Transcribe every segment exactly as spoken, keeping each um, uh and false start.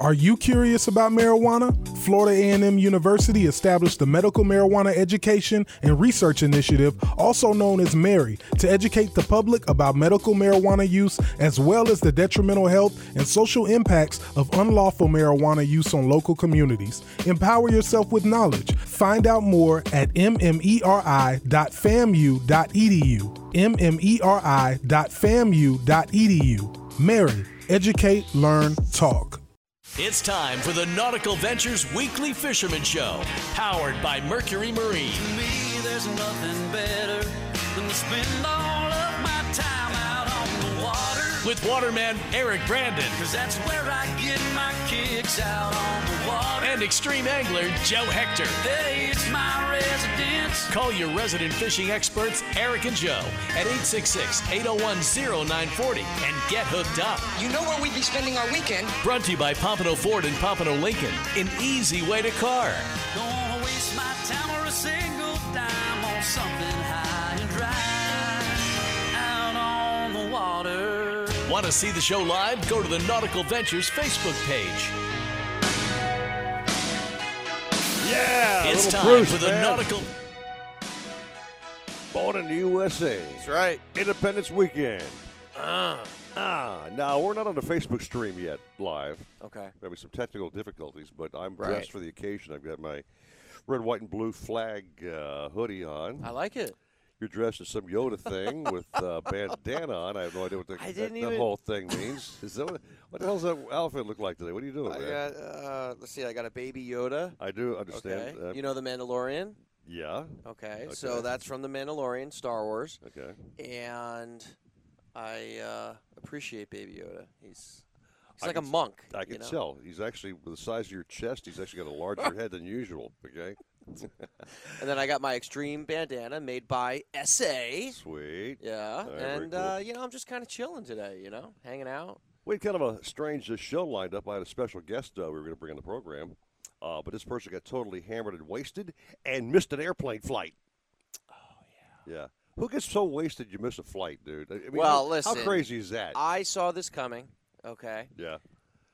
Are you curious about marijuana? Florida A and M University established the Medical Marijuana Education and Research Initiative, also known as MARI, to educate the public about medical marijuana use as well as the detrimental health and social impacts of unlawful marijuana use on local communities. Empower yourself with knowledge. Find out more at m m e r i dot f a m u dot e d u. m m e r i dot f a m u dot e d u. MARI. Educate, learn, talk. It's time for the Nautical Ventures Weekly Fisherman Show, powered by Mercury Marine. To me, there's nothing better than to spend all of my time out on the water. With waterman Eric Brandon. Because that's where I get my kicks, out on the water. And extreme angler Joe Hector. Hey, it's my residence. Call your resident fishing experts, Eric and Joe, at eight six six, eight oh one, oh nine four oh and get hooked up. You know where we'd be spending our weekend. Brought to you by Pompano Ford and Pompano Lincoln. An easy way to car. Don't want to waste my time or a single dime on something high and dry. Out on the water. Want to see the show live? Go to the Nautical Ventures Facebook page. Yeah! It's time Bruce, for the man. Nautical... Born in the U S A. That's right. Independence Weekend. Ah. Ah. Now, we're not on the Facebook stream yet, live. Okay. There were some technical difficulties, but I'm right. dressed for the occasion. I've got my red, white, and blue flag uh, hoodie on. I like it. You're dressed in some Yoda thing with a uh, bandana on. I have no idea what the, that, that even... whole thing means. Is that what, what the hell does that outfit look like today? What are you doing, I man? Got, uh, let's see. I got a baby Yoda. I do understand. Okay. Uh, you know The Mandalorian? Yeah. Okay. okay. So that's from The Mandalorian, Star Wars. Okay. And I uh, appreciate baby Yoda. He's... He's like a monk. I can tell. He's actually, with the size of your chest, he's actually got a larger head than usual, okay? And then I got my extreme bandana made by S A. Sweet. Yeah. Right, and, cool. uh, you know, I'm just kind of chilling today, you know, hanging out. We had kind of a strange show lined up. I had a special guest uh, we were going to bring on the program, uh, but this person got totally hammered and wasted and missed an airplane flight. Oh, yeah. Yeah. Who gets so wasted you miss a flight, dude? I mean, well, how, listen. How crazy is that? I saw this coming. Okay. Yeah.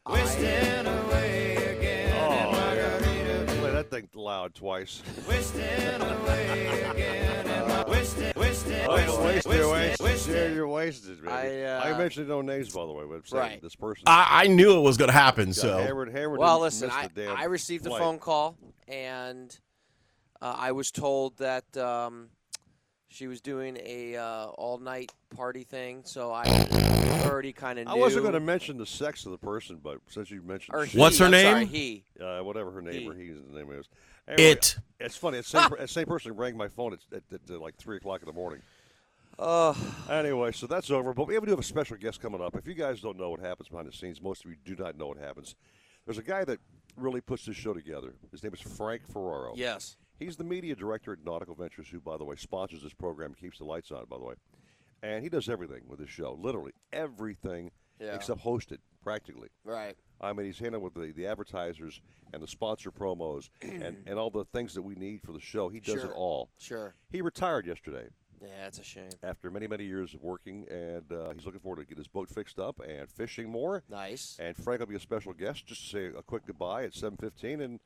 Wasting away again. Oh, yeah. Play that thing loud twice. Wasting away again. Uh, wasted, wasted, oh, wasted, wasted, wasted, wasted. Yeah, you're wasted, man. I, uh, I mentioned no names, by the way, but right. this person. I, I knew it was going to happen, so. Hayward, Hayward well, listen, I, I received flight. a phone call, and uh, I was told that um, she was doing a uh, all-night party thing, so I... already kind of knew. I wasn't going to mention the sex of the person, but since you mentioned or she, what's her I'm name? Sorry, he. Uh, whatever her name he. or he's the name is. Anyway, it. It's funny. It's same, ah. same person rang my phone at, at, at, at like three o'clock in the morning. Uh, anyway, so that's over. But we have, we do have a special guest coming up. If you guys don't know what happens behind the scenes, most of you do not know what happens. There's a guy that really puts this show together. His name is Frank Ferraro. Yes. He's the media director at Nautical Ventures, who, by the way, sponsors this program, keeps the lights on, by the way. And he does everything with his show, literally everything yeah. except host it, practically. Right. I mean, he's handling with the, the advertisers and the sponsor promos and, and all the things that we need for the show. He does sure. it all. Sure. He retired yesterday. Yeah, it's a shame. After many, many years of working, and uh, he's looking forward to get his boat fixed up and fishing more. Nice. And Frank will be a special guest just to say a quick goodbye at seven fifteen, and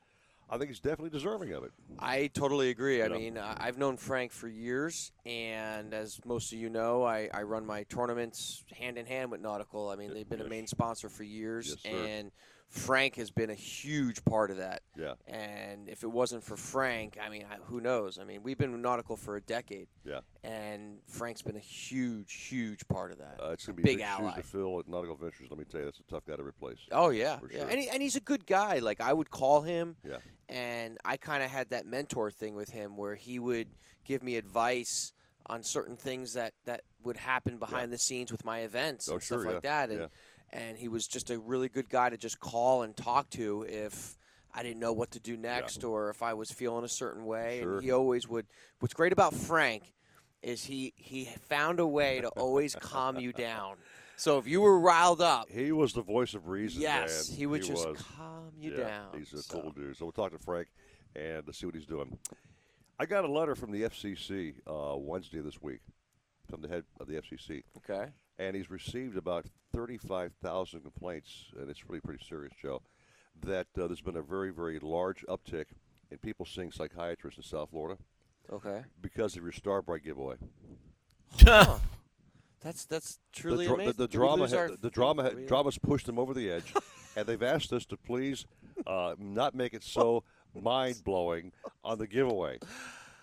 I think he's definitely deserving of it. I totally agree. You I know? mean, I've known Frank for years, and as most of you know, I, I run my tournaments hand-in-hand with Nautical. I mean, they've been yes. a main sponsor for years, yes, and Frank has been a huge part of that. Yeah. And if it wasn't for Frank, I mean, who knows? I mean, we've been with Nautical for a decade, yeah. and Frank's been a huge, huge part of that. Uh, it's going to be big a big ally. Shoes to fill at Nautical Ventures, let me tell you. That's a tough guy to replace. Oh, yeah. yeah. Sure. And, he, and he's a good guy. Like, I would call him. Yeah. And I kind of had that mentor thing with him where he would give me advice on certain things that, that would happen behind yeah. the scenes with my events oh, and sure, stuff yeah. like that. And, yeah. and he was just a really good guy to just call and talk to if I didn't know what to do next yeah. or if I was feeling a certain way. Sure. And he always would. What's great about Frank is he, he found a way to always calm you down. So if you were riled up. He was the voice of reason, yes, man. he would he just was. calm you yeah, down. He's a so. cool dude. So we'll talk to Frank and see what he's doing. I got a letter from the F C C uh, Wednesday this week from the head of the F C C. Okay. And he's received about thirty-five thousand complaints, and it's really pretty serious, Joe, that uh, there's been a very, very large uptick in people seeing psychiatrists in South Florida. Okay. Because of your Starbrite giveaway. Huh. That's that's truly the dr- amazing. The, the drama, ha- the drama, ha- drama's pushed them over the edge, and they've asked us to please uh, not make it so mind blowing on the giveaway.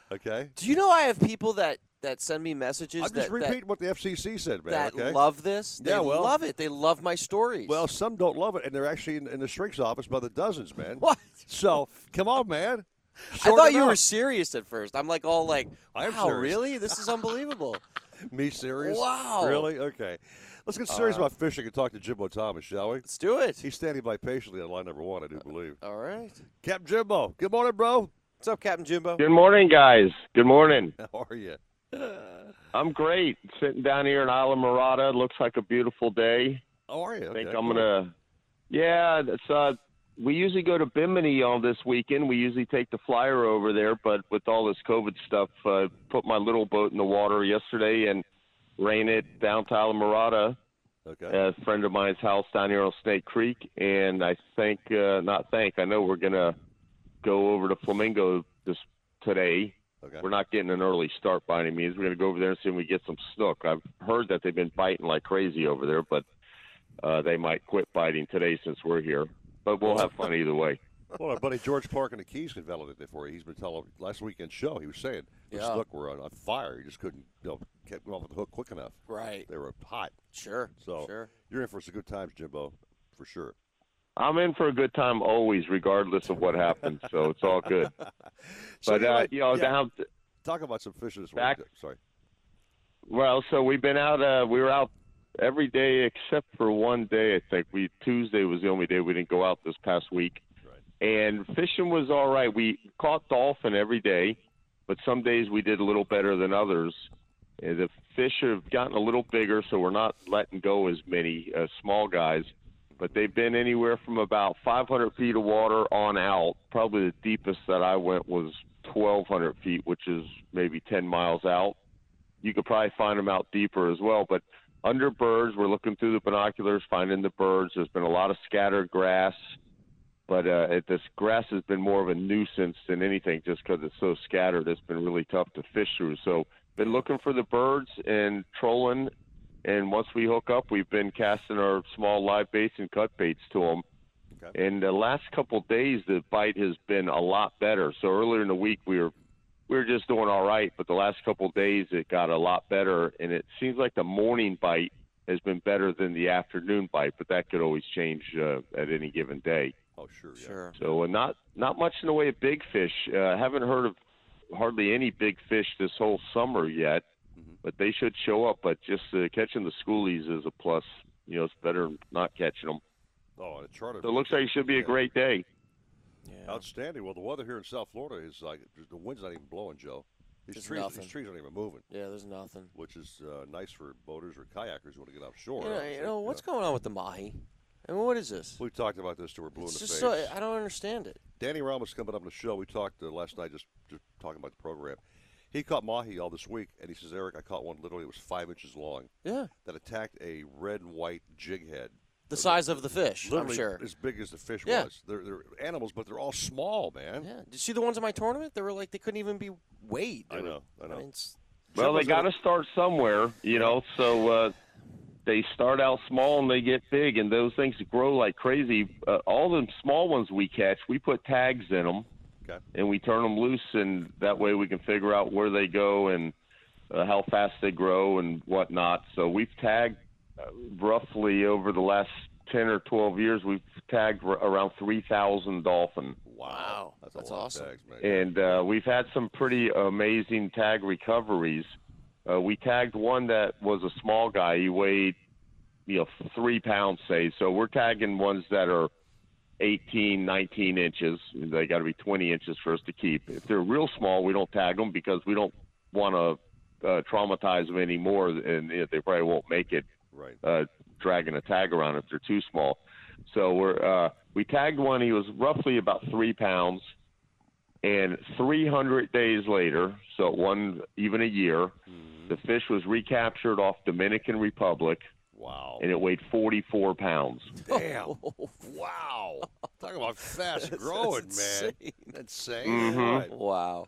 Okay. Do you know I have people that, that send me messages? I'm just that, repeating that, what the F C C said, man. That okay? love this. They yeah, well, love it. They love my stories. Well, some don't love it, and they're actually in, in the shrink's office by the dozens, man. What? So come on, man. Short I thought you out. were serious at first. I'm like all like, wow, really? This is unbelievable. Me serious? Wow. Really? Okay. Let's get serious uh, about fishing and talk to Jimbo Thomas, shall we? Let's do it. He's standing by patiently on line number one, I do believe. All right. Captain Jimbo, good morning, bro. What's up, Captain Jimbo? Good morning, guys. Good morning. How are you? I'm great. Sitting down here in Isla Mirada. Looks like a beautiful day. How are you? I think okay, I'm cool. going to, yeah, it's uh, we usually go to Bimini all this weekend. We usually take the flyer over there, but with all this COVID stuff, uh, put my little boat in the water yesterday and rain it down to Isla Mirada. Okay. A friend of mine's house down here on Snake Creek, and I think, uh, not think, I know we're going to go over to Flamingo this today. Okay. We're not getting an early start by any means. We're going to go over there and see if we get some snook. I've heard that they've been biting like crazy over there, but uh, they might quit biting today since we're here. But we'll have fun either way. Well, our buddy George Clark and the Keys developed it for you. He's been telling last weekend's show. He was saying the yeah. snook were on, on fire. You just couldn't, you know, kept off the hook quick enough. Right. They were hot. Sure. So sure. You're in for some good times, Jimbo, for sure. I'm in for a good time always, regardless of what happens. So it's all good. so but you, uh, might, you know, yeah. down th- talk about some fishing this back, week. Sorry. Well, so we've been out. Uh, we were out. Every day except for one day, I think. we Tuesday was the only day we didn't go out this past week. Right. And fishing was all right. We caught dolphin every day, but some days we did a little better than others. And the fish have gotten a little bigger, so we're not letting go as many uh, small guys. But they've been anywhere from about five hundred feet of water on out. Probably the deepest that I went was twelve hundred feet, which is maybe ten miles out. You could probably find them out deeper as well, but under birds, we're looking through the binoculars, finding the birds. There's been a lot of scattered grass, but uh, it, this grass has been more of a nuisance than anything just because it's so scattered. It's been really tough to fish through. So been looking for the birds and trolling, and once we hook up, we've been casting our small live baits and cut baits to them. Okay. And the last couple of days, the bite has been a lot better. So earlier in the week, we were We were just doing all right, but the last couple of days it got a lot better, and it seems like the morning bite has been better than the afternoon bite, but that could always change uh, at any given day. Oh, sure. Yeah. Sure. So uh, not not much in the way of big fish. I uh, haven't heard of hardly any big fish this whole summer yet, mm-hmm. but they should show up. But just uh, catching the schoolies is a plus. You know, it's better than not catching them. Oh, and a charter. So it looks like it should be a great day. Yeah. Outstanding. Well, the weather here in South Florida is like the wind's not even blowing, Joe. These trees, these trees aren't even moving. Yeah, there's nothing. Which is uh, nice for boaters or kayakers who want to get offshore. You know, you know what's yeah. going on with the mahi? I mean, what is this? We talked about this till we're blue it's in the face. So, I don't understand it. Danny Ramos coming up on the show. We talked uh, last night, just, just talking about the program. He caught mahi all this week, and he says, Eric, I caught one literally that was five inches long. Yeah. That attacked a red and white jig head. The size of the fish, literally I'm sure. As big as the fish yeah. was. They're, they're animals, but they're all small, man. Yeah. Did you see the ones in my tournament? They were like they couldn't even be weighed. They I know. Were, I know. I mean, well, they got to start somewhere, you know. So uh, they start out small and they get big, and those things grow like crazy. Uh, all the small ones we catch, we put tags in them, okay. and we turn them loose, and that way we can figure out where they go and uh, how fast they grow and whatnot. So we've tagged. Uh, roughly over the last ten or twelve years, we've tagged r- around three thousand dolphin. Wow. That's, That's awesome. Tags, and uh, we've had some pretty amazing tag recoveries. Uh, we tagged one that was a small guy. He weighed, you know, three pounds, say. So we're tagging ones that are eighteen, nineteen inches. They got to be twenty inches for us to keep. If they're real small, we don't tag them because we don't want to uh, traumatize them anymore, and you know, they probably won't make it. Right. Uh, dragging a tag around if they're too small. So we're, uh, we tagged one. He was roughly about three pounds. And three hundred days later, so it wasn't even a year, mm-hmm. the fish was recaptured off Dominican Republic. Wow. And it weighed forty-four pounds. Damn. Oh, wow. Talk about fast growing, that's man. Insane. That's insane. Mm-hmm. Right. Wow.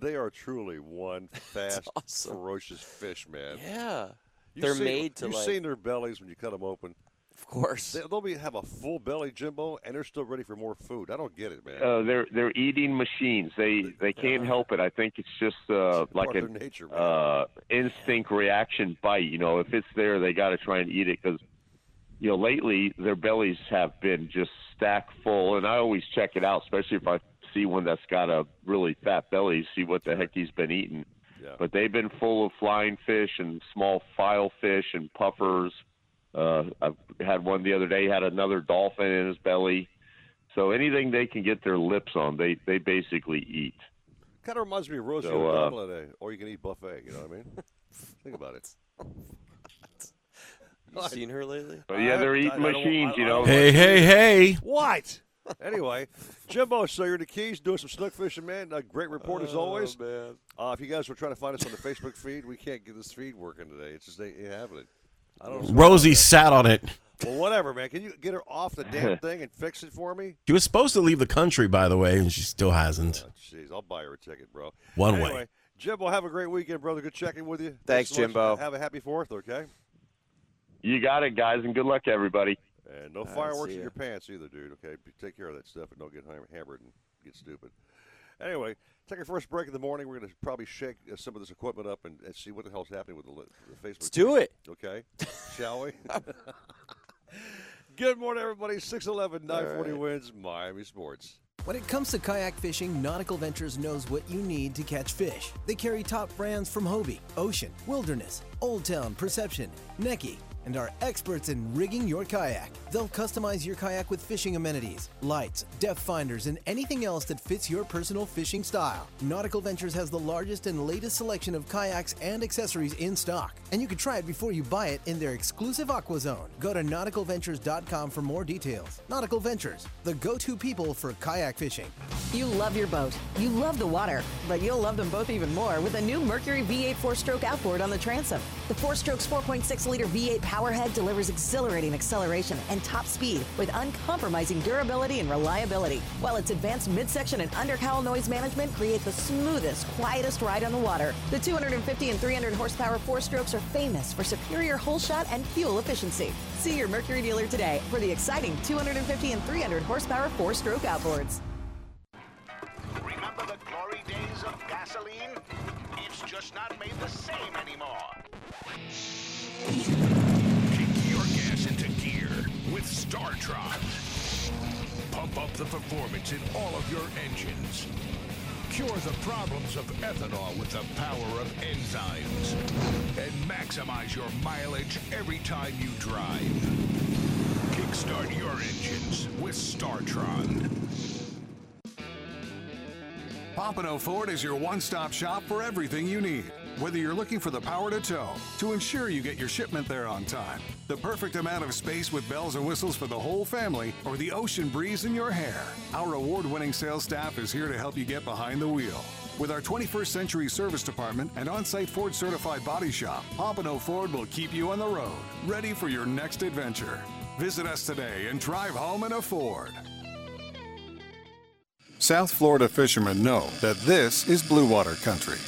They are truly one fast, awesome. ferocious fish, man. Yeah. You've They're seen, made to, you've like... You've seen their bellies when you cut them open. Of course. They, they'll be, have a full belly, Jimbo, and they're still ready for more food. I don't get it, man. Uh, they're they're eating machines. They they can't uh, help it. I think it's just uh, it's like an nature, uh, instinct reaction bite. You know, if it's there, they got to try and eat it because, you know, lately their bellies have been just stacked full. And I always check it out, especially if I see one that's got a really fat belly, see what the heck he's been eating. Yeah. But they've been full of flying fish and small file fish and puffers. Uh, I had one the other day, had another dolphin in his belly. So anything they can get their lips on, they, they basically eat. Kind of reminds me of roasting so, uh, a omelet, or you can eat buffet, you know what I mean? Think about it. You seen her lately? But yeah, they're eating I, machines, I, I, you know. Hey, like, hey, hey. What? Anyway, Jimbo, so you're in the Keys doing some snook fishing, man. A great report as always. Oh, man. Uh, if you guys were trying to find us on the Facebook feed, we can't get this feed working today. It's just they ain't having it. I don't Rosie sat on it. Well, whatever, man. Can you get her off the damn thing and fix it for me? She was supposed to leave the country, by the way, and she still hasn't. Jeez, oh, I'll buy her a ticket, bro. One anyway, way. Jimbo, have a great weekend, brother. Good checking with you. Thanks, so Jimbo. Have a happy fourth, okay? You got it, guys, and good luck, everybody. And no fireworks in your pants either, dude, okay? Take care of that stuff and don't get hammered and get stupid. Anyway, take our first break in the morning. We're going to probably shake uh, some of this equipment up and, and see what the hell's happening with the, the Facebook. Let's do it. Okay. Shall we? Good morning, everybody. six eleven, nine forty right. Wins, Miami Sports. When it comes to kayak fishing, Nautical Ventures knows what you need to catch fish. They carry top brands from Hobie, Ocean, Wilderness, Old Town, Perception, Necky, and are experts in rigging your kayak. They'll customize your kayak with fishing amenities, lights, depth finders, and anything else that fits your personal fishing style. Nautical Ventures has the largest and latest selection of kayaks and accessories in stock, and you can try it before you buy it in their exclusive Aqua Zone. Go to nautical ventures dot com for more details. Nautical Ventures, the go-to people for kayak fishing. You love your boat, you love the water, but you'll love them both even more with a new Mercury V eight four-stroke outboard on the transom. The four-stroke's four point six liter V eight Powerhead delivers exhilarating acceleration and top speed with uncompromising durability and reliability, while its advanced midsection and undercowl noise management create the smoothest, quietest ride on the water. The two hundred fifty and three hundred horsepower four-strokes are famous for superior hole shot and fuel efficiency. See your Mercury dealer today for the exciting two hundred fifty and three hundred horsepower four-stroke outboards. Remember the glory days of gasoline? It's just not made the same anymore. With Star Tron. Pump up the performance in all of your engines. Cure the problems of ethanol with the power of enzymes. And maximize your mileage every time you drive. Kickstart your engines with Star Tron. Pompano Ford is your one-stop shop for everything you need. Whether you're looking for the power to tow, to ensure you get your shipment there on time, the perfect amount of space with bells and whistles for the whole family, or the ocean breeze in your hair, our award-winning sales staff is here to help you get behind the wheel. With our twenty-first Century Service Department and on-site Ford-certified body shop, Pompano Ford will keep you on the road, ready for your next adventure. Visit us today and drive home in a Ford. South Florida fishermen know that this is blue water country,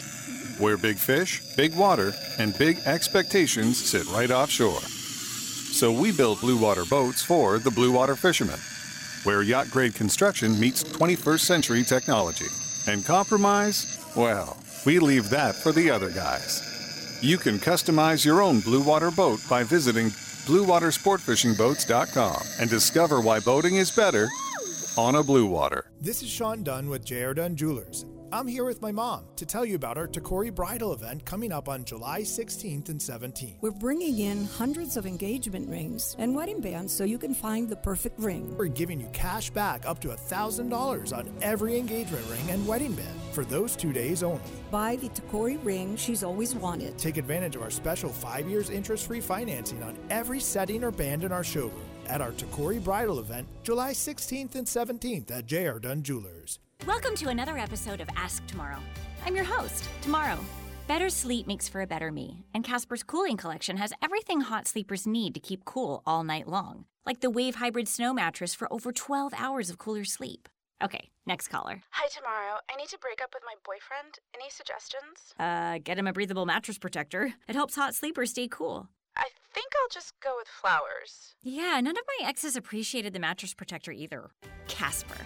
where big fish, big water, and big expectations sit right offshore. So we build blue water boats for the blue water fishermen, where yacht-grade construction meets twenty-first century technology. And compromise? Well, we leave that for the other guys. You can customize your own blue water boat by visiting blue water sport fishing boats dot com and discover why boating is better on a blue water. This is Sean Dunn with J R. Dunn Jewelers. I'm here with my mom to tell you about our Tacori bridal event coming up on July sixteenth and seventeenth. We're bringing in hundreds of engagement rings and wedding bands so you can find the perfect ring. We're giving you cash back up to one thousand dollars on every engagement ring and wedding band for those two days only. Buy the Tacori ring she's always wanted. Take advantage of our special five years interest-free financing on every setting or band in our showroom at our Tacori bridal event July sixteenth and seventeenth at J R. Dunn Jewelers. Welcome to another episode of Ask Tomorrow. I'm your host, Tomorrow. Better sleep makes for a better me, and Casper's cooling collection has everything hot sleepers need to keep cool all night long, like the Wave Hybrid Snow Mattress for over twelve hours of cooler sleep. Okay, next caller. Hi, Tomorrow. I need to break up with my boyfriend. Any suggestions? Uh, get him a breathable mattress protector. It helps hot sleepers stay cool. I think I'll just go with flowers. Yeah, none of my exes appreciated the mattress protector either. Casper.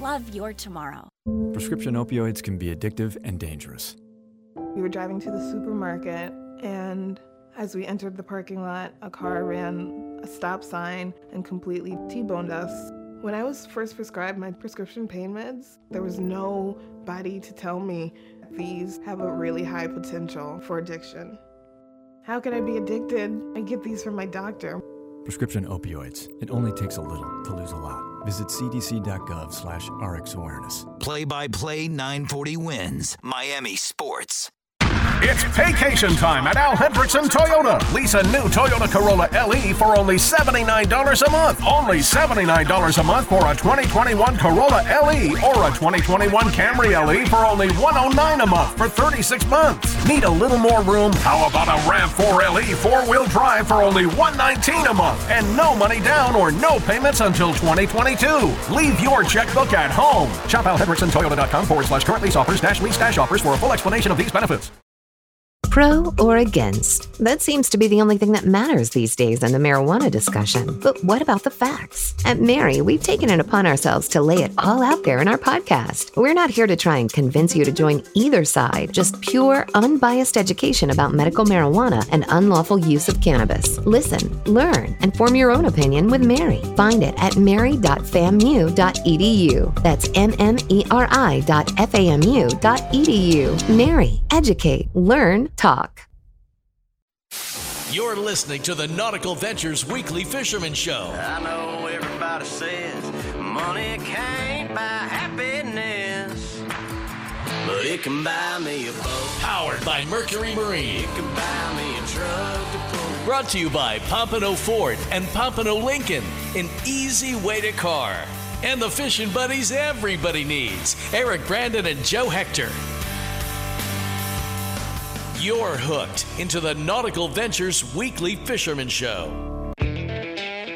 Love your tomorrow. Prescription opioids can be addictive and dangerous. We were driving to the supermarket, and as we entered the parking lot, a car ran a stop sign and completely T-boned us. When I was first prescribed my prescription pain meds, there was nobody to tell me these have a really high potential for addiction. How could I be addicted? I get these from my doctor. Prescription opioids. It only takes a little to lose a lot. Visit cdc.gov slash rxawareness. Play-by-play nine forty wins. Miami Sports. It's vacation time at Al Hendrickson Toyota. Lease a new Toyota Corolla L E for only seventy-nine dollars a month. Only seventy-nine dollars a month for a twenty twenty-one Corolla L E or a twenty twenty-one Camry L E for only one hundred nine dollars a month for thirty-six months. Need a little more room? How about a RAV four L E four-wheel drive for only one hundred nineteen dollars a month and no money down or no payments until twenty twenty-two. Leave your checkbook at home. Shop alhendricksontoyota.com forward slash current lease offers dash lease dash offers for a full explanation of these benefits. Pro or against? That seems to be the only thing that matters these days in the marijuana discussion. But what about the facts? At MARI, we've taken it upon ourselves to lay it all out there in our podcast. We're not here to try and convince you to join either side, just pure, unbiased education about medical marijuana and unlawful use of cannabis. Listen, learn, and form your own opinion with MARI. Find it at mary dot famu dot edu. That's M M E R I dot F A M U dot E D U. MARI. Educate. Learn. Talk. You're listening to the Nautical Ventures Weekly Fisherman Show. I know everybody says money can't buy happiness, but it can buy me a boat. Powered by Mercury Marine. It can buy me a truck to pull. Brought to you by Pompano Ford and Pompano Lincoln. An easy way to car. And the fishing buddies everybody needs. Eric Brandon and Joe Hector. You're hooked into the Nautical Ventures Weekly Fisherman Show. Oh. A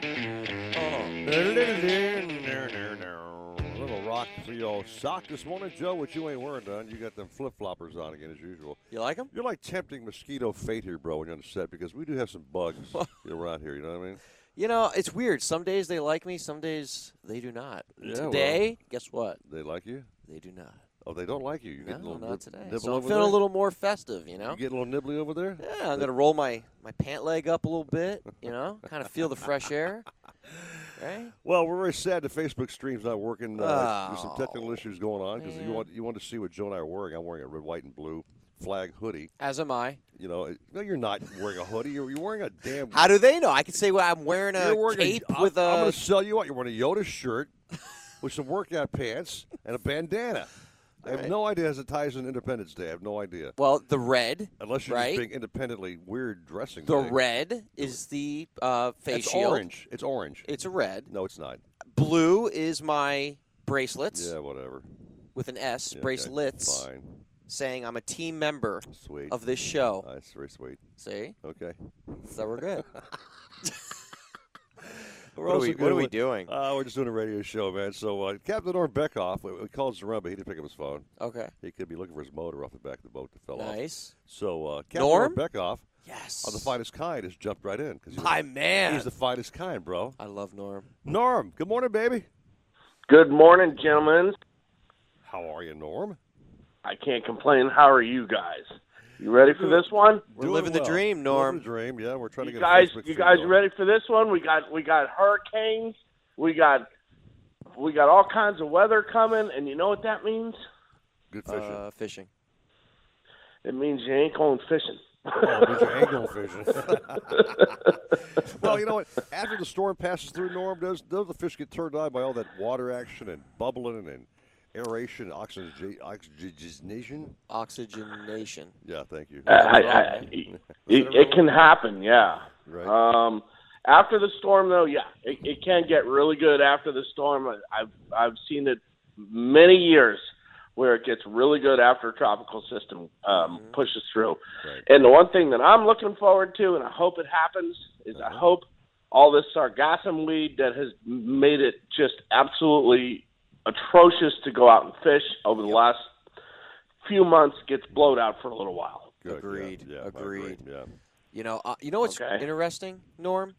little rock for your sock this morning, Joe, which you ain't wearing, Don. You got them flip-floppers on again, as usual. You like them? You're like tempting mosquito fate here, bro, when you're on the set, because we do have some bugs around here, you know what I mean? You know, it's weird. Some days they like me, some days they do not. Yeah, today, well, guess what? They like you? They do not. Oh, they don't like you. You no, get a little not today. So I'm feeling there? A little more festive, you know? You get a little nibbly over there? Yeah, I'm going to roll my, my pant leg up a little bit, you know, kind of feel the fresh air. Right? Well, we're very sad the Facebook stream's not working. Uh, oh, there's some technical issues going on because you want you want to see what Joe and I are wearing. I'm wearing a red, white, and blue flag hoodie. As am I. You know, no, you're not wearing a hoodie. You're, you're wearing a damn... How do they know? I can say well, I'm wearing a wearing cape a, with I'm, a... I'm going to sell you out. You're wearing a Yoda shirt with some workout pants and a bandana. I have right. no idea as it ties in Independence Day. I have no idea. Well, the red, unless you're right? just being independently weird dressing. The thing. Red is the uh, face it's shield. It's orange. It's orange. It's a red. No, it's not. Blue is my bracelets. Yeah, whatever. With an S, yeah, bracelets. Okay. Fine. Saying I'm a team member sweet. Of this show. That's very sweet. See? Okay. So we're good. What, what, are we, what are we doing? Uh, we're just doing a radio show, man. So uh, Captain Norm Beckhoff, we, we called his number. He didn't pick up his phone. Okay. He could be looking for his motor off the back of the boat that fell nice. Off. Nice. So uh, Captain Norm, Norm Beckhoff, yes. of the finest kind, has jumped right in. Cause my man. He's the finest kind, bro. I love Norm. Norm, good morning, baby. Good morning, gentlemen. How are you, Norm? I can't complain. How are you guys? You ready for this one? We're doing living well. The dream, Norm. Living the dream, yeah. We're trying you to get guys, a You guys going. Ready for this one? We got we got hurricanes. We got we got all kinds of weather coming, and you know what that means? Good fishing. Uh, fishing. It means you ain't going fishing. Oh, you ain't going fishing. Well, you know what? After the storm passes through, Norm, does does the fish get turned on by all that water action and bubbling and aeration, oxygen, oxygenation? Oxygenation. Yeah, thank you. Uh, I, I, it, it can happen, yeah. Right. Um, after the storm, though, yeah, it, it can get really good after the storm. I, I've I've seen it many years where it gets really good after a tropical system um, mm-hmm. pushes through. Right. And the one thing that I'm looking forward to, and I hope it happens, is uh-huh. I hope all this sargassum weed that has made it just absolutely atrocious to go out and fish over the yep. last few months gets blowed out for a little while. Good. Agreed. Yeah, yeah, agreed. agreed. Yeah. You know, uh, you know what's okay. interesting, Norm?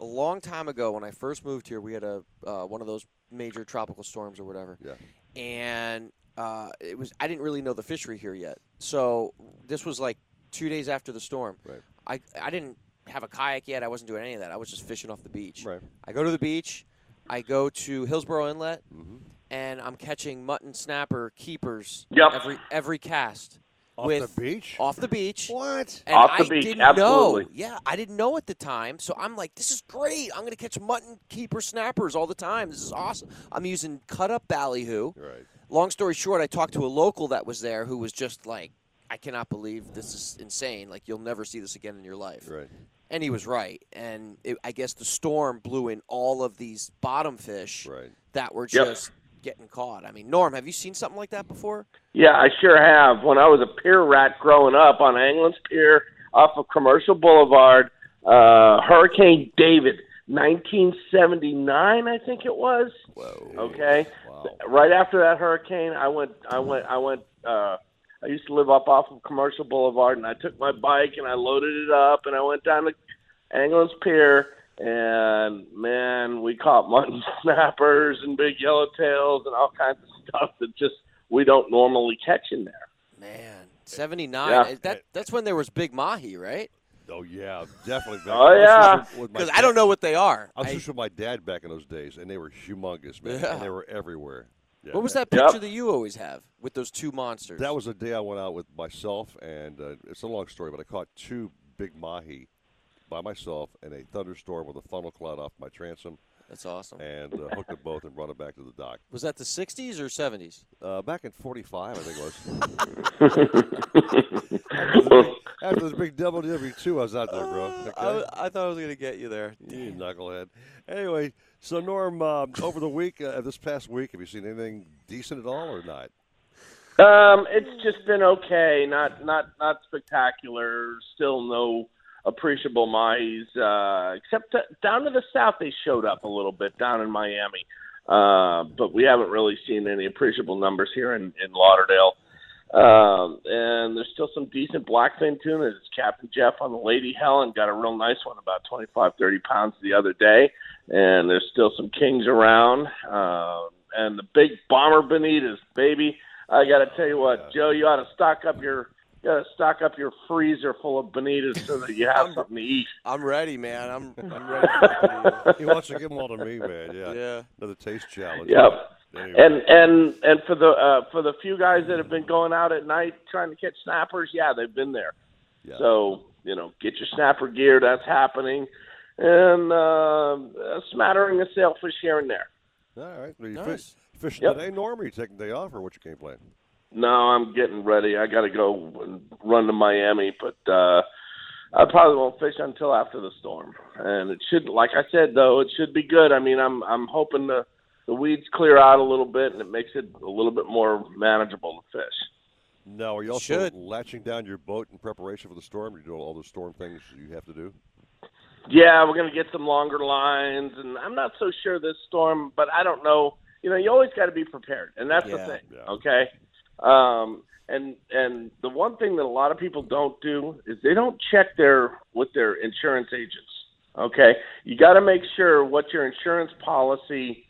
A long time ago when I first moved here, we had a uh, one of those major tropical storms or whatever. Yeah. And uh, it was I didn't really know the fishery here yet. So this was like two days after the storm. Right. I, I didn't have a kayak yet. I wasn't doing any of that. I was just fishing off the beach. Right. I go to the beach. I go to Hillsborough Inlet, mm-hmm. and I'm catching mutton snapper keepers yep. every every cast. Off with, the beach? Off the beach. What? And off the I beach, didn't absolutely. Know. Yeah, I didn't know at the time, so I'm like, this is great. I'm going to catch mutton keeper snappers all the time. This is awesome. I'm using cut-up ballyhoo. Right. Long story short, I talked to a local that was there who was just like, I cannot believe this is insane. Like, you'll never see this again in your life. Right. And he was right. And it, I guess the storm blew in all of these bottom fish right. that were just... Yep. getting caught. I mean, Norm, have you seen something like that before? Yeah, I sure have. When I was a pier rat growing up on Anglin's Pier off of Commercial Boulevard, uh, Hurricane David, nineteen seventy-nine, I think it was. Whoa. Okay. Wow. Right after that hurricane, I went, I went, I went, uh, I used to live up off of Commercial Boulevard, and I took my bike and I loaded it up and I went down to Anglin's Pier. And, man, we caught mutton snappers and big yellowtails and all kinds of stuff that just we don't normally catch in there. Man, seventy-nine. Yeah. That, that's when there was big mahi, right? Oh, yeah, definitely. Back oh, yeah. Because I don't know what they are. I was I, just with my dad back in those days, and they were humongous, man. Yeah. And they were everywhere. Yeah. What was that picture yep. that you always have with those two monsters? That was the day I went out with myself, and uh, it's a long story, but I caught two big mahi by myself in a thunderstorm with a funnel cloud off my transom. That's awesome. And uh, hooked them both and brought them back to the dock. Was that the sixties or seventies? Uh, back in forty-five, I think it was. After this big W W two, I was out there, bro. Okay? Uh, I, I thought I was going to get you there. You knucklehead. Anyway, so Norm, um, over the week, uh, this past week, have you seen anything decent at all or not? Um, it's just been okay. Not, not, not spectacular. Still no appreciable mahis, uh, except to, down to the south they showed up a little bit down in Miami. Uh, but we haven't really seen any appreciable numbers here in, in Lauderdale. Um, and there's still some decent blackfin tunas. Captain Jeff on the Lady Helen got a real nice one, about twenty-five, thirty pounds the other day. And there's still some kings around. Uh, and the big bomber bonitas, baby. I got to tell you what, Joe, you ought to stock up your You gotta stock up your freezer full of bonitas so that you have something to eat. I'm ready, man. I'm, I'm ready. For he wants to give them all to me, man. Yeah, yeah. Another taste challenge. Yep. Anyway. And and and for the uh, for the few guys that have been going out at night trying to catch snappers, yeah, they've been there. Yeah. So you know, get your snapper gear. That's happening, and uh, a smattering of sailfish here and there. All right. Well, you nice. Fish, fishing yep. today, Norm? Or are you taking the day off, or what's your game plan? No, I'm getting ready. I got to go and run to Miami, but uh, I probably won't fish until after the storm. And it should, like I said, though, it should be good. I mean, I'm I'm hoping the the weeds clear out a little bit, and it makes it a little bit more manageable to fish. Now, are you also should. latching down your boat in preparation for the storm? Are you doing all the storm things you have to do? Yeah, we're going to get some longer lines, and I'm not so sure this storm, but I don't know. You know, you always got to be prepared, and that's yeah. the thing, yeah. okay? Um, and, and the one thing that a lot of people don't do is they don't check their, with their insurance agents. Okay. You got to make sure what your insurance policy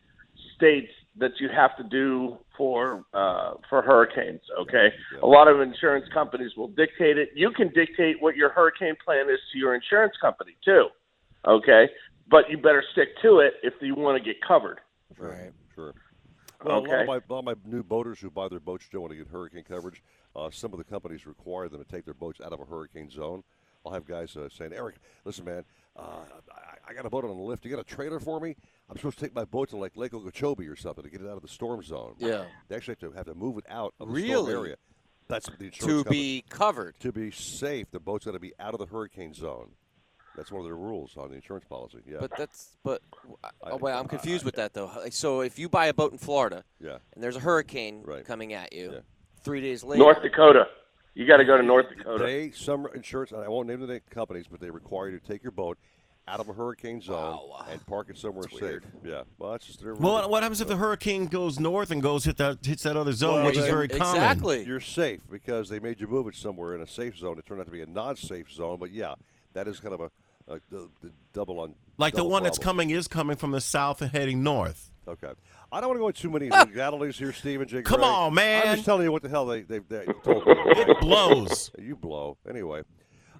states that you have to do for, uh, for hurricanes. Okay. A lot of insurance companies will dictate it. You can dictate what your hurricane plan is to your insurance company too. Okay. But you better stick to it if you want to get covered. Right. Sure. Well, okay. a, lot of my, a lot of my new boaters who buy their boats don't want to get hurricane coverage. Uh, some of the companies require them to take their boats out of a hurricane zone. I'll have guys uh, saying, Eric, listen, man, uh, I, I got a boat on the lift. You got a trailer for me? I'm supposed to take my boat to like Lake Okeechobee or something to get it out of the storm zone. Yeah. They actually have to have to move it out of the really? storm area. That's the insurance company. To be covered. To be safe, the boat's got to be out of the hurricane zone. That's one of their rules on the insurance policy. Yeah. But that's but oh, wait, I'm confused I, I, with that though. So if you buy a boat in Florida, yeah. and there's a hurricane right. coming at you, yeah. three days later, North Dakota. You got to go to North Dakota. They, some insurance, and I won't name the companies, but they require you to take your boat out of a hurricane zone wow. and park it somewhere that's safe. Weird. Yeah. Well, that's just their well, really what happens if the hurricane goes north and goes hit that hits that other zone, well, which they, is very exactly. common? Exactly. You're safe because they made you move it somewhere in a safe zone. It turned out to be a non-safe zone, but yeah, that is kind of a, a, a, a double on. Like double the one problem. That's coming is coming from the south and heading north. Okay. I don't want to go into too many legalities here, Steve and Jake. Come Ray. on, man. I'm just telling you what the hell they, they, they told me. It blows. You blow. Anyway,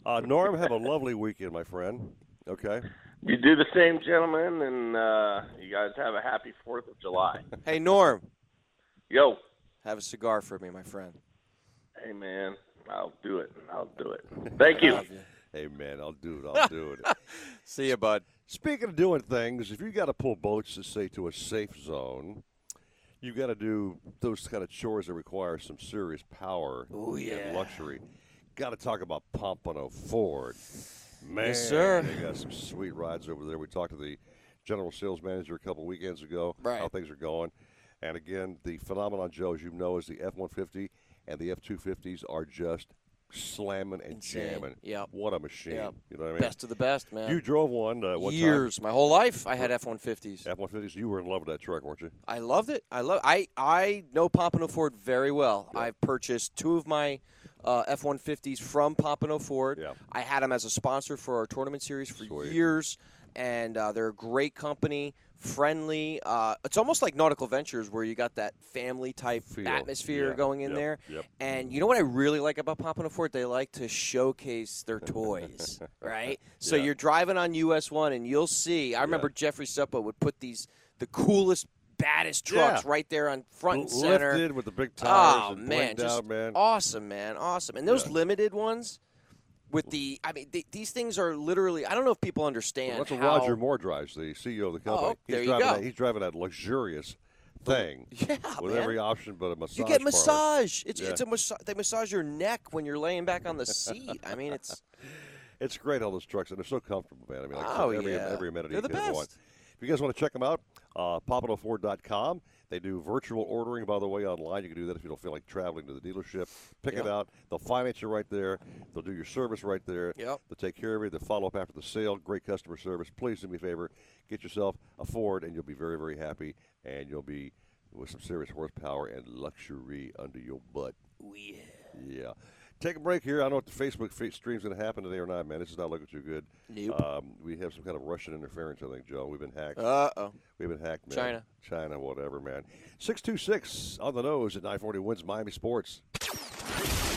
uh, Norm, have a lovely weekend, my friend. Okay. You do the same, gentlemen, and uh, you guys have a happy fourth of July. Hey, Norm. Yo. Have a cigar for me, my friend. Hey, man. I'll do it. I'll do it. Thank you. you. Hey, man. I'll do it. I'll do it. See you, bud. Speaking of doing things, if you got to pull boats to say to a safe zone, you got to do those kind of chores that require some serious power Ooh, yeah. and luxury. Got to talk about Pompano Ford, man. Yes, sir. They got some sweet rides over there. We talked to the general sales manager a couple weekends ago. Right. How things are going, and again, the phenomenon, Joe, as you know, is the F one fifty and the F two fifties are just slamming and Insane. jamming. Yep. What a machine. Yep. You know what I mean? Best of the best, man. You drove one uh, what Years. Time? My whole life I had F one fifties. F one fifties. You were in love with that truck, weren't you? I loved it. I love. I, I know Pompano Ford very well. Yeah. I've purchased two of my uh, F one fifties from Pompano Ford. Yeah. I had them as a sponsor for our tournament series for Sweet. years, and uh, they're a great company, friendly. Uh, it's almost like Nautical Ventures where you got that family-type Feel. atmosphere yeah. going in yep. there. Yep. And you know what I really like about Pompano Ford? They like to showcase their toys, right? So yeah. you're driving on U S one, and you'll see. I remember yeah. Jeffrey Suppa would put these the coolest, baddest trucks yeah. right there on front and center. Lifted with the big tires. Oh, and man, just out, man. awesome, man, awesome. And those yeah. limited ones. With the, I mean, th- these things are literally, I don't know if people understand well, that's what how... Roger Moore drives, the C E O of the company. Oh, he's there you driving go. That, he's driving that luxurious thing yeah, with man. every option but a massage. You get massage. It's, yeah. it's a massage. They massage your neck when you're laying back on the seat. I mean, it's... It's great, all those trucks, and they're so comfortable, man. I mean, like oh, every, yeah. every amenity they're the you can best. want. If you guys want to check them out, uh, Pompano Ford dot com. They do virtual ordering, by the way, online. You can do that if you don't feel like traveling to the dealership. Pick yep. it out. They'll finance you right there. They'll do your service right there. Yep. They'll take care of you. They'll follow up after the sale. Great customer service. Please do me a favor. Get yourself a Ford, and you'll be very, very happy, and you'll be with some serious horsepower and luxury under your butt. Yeah. Yeah. Take a break here. I don't know what the Facebook stream's going to happen today or not, man. This is not looking too good. Nope. Um, we have some kind of Russian interference, I think, Joe. We've been hacked. Uh-oh. We've been hacked, man. China. China, whatever, man. six two six on the nose at nine forty wins Miami Sports.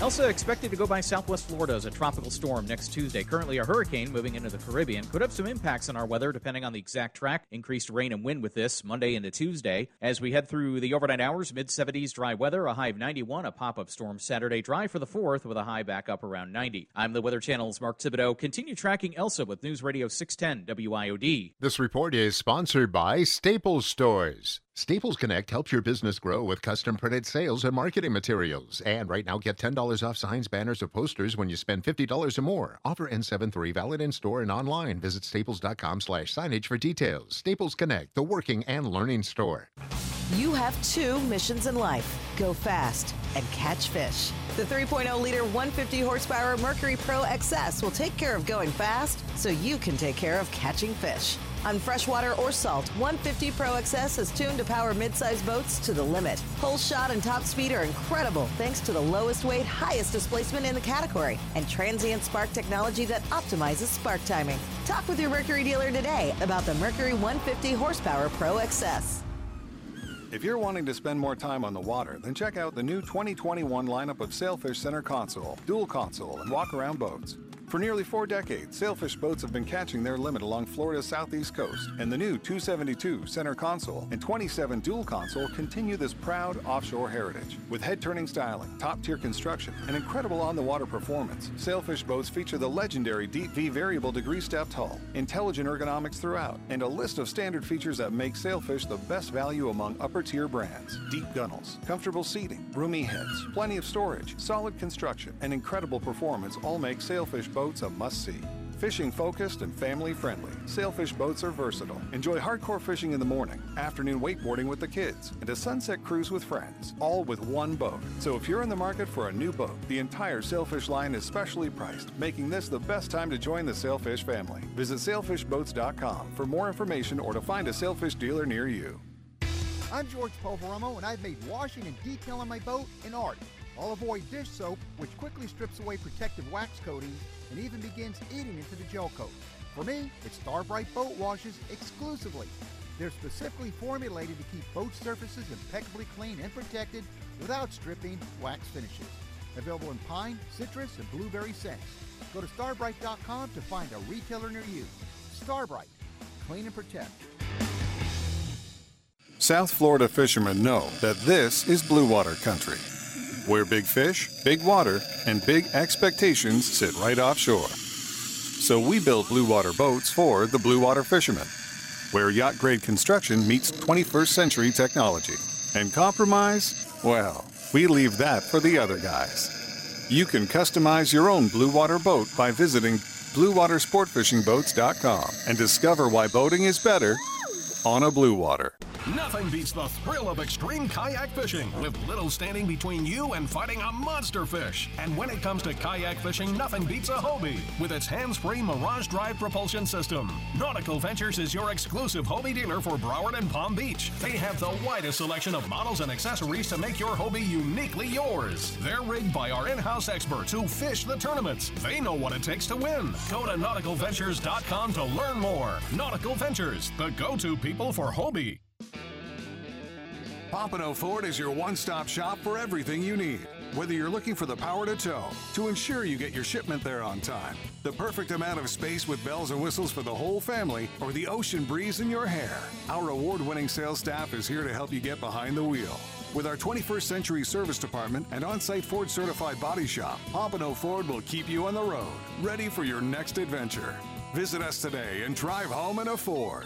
Elsa expected to go by southwest Florida as a tropical storm next Tuesday. Currently a hurricane moving into the Caribbean could have some impacts on our weather depending on the exact track. Increased rain and wind with this Monday into Tuesday. As we head through the overnight hours, mid seventies dry weather, a high of ninety-one, a pop-up storm Saturday. Dry for the fourth with a high back up around ninety. I'm the Weather Channel's Mark Thibodeau. Continue tracking Elsa with News Radio six ten W I O D. This report is sponsored by Staples Stores. Staples Connect helps your business grow with custom-printed sales and marketing materials. And right now, get ten dollars off signs, banners, or posters when you spend fifty dollars or more. Offer N seven three, valid in-store and online. Visit staples.com slash signage for details. Staples Connect, the working and learning store. You have two missions in life. Go fast and catch fish. The three point oh liter one hundred fifty horsepower Mercury Pro X S will take care of going fast so you can take care of catching fish. On freshwater or salt, one fifty Pro X S is tuned to power mid-size boats to the limit. Hole shot and top speed are incredible thanks to the lowest weight, highest displacement in the category and transient spark technology that optimizes spark timing. Talk with your Mercury dealer today about the Mercury one hundred fifty horsepower Pro X S. If you're wanting to spend more time on the water, then check out the new twenty twenty-one lineup of Sailfish Center console, dual console, and walk-around boats. For nearly four decades, Sailfish boats have been catching their limit along Florida's southeast coast, and the new two seventy-two center console and twenty-seven dual console continue this proud offshore heritage. With head-turning styling, top-tier construction, and incredible on-the-water performance, Sailfish boats feature the legendary Deep V variable degree stepped hull, intelligent ergonomics throughout, and a list of standard features that make Sailfish the best value among upper tier brands. Deep gunnels, comfortable seating, roomy heads, plenty of storage, solid construction, and incredible performance all make Sailfish boats a must-see. Fishing-focused and family-friendly, Sailfish boats are versatile. Enjoy hardcore fishing in the morning, afternoon wakeboarding with the kids, and a sunset cruise with friends, all with one boat. So if you're in the market for a new boat, the entire Sailfish line is specially priced, making this the best time to join the Sailfish family. Visit sailfish boats dot com for more information or to find a Sailfish dealer near you. I'm George Poveromo, and I've made washing and detailing my boat an art. I'll avoid dish soap, which quickly strips away protective wax coatings and even begins eating into the gel coat. For me, it's Starbrite Boat Washes exclusively. They're specifically formulated to keep boat surfaces impeccably clean and protected without stripping wax finishes. Available in pine, citrus, and blueberry scents. Go to starbrite dot com to find a retailer near you. Starbrite, clean and protect. South Florida fishermen know that this is blue water country, where big fish, big water, and big expectations sit right offshore. So we build blue water boats for the blue water fishermen, where yacht-grade construction meets twenty-first century technology. And compromise? Well, we leave that for the other guys. You can customize your own blue water boat by visiting blue water sport fishing boats dot com and discover why boating is better on a blue water. Nothing beats the thrill of extreme kayak fishing, with little standing between you and fighting a monster fish. And when it comes to kayak fishing, nothing beats a Hobie with its hands-free Mirage Drive propulsion system. Nautical Ventures is your exclusive Hobie dealer for Broward and Palm Beach. They have the widest selection of models and accessories to make your Hobie uniquely yours. They're rigged by our in-house experts who fish the tournaments. They know what it takes to win. Go to nautical ventures dot com to learn more. Nautical Ventures, the go-to people for Hobie. Pompano Ford is your one-stop shop for everything you need. Whether you're looking for the power to tow, to ensure you get your shipment there on time, the perfect amount of space with bells and whistles for the whole family, or the ocean breeze in your hair, our award-winning sales staff is here to help you get behind the wheel. With our twenty-first century service department and on-site Ford-certified body shop, Pompano Ford will keep you on the road, ready for your next adventure. Visit us today and drive home in a Ford.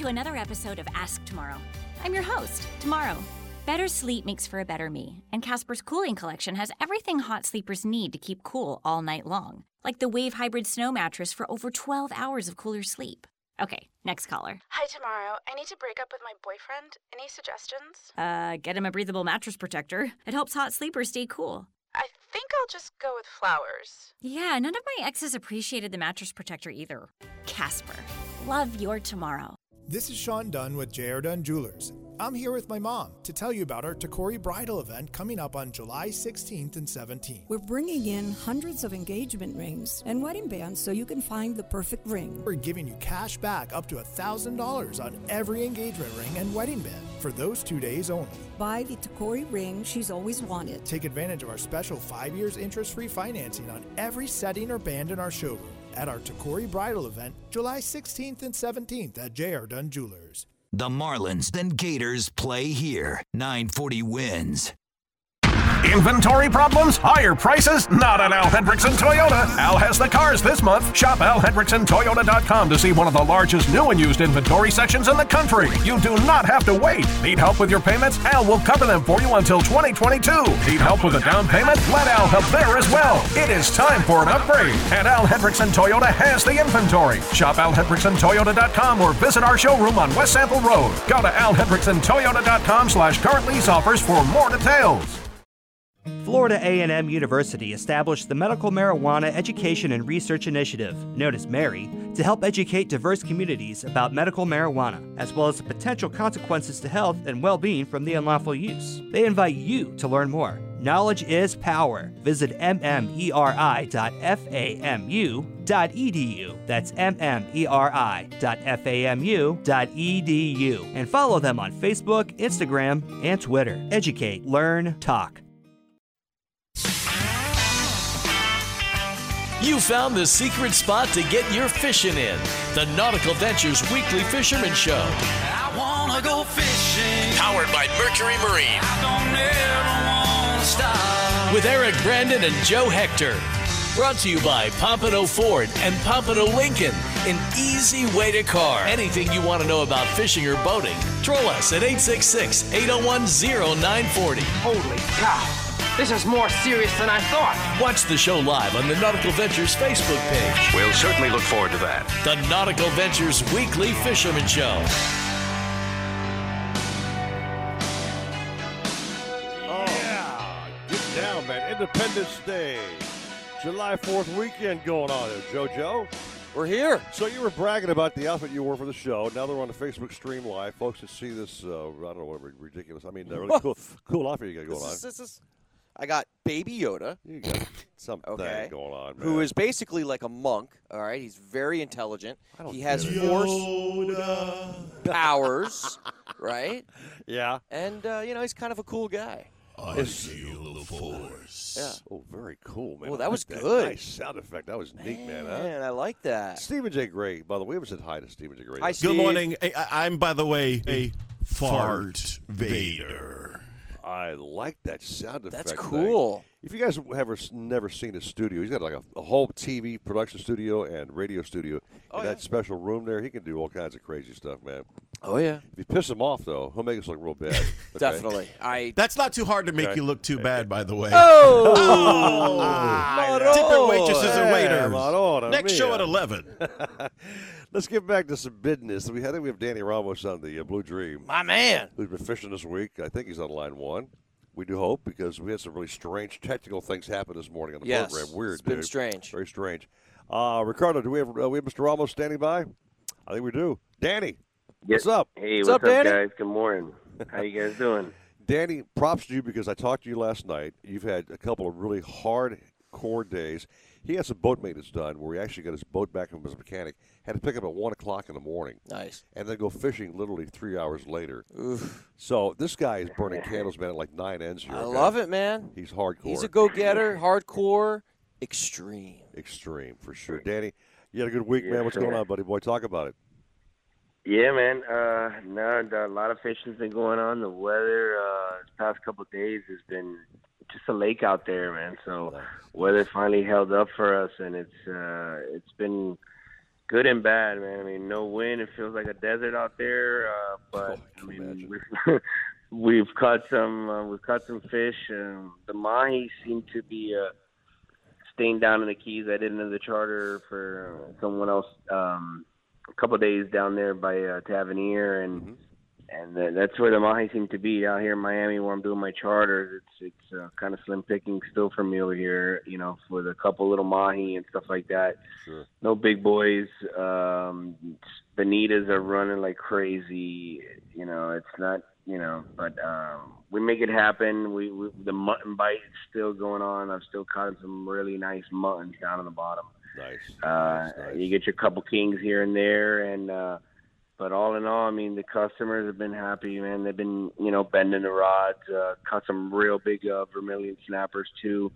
to another episode of Ask Tomorrow. I'm your host, Tomorrow. Better sleep makes for a better me, and Casper's cooling collection has everything hot sleepers need to keep cool all night long, like the Wave Hybrid Snow Mattress for over twelve hours of cooler sleep. Okay, next caller. Hi, Tomorrow. I need to break up with my boyfriend. Any suggestions? Uh, get him a breathable mattress protector. It helps hot sleepers stay cool. I think I'll just go with flowers. Yeah, none of my exes appreciated the mattress protector either. Casper, love your Tomorrow. This is Sean Dunn with J R. Dunn Jewelers. I'm here with my mom to tell you about our Tacori bridal event coming up on July sixteenth and seventeenth. We're bringing in hundreds of engagement rings and wedding bands so you can find the perfect ring. We're giving you cash back up to one thousand dollars on every engagement ring and wedding band for those two days only. Buy the Tacori ring she's always wanted. Take advantage of our special five years interest-free financing on every setting or band in our showroom at our Tacori bridal event, July sixteenth and seventeenth at J R. Dunn Jewelers. The Marlins and Gators play here. nine forty wins. Inventory problems? Higher prices? Not at Al Hendrickson Toyota. Al has the cars this month. Shop al hendrickson toyota dot com to see one of the largest new and used inventory sections in the country. You do not have to wait. Need help with your payments? Al will cover them for you until twenty twenty-two. Need help with a down payment? Let Al help there as well. It is time for an upgrade, and Al Hendrickson Toyota has the inventory. Shop al hendrickson toyota dot com or visit our showroom on West Sample Road. Go to al hendrickson toyota dot com slash current lease offers for more details. Florida A and M University established the Medical Marijuana Education and Research Initiative, known as MARI, to help educate diverse communities about medical marijuana, as well as the potential consequences to health and well-being from the unlawful use. They invite you to learn more. Knowledge is power. Visit m m e r i dot f a m u dot e d u. That's m m e r i dot f a m u dot e d u. And follow them on Facebook, Instagram, and Twitter. Educate, learn, talk. You found the secret spot to get your fishing in. The Nautical Ventures Weekly Fisherman Show. I wanna go fishing. Powered by Mercury Marine. I don't ever wanna stop. With Eric Brandon and Joe Hector. Brought to you by Pompano Ford and Pompano Lincoln. An easy way to car. Anything you want to know about fishing or boating, troll us at eight six six, eight oh one, oh nine four oh. Holy cow, this is more serious than I thought. Watch the show live on the Nautical Ventures Facebook page. We'll certainly look forward to that. The Nautical Ventures Weekly Fisherman Show. Oh, yeah. Get down, man. Independence Day. July fourth weekend going on there, JoJo. We're here. So you were bragging about the outfit you wore for the show. Now they're on the Facebook stream live. Folks can see this, uh, I don't know, whatever, ridiculous. I mean, they're really cool, cool outfit you got going on. This is, this is, I got Baby Yoda. You got something okay. going on, man. Who is basically like a monk, all right? He's very intelligent. I don't he has force Yoda. powers, right? Yeah. And, uh, you know, he's kind of a cool guy. I feel the force. Yeah. Oh, very cool, man. Well, that was that good. Nice sound effect. That was neat, man. Man, huh? Man, I like that. Stephen J. Gray, by the way, we haven't said hi to Stephen J. Gray. Hi, Steve. Good morning. I, I'm, by the way, a fart Vader. I like that sound effect. That's cool. Thing. If you guys have ever, never seen his studio, he's got like a, a whole T V production studio and radio studio. Oh, in yeah. that special room there, he can do all kinds of crazy stuff, man. Oh, yeah. If you piss him off, though, he'll make us look real bad. Okay. Definitely. I. That's not too hard to make okay. you look too bad, by the way. Oh! oh. Ah, different waitresses hey, and waiters. Madonna, Next mia. show at eleven. Let's get back to some business. We, I think we have Danny Ramos on the uh, Blue Dream. My man. Who's been fishing this week. I think he's on line one. We do hope, because we had some really strange technical things happen this morning on the yes, program. Weird, it's been dude. strange. Very strange. Uh, Ricardo, do we have, uh, we have Mister Ramos standing by? I think we do. Danny. What's up? Hey, what's, what's up, Danny? Guys? Good morning. How you guys doing? Danny, props to you because I talked to you last night. You've had a couple of really hardcore days. He had some boat maintenance done where he actually got his boat back from his mechanic, had to pick up at one o'clock in the morning. Nice. And then go fishing literally three hours later. Oof. So this guy is burning candles, man, at like nine ends here. I okay? love it, man. He's hardcore. He's a go-getter, hardcore, extreme. Extreme, for sure. Danny, you had a good week, yeah, man. What's going on, buddy boy? Talk about it. Yeah, man. Uh, no, a lot of fishing's been going on. The weather uh, the past couple of days has been just a lake out there, man. So weather finally held up for us, and it's uh, it's been good and bad, man. I mean, no wind. It feels like a desert out there. Uh, but oh, I, I mean, we've, we've caught some uh, we've caught some fish. Um, the mahi seem to be uh, staying down in the Keys. I did another charter for someone else. Um, A couple of days down there by uh, Tavernier, and mm-hmm. and the, that's where the mahi seem to be out here in Miami, where I'm doing my charters. It's it's uh, kind of slim picking still for me over here, you know, with a couple little mahi and stuff like that. Sure. No big boys. Um, bonitas are running like crazy. You know, it's not you know, but um, we make it happen. We, we the mutton bite is still going on. I've still caught some really nice muttons down on the bottom. Nice. Uh, nice, nice. You get your couple kings here and there, and uh, but all in all, I mean, the customers have been happy, man. They've been, you know, bending the rods, uh, caught some real big uh, vermilion snappers too.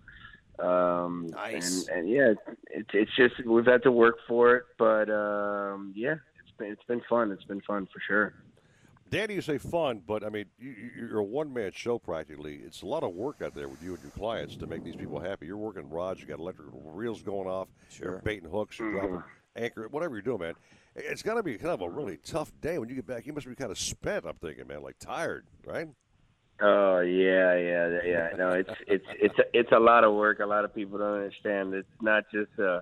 Um, nice. And, and yeah, it's it's just we've had to work for it, but um, yeah, it's been it's been fun. It's been fun for sure. Danny, you say fun, but I mean, you, you're a one-man show practically. It's a lot of work out there with you and your clients to make these people happy. You're working rods, you got electrical reels going off, sure. you're baiting hooks, you're dropping anchor, whatever you're doing, man. It's got to be kind of a really tough day when you get back. You must be kind of spent, I'm thinking, man, like tired, right? Oh yeah, yeah, yeah. No, it's it's it's a, it's a lot of work. A lot of people don't understand. It's not just a. Uh,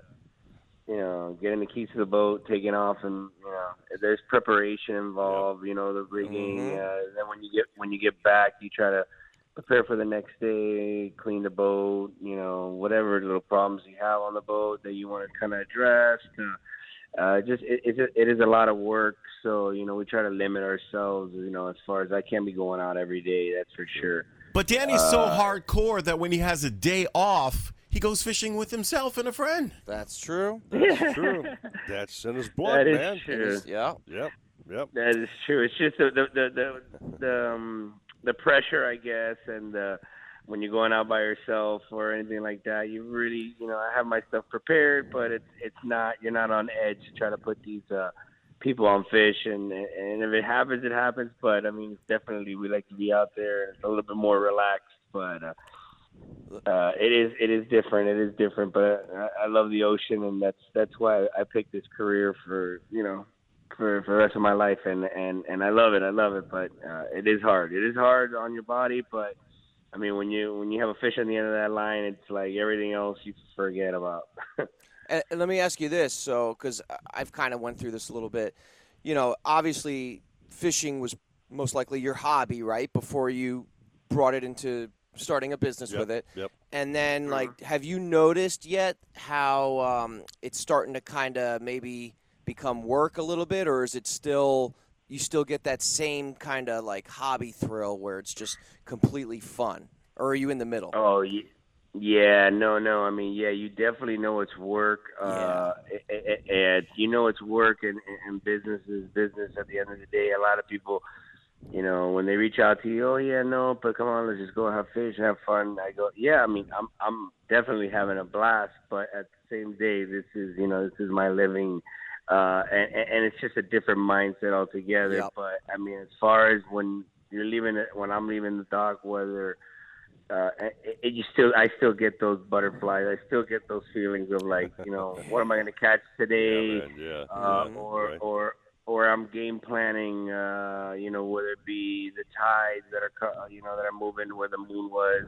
You know, getting the keys to the boat, taking off, and you know, there's preparation involved. Yep. You know, the rigging. Mm-hmm. Uh, and then when you get when you get back, you try to prepare for the next day, clean the boat. You know, whatever little problems you have on the boat that you want to kind of address. Uh, just it, it, it is a lot of work. So you know, we try to limit ourselves. You know, as far as I can't be going out every day, that's for sure. But Danny's uh, so hardcore that when he has a day off, he goes fishing with himself and a friend. That's true. That's true. That's in his blood, that is man. True. Is, yeah. Yep. Yep. That is true. It's just the the the the, the, um, the pressure, I guess, and the when you're going out by yourself or anything like that, you really, you know, I have my stuff prepared, but it's it's not, you're not on edge trying to put these uh, people on fish. And, and if it happens, it happens. But, I mean, it's definitely, we like to be out there. It's a little bit more relaxed, but uh, uh, it is it is different. It is different, but I, I love the ocean, and that's that's why I picked this career for, you know, for, for the rest of my life. And, and, and I love it. I love it, but uh, it is hard. It is hard on your body, but I mean, when you when you have a fish on the end of that line, it's like everything else you forget about. And let me ask you this, so because I've kind of went through this a little bit. You know, obviously, fishing was most likely your hobby, right, before you brought it into starting a business yep, with it. Yep. And then, like, have you noticed yet how um, it's starting to kind of maybe become work a little bit, or is it still – you still get that same kind of like hobby thrill where it's just completely fun, or are you in the middle? Oh yeah, no, no. I mean, yeah, you definitely know it's work. Yeah. Uh, and you know, it's work, and, and business is business at the end of the day. A lot of people, you know, when they reach out to you, oh yeah, no, but come on, let's just go have fish, have fun. I go, yeah, I mean, I'm, I'm definitely having a blast, but at the same day, this is, you know, this is my living. Uh, and, and it's just a different mindset altogether. Yep. But I mean, as far as when you're leaving it, when I'm leaving the dock, whether uh, it, it, you still, I still get those butterflies. I still get those feelings of like, you know, what am I going to catch today? Yeah, man, yeah. Uh, yeah, or, right. or, or I'm game planning. Uh, you know, whether it be the tides that are, you know, that are moving, where the moon was.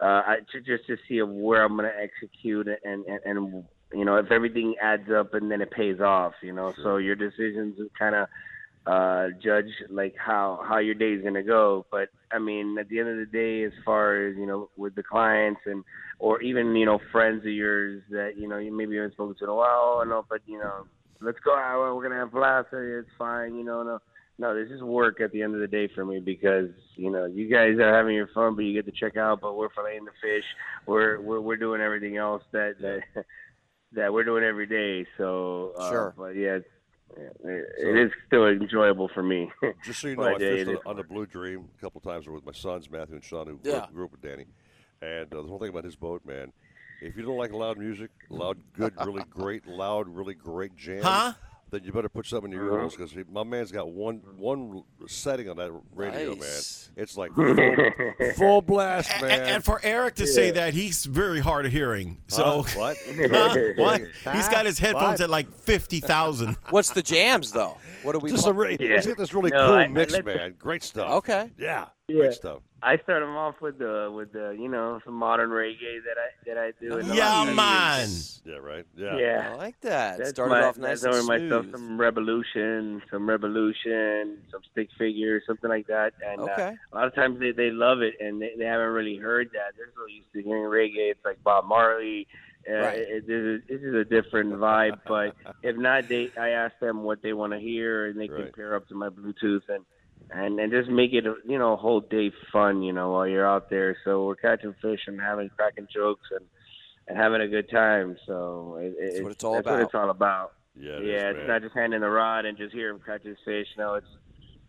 Uh, uh, I just to see where I'm going to execute and and. and you know, if everything adds up and then it pays off, you know, sure. So your decisions kind of uh, judge like how, how your day is going to go. But I mean, at the end of the day, as far as, you know, with the clients and, or even, you know, friends of yours that, you know, you maybe haven't spoken to in a while, no, but you know, let's go out, we're going to have blast. It's fine. You know, no, no, this is work at the end of the day for me, because, you know, you guys are having your fun, but you get to check out, but we're filleting the fish. We're, we're, we're doing everything else that, that, that we're doing every day. So uh, sure. But yeah, it, it is still enjoyable for me. Just so you know, I fished on, on the Blue Dream a couple times with my sons Matthew and Sean, who yeah. grew up with Danny, and uh, the whole thing about his boat, man, if you don't like loud music, loud good really great loud really great jams, huh? Then you better put something in your ear holes, because my man's got one one setting on that radio, nice. Man. It's like full, full blast, man. And, and for Eric to yeah. say that, he's very hard of hearing. So huh? What? Huh? What? Huh? He's got his headphones what? At like fifty thousand. What's the jams though? What are we? Just a really, yeah. Let's get this really no, cool I, mix, I, man. Great stuff. Okay. Yeah. Yeah. Great stuff. I start them off with the with the you know some modern reggae that I that I do. And yeah, man. Yeah, right. Yeah. Yeah. I like that. That's Started my, off nice and smooth. Myself some revolution, some revolution, some stick figures, something like that. And okay. uh, a lot of times they, they love it, and they, they haven't really heard that. They're so used to hearing reggae. It's like Bob Marley. Uh, right. it, it, it, it is a different vibe. But if not, they I ask them what they want to hear, and they right. can pair up to my Bluetooth and. And and just make it, you know, a whole day fun, you know, while you're out there. So we're catching fish and having cracking jokes and, and having a good time. So it, it, that's, what it's, all that's about. what it's all about. Yeah, it yeah. Is, it's not just handing the rod and just hear him catch his fish. No, it's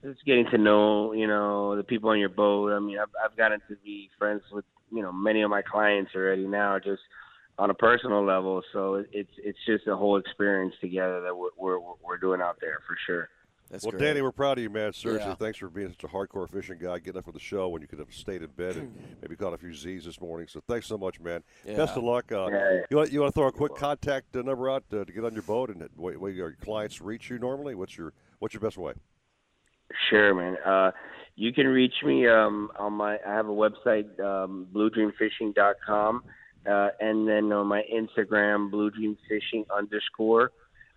it's getting to know, you know, the people on your boat. I mean, I've I've gotten to be friends with, you know, many of my clients already now, just on a personal level. So it, it's it's just a whole experience together that we're we're, we're doing out there for sure. That's well, great. Danny, we're proud of you, man. Seriously, yeah. Thanks for being such a hardcore fishing guy, getting up for the show when you could have stayed in bed and maybe caught a few Z's this morning. So thanks so much, man. Yeah. Best of luck. Uh, yeah. You want you want to throw a quick contact uh, number out uh, to get on your boat and where your clients reach you normally? What's your what's your best way? Sure, man. Uh, you can reach me um, on my. I have a website, um, blue dream fishing dot com, uh, and then on my Instagram, bluedreamfishing underscore.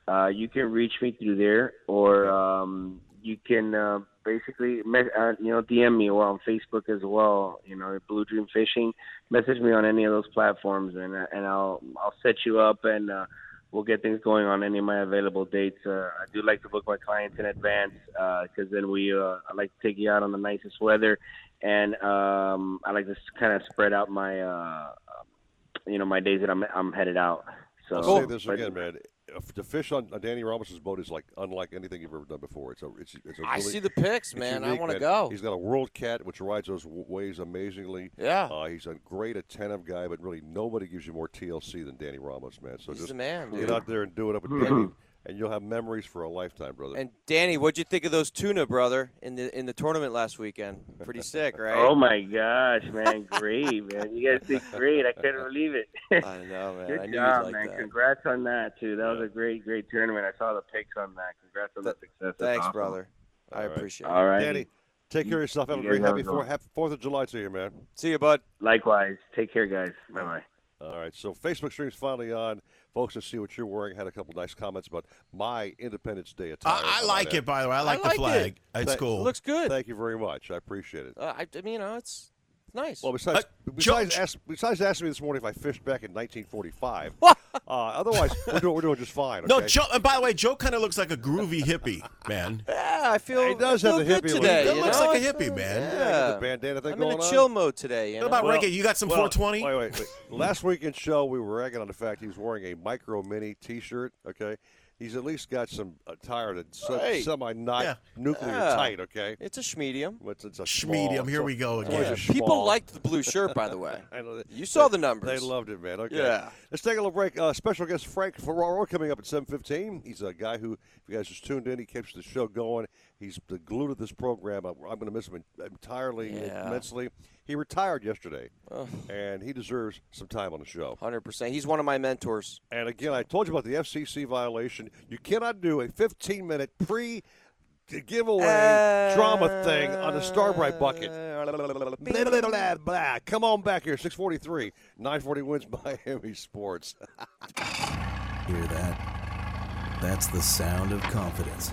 Uh, you can reach me through there, or um, you can uh, basically, me- uh, you know, D M me well on Facebook as well. You know, Blue Dream Fishing. Message me on any of those platforms, and and I'll I'll set you up, and uh, we'll get things going on any of my available dates. Uh, I do like to book my clients in advance because uh, then we uh, I like to take you out on the nicest weather, and um, I like to kind of spread out my uh, you know my days that I'm I'm headed out. So I'll say this again, man. to fish on Danny Ramos' boat is like unlike anything you've ever done before. It's a, it's, it's a really, I see the pics, man. Unique, I want to go. He's got a World Cat, which rides those waves amazingly. Yeah. Uh, he's a great, attentive guy, but really nobody gives you more T L C than Danny Ramos, man. So he's just the man, get dude. out there and do it up with Danny, and you'll have memories for a lifetime, brother. And, Danny, what'd you think of those tuna, brother, in the in the tournament last weekend? Pretty sick, right? Oh, my gosh, man. Great, man. You guys did great. I couldn't believe it. I know, man. Good I knew job, like man. That. Congrats on that, too. That yeah. was a great, great tournament. I saw the pics on that. Congrats on Th- the success. Thanks, awesome. brother. All I right. appreciate it. All right. Danny, take care of yourself. Have you a great happy fourth of July to you, man. See you, bud. Likewise. Take care, guys. Bye-bye. All right, so Facebook stream's finally on. Folks, let's see what you're wearing. I had a couple nice comments about my Independence Day attire. I, I like it, by the way. I like I the like flag. It. It's Th- cool. It looks good. Thank you very much. I appreciate it. Uh, I, I mean, you know, it's nice. Well, besides, uh, besides, ask, besides asking me this morning if I fished back in nineteen forty-five, uh, otherwise, we're doing, we're doing just fine. Okay? No, Joe, and by the way, Joe kind of looks like a groovy hippie, man. Yeah, I feel He does I have the hippie today, look. It looks know? like a hippie, man. Yeah, yeah. The bandana thing I'm going in a chill on. mode today. You know? What about well, Reggae? You got some well, four twenty? Wait, wait, wait. Last weekend's show, we were ragging on the fact he was wearing a micro mini T-shirt, okay? He's at least got some attire that's right. semi-not yeah. nuclear yeah. tight, okay? It's a schmedium. It's, it's a schmedium. Here we go again. Yeah. People liked the blue shirt, by the way. I know that, you saw they, the numbers. They loved it, man. Okay. Yeah. Let's take a little break. Uh, special guest Frank Ferraro coming up at seven fifteen. He's a guy who, if you guys just tuned in, he keeps the show going. He's the glue to this program. I'm, I'm going to miss him entirely, yeah. immensely. He retired yesterday, oh. and he deserves some time on the show. one hundred percent. He's one of my mentors. And, again, I told you about the F C C violation. You cannot do a fifteen-minute pre-giveaway uh, drama thing on the Starbrite bucket. Uh, blah, blah, blah, blah. Come on back here, six forty-three. nine forty wins Miami Sports. Hear that? That's the sound of confidence.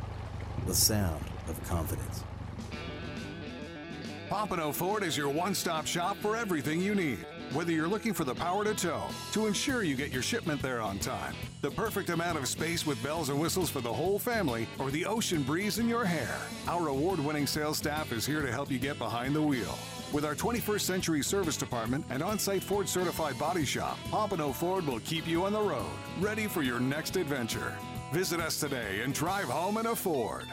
the sound of confidence. Pompano Ford is your one-stop shop for everything you need. Whether you're looking for the power to tow, to ensure you get your shipment there on time, the perfect amount of space with bells and whistles for the whole family, or the ocean breeze in your hair, our award-winning sales staff is here to help you get behind the wheel. With our twenty-first century service department and on-site Ford-certified body shop, Pompano Ford will keep you on the road, ready for your next adventure. Visit us today and drive home in a Ford.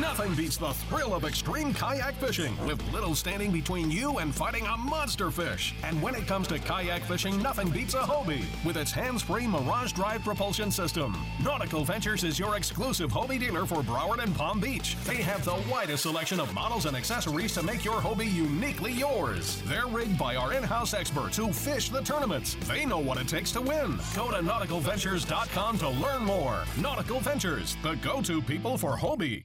Nothing beats the thrill of extreme kayak fishing, with little standing between you and fighting a monster fish. And when it comes to kayak fishing, nothing beats a Hobie with its hands-free Mirage Drive propulsion system. Nautical Ventures is your exclusive Hobie dealer for Broward and Palm Beach. They have the widest selection of models and accessories to make your Hobie uniquely yours. They're rigged by our in-house experts who fish the tournaments. They know what it takes to win. Go to nautical ventures dot com to learn more. Nautical Ventures, the go-to people for Hobie.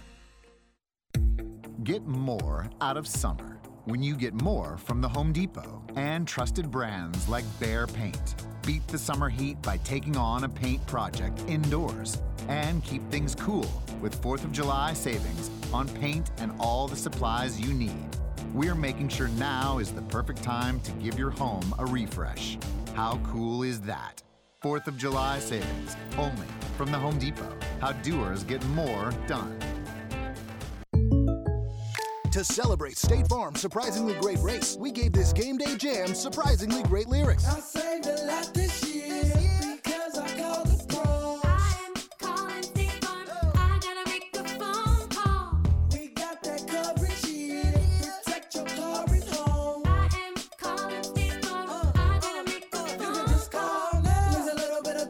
Get more out of summer when you get more from the Home Depot and trusted brands like Behr Paint. Beat the summer heat by taking on a paint project indoors, and keep things cool with fourth of July savings on paint and all the supplies you need. We're making sure now is the perfect time to give your home a refresh. How cool is that? fourth of July savings only from the Home Depot. How doers get more done. To celebrate State Farm's surprisingly great race, we gave this game day jam surprisingly great lyrics. I saved a lot this year because I called the pros. I am calling State Farm. Oh. I gotta make the phone call. We got that coverage here. Yeah. Protect your car and home. I am calling State Farm. Oh. I gotta make the oh. phone call. Just call now. There's a little bit of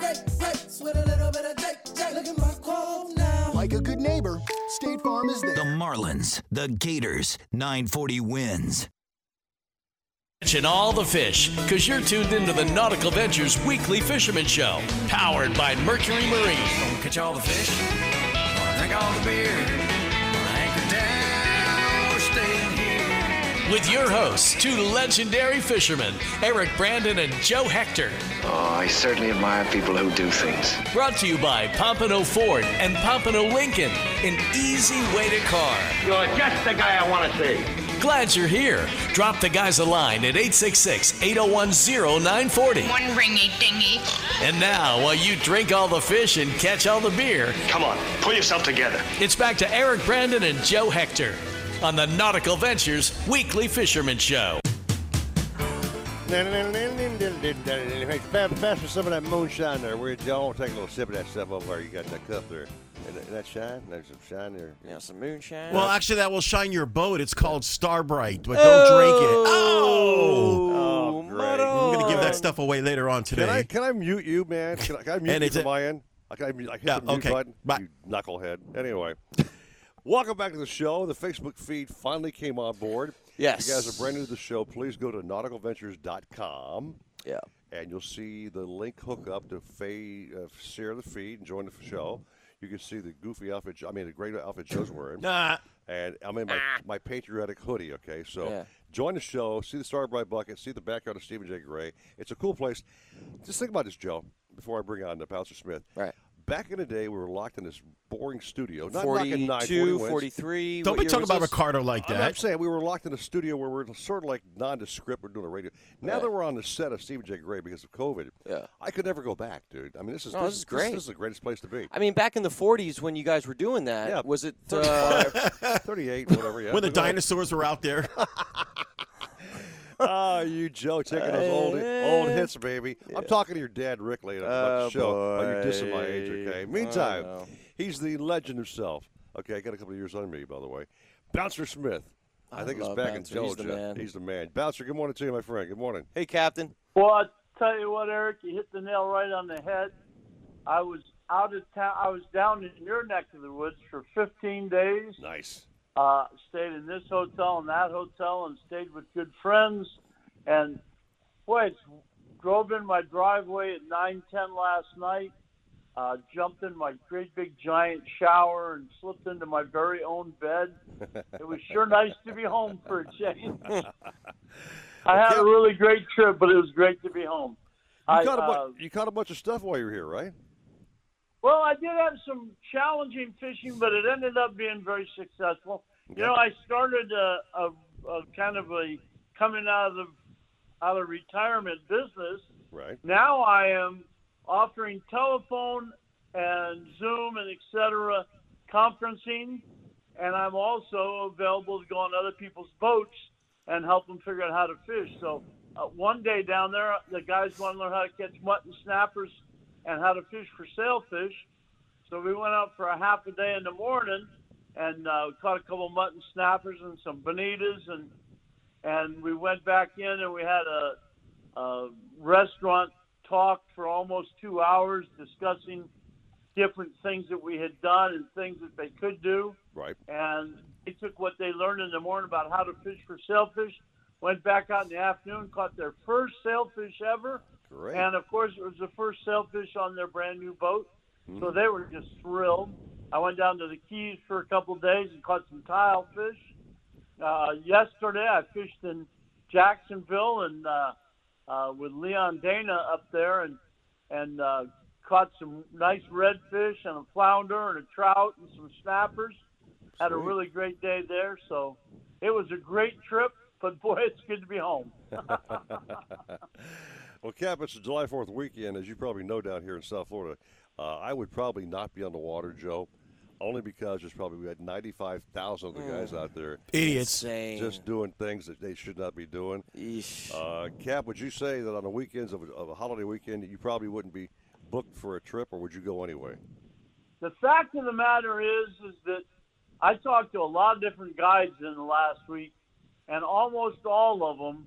Like a good neighbor, State Farm is there. The Marlins, the Gators, nine forty wins. And all the fish, because you're tuned into the Nautical Ventures Weekly Fisherman Show, powered by Mercury Marine. Gonna catch all the fish, gonna drink all the beer, gonna anchor down, stay here. With your hosts, two legendary fishermen, Eric Brandon and Joe Hector. Oh, I certainly admire people who do things. Brought to you by Pompano Ford and Pompano Lincoln, an easy way to car. You're just the guy I want to see. Glad you're here. Drop the guys a line at eight six six, eight oh one, oh nine four oh. One ringy dingy. And now, while you drink all the fish and catch all the beer... Come on, pull yourself together. It's back to Eric Brandon and Joe Hector on the Nautical Ventures Weekly Fisherman Show. Pass me some of that moonshine there. We're all take a little sip of that stuff over there. You got that cup there. Is that shine? There's some shine there. Yeah, some moonshine. Well, actually, that will shine your boat. It's called Starbrite, but don't oh, drink it. Oh! Oh, great. I'm going to give that stuff away later on today. Can I, can I mute you, man? Can I, can I mute you from my end? Can I, I hit yeah, the mute okay. button? Bye. You knucklehead. Anyway, welcome back to the show. The Facebook feed finally came on board. Yes. If you guys are brand new to the show, please go to nautical ventures dot com. Yeah. And you'll see the link hook up to Faye, uh, share the feed and join the show. You can see the goofy outfit, I mean, the great outfit Joe's wearing. Nah. And I'm in my, my patriotic hoodie, okay? So yeah. Join the show, see the Starbright Bucket, see the backyard of Stephen J. Gray. It's a cool place. Just think about this, Joe, before I bring on the Bouncer Smith. Right. Back in the day, we were locked in this boring studio. Not forty-two, nine, forty-three. Don't be talking about this? Ricardo like that. I'm, I'm saying we were locked in a studio where we we're sort of like nondescript. We're doing a radio. Now right. that we're on the set of Stephen J. Gray because of COVID, yeah. I could never go back, dude. I mean, this is, no, this, this is great. This, this is the greatest place to be. I mean, back in the forties when you guys were doing that, yeah. was it uh, thirty-eight, whatever? Yeah. When the dinosaurs were out there. Oh, you Joe, taking those old old hits, baby. Yeah. I'm talking to your dad, Rick, later on the show. Oh, you're dissing my age, okay? Meantime, oh, no. he's the legend himself. Okay, I got a couple of years on me, by the way. Bouncer Smith. I, I think it's back Bouncer. in Georgia. He's the man. He's the man. Bouncer, good morning to you, my friend. Good morning. Hey, Captain. Well, I tell you what, Eric, you hit the nail right on the head. I was out of town. I was down in your neck of the woods for fifteen days. Nice. Uh, stayed in this hotel and that hotel and stayed with good friends. And, boy, it's, drove in my driveway at nine ten last night, uh, jumped in my great big giant shower and slipped into my very own bed. It was sure nice to be home for a change. I had a really great trip, but it was great to be home. You, I, caught, a bu- uh, you caught a bunch of stuff while you were here, right? Well, I did have some challenging fishing, but it ended up being very successful. Okay. You know, I started a, a, a kind of a coming out of the, out of retirement business. Right. Now I am offering telephone and Zoom and et cetera conferencing, and I'm also available to go on other people's boats and help them figure out how to fish. So uh, one day down there, the guys want to learn how to catch mutton snappers and how to fish for sailfish. So we went out for a half a day in the morning and uh, caught a couple mutton snappers and some bonitas, and and we went back in and we had a, a restaurant talk for almost two hours discussing different things that we had done and things that they could do. Right. And they took what they learned in the morning about how to fish for sailfish, went back out in the afternoon, caught their first sailfish ever. Great. And, of course, it was the first sailfish on their brand-new boat, mm. so they were just thrilled. I went down to the Keys for a couple of days and caught some tilefish. Uh, yesterday, I fished in Jacksonville and uh, uh, with Leon Dana up there and, and uh, caught some nice redfish and a flounder and a trout and some snappers. Sweet. Had a really great day there, so it was a great trip, but, boy, it's good to be home. Well, Cap, it's the July fourth weekend, as you probably know down here in South Florida. Uh, I would probably not be on the water, Joe, only because there's probably we had ninety-five thousand of the guys mm. out there. Idiots. Just doing things that they should not be doing. Uh, Cap, would you say that on the weekends of a, of a holiday weekend, you probably wouldn't be booked for a trip, or would you go anyway? The fact of the matter is, is that I talked to a lot of different guides in the last week, and almost all of them,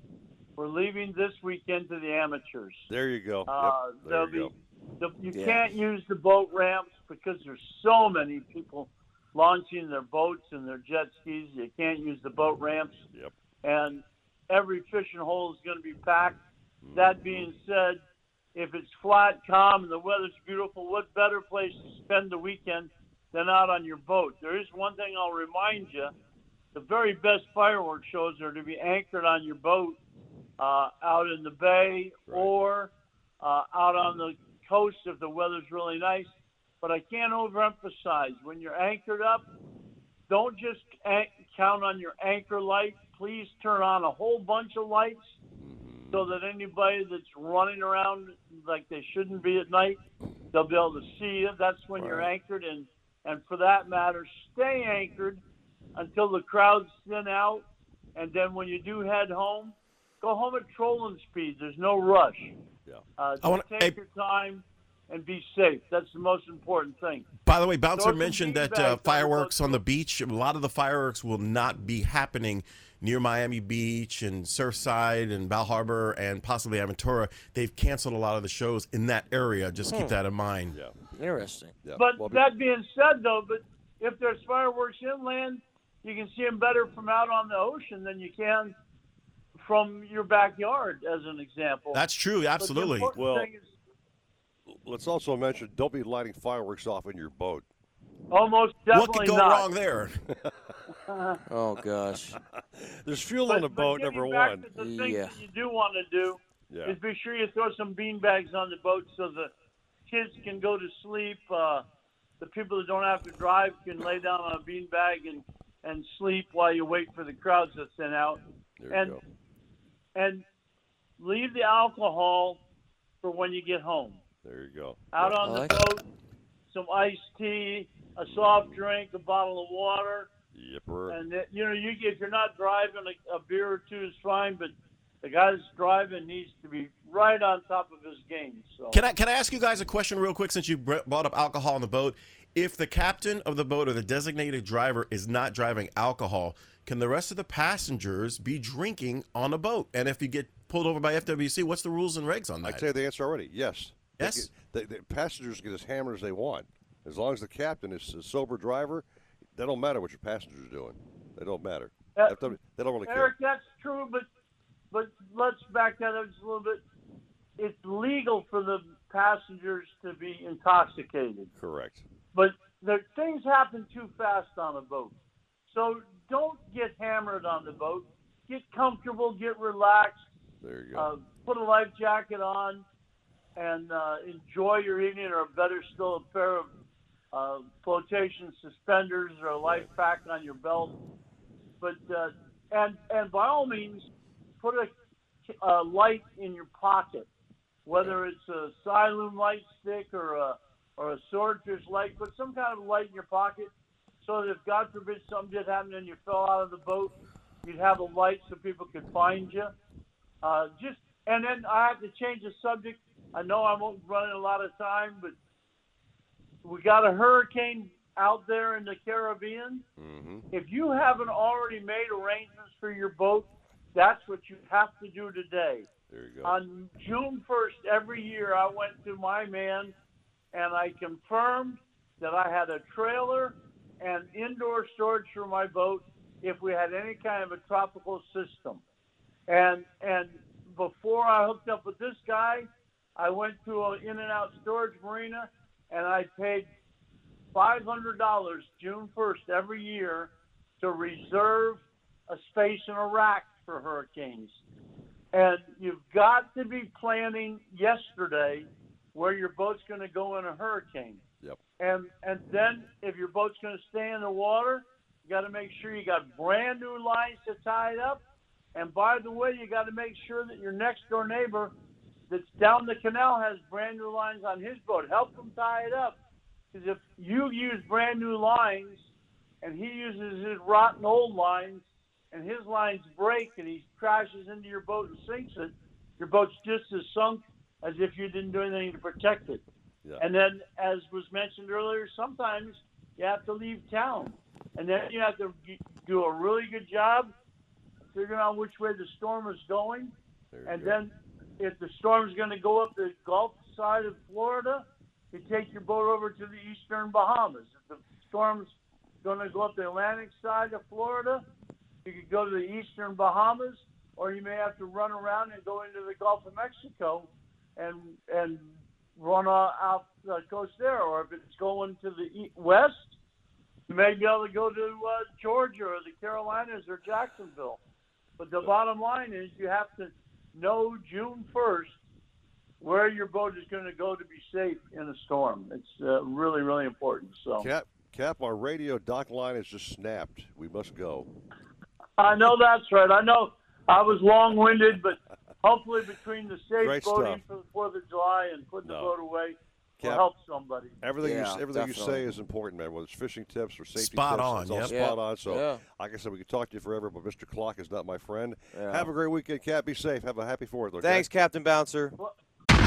we're leaving this weekend to the amateurs. There you go. Uh, yep. there you be, go. The, you yeah. can't use the boat ramps. because there's so many people launching their boats and their jet skis. You can't use the boat ramps. Yep. And every fishing hole is going to be packed. Mm-hmm. That being said, if it's flat, calm, and the weather's beautiful, what better place to spend the weekend than out on your boat? There is one thing I'll remind you. The very best fireworks shows are to be anchored on your boat uh, out in the bay right. or uh, out on the coast if the weather's really nice. But I can't overemphasize, when you're anchored up, don't just an- count on your anchor light. Please turn on a whole bunch of lights so that anybody that's running around like they shouldn't be at night, they'll be able to see you. That's when right. you're anchored. And, and for that matter, stay anchored until the crowds thin out. And then when you do head home, go home at trolling speed. There's no rush. Yeah. Uh, just I wanna, take I, your time and be safe. That's the most important thing. By the way, Bouncer so mentioned that uh, fireworks on the beach, a lot of the fireworks will not be happening near Miami Beach and Surfside and Bal Harbor and possibly Aventura. They've canceled a lot of the shows in that area. Just hmm. keep that in mind. Yeah. Interesting. Yeah. But well, that being said, though, but if there's fireworks inland, you can see them better from out on the ocean than you can from your backyard, as an example. That's true, absolutely. Well, is, let's also mention, don't be lighting fireworks off in your boat. Almost definitely not. What could go not. wrong there? Oh, gosh. There's fuel but, on the boat, number one. But the thing yeah. that you do want to do yeah. is be sure you throw some beanbags on the boat so the kids can go to sleep. Uh, the people that don't have to drive can lay down on a beanbag and and sleep while you wait for the crowds to thin out. And go. and leave the alcohol for when you get home. There you go. Out yeah. on I the like boat, that. some iced tea, a soft drink, a bottle of water. Yipper. And, it, you know, you if you're not driving, a, a beer or two is fine, but the guy that's driving needs to be right on top of his game. So. Can I can I ask you guys a question real quick, since you brought up alcohol on the boat? If the captain of the boat or the designated driver is not driving alcohol, can the rest of the passengers be drinking on a boat? And if you get pulled over by F W C, what's the rules and regs on that? I tell you the answer already. Yes. Yes. They get, they, the passengers get as hammered as they want. As long as the captain is a sober driver, that don't matter what your passengers are doing. They don't matter. That, F W C, they don't really care. Eric, that's true, but but let's back that up just a little bit. It's legal for the passengers to be intoxicated. Correct. But there, things happen too fast on a boat. So don't get hammered on the boat. Get comfortable. Get relaxed. There you go. Uh, put a life jacket on and uh, enjoy your evening, or better still, a pair of uh, flotation suspenders or a life pack on your belt. But uh, and, and by all means, put a, a light in your pocket, whether it's a Cylum light stick or a or a swordfish light. Put some kind of light in your pocket so that if, God forbid, something did happen and you fell out of the boat, you'd have a light so people could find you. Uh, just And then I have to change the subject. I know I won't run a lot of time, but we got a hurricane out there in the Caribbean. Mm-hmm. If you haven't already made arrangements for your boat, that's what you have to do today. There you go. On June first every year, I went to my man, and I confirmed that I had a trailer and indoor storage for my boat if we had any kind of a tropical system. And and before I hooked up with this guy, I went to an in-and-out storage marina, and I paid five hundred dollars June first every year to reserve a space in a rack for hurricanes. And you've got to be planning yesterday where your boat's going to go in a hurricane. Yep. And and then if your boat's going to stay in the water, you got to make sure you got brand new lines to tie it up. And by the way, you got to make sure that your next door neighbor that's down the canal has brand new lines on his boat. Help him tie it up. Because if you use brand new lines and he uses his rotten old lines and his lines break and he crashes into your boat and sinks it, your boat's just as sunk as if you didn't do anything to protect it. Yeah. And then, as was mentioned earlier, sometimes you have to leave town. And then you have to do a really good job figuring out which way the storm is going. And go. then if the storm is going to go up the Gulf side of Florida, you take your boat over to the eastern Bahamas. If the storm's going to go up the Atlantic side of Florida, you could go to the eastern Bahamas, or you may have to run around and go into the Gulf of Mexico and and run out the coast there. Or if it's going to the west, you may be able to go to uh, Georgia or the Carolinas or Jacksonville. But the bottom line is you have to know June first where your boat is going to go to be safe in a storm. It's uh, really, really important. So, Cap, Cap, our radio dock line has just snapped. We must go. I know that's right. I know I was long-winded, but hopefully between the safe Great boating stuff. for the fourth of July and putting no. the boat away, Cap, will help somebody. Everything, yeah, you, everything you say is important, man, whether it's fishing tips or safety spot tips. On, it's all yep. spot on. So, yeah. like I said, we could talk to you forever, but Mister Clock is not my friend. Yeah. Have a great weekend, Cap. Be safe. Have a happy fourth. Okay? Thanks, Captain Bouncer. Well,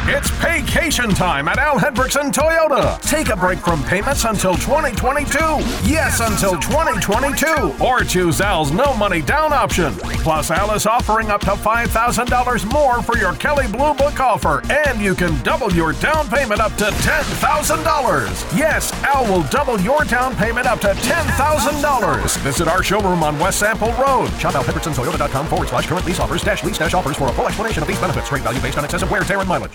it's paycation time at Al Hendrickson Toyota. Take a break from payments until twenty twenty-two. Yes, until twenty twenty-two. Or choose Al's no money down option. Plus, Al is offering up to five thousand dollars more for your Kelly Blue Book offer. And you can double your down payment up to ten thousand dollars. Yes, Al will double your down payment up to ten thousand dollars. Visit our showroom on West Sample Road. Shop Al Hendrickson Toyota dot com forward slash current lease offers dash lease dash offers for a full explanation of these benefits. Rate value based on excessive wear, tear, and mileage.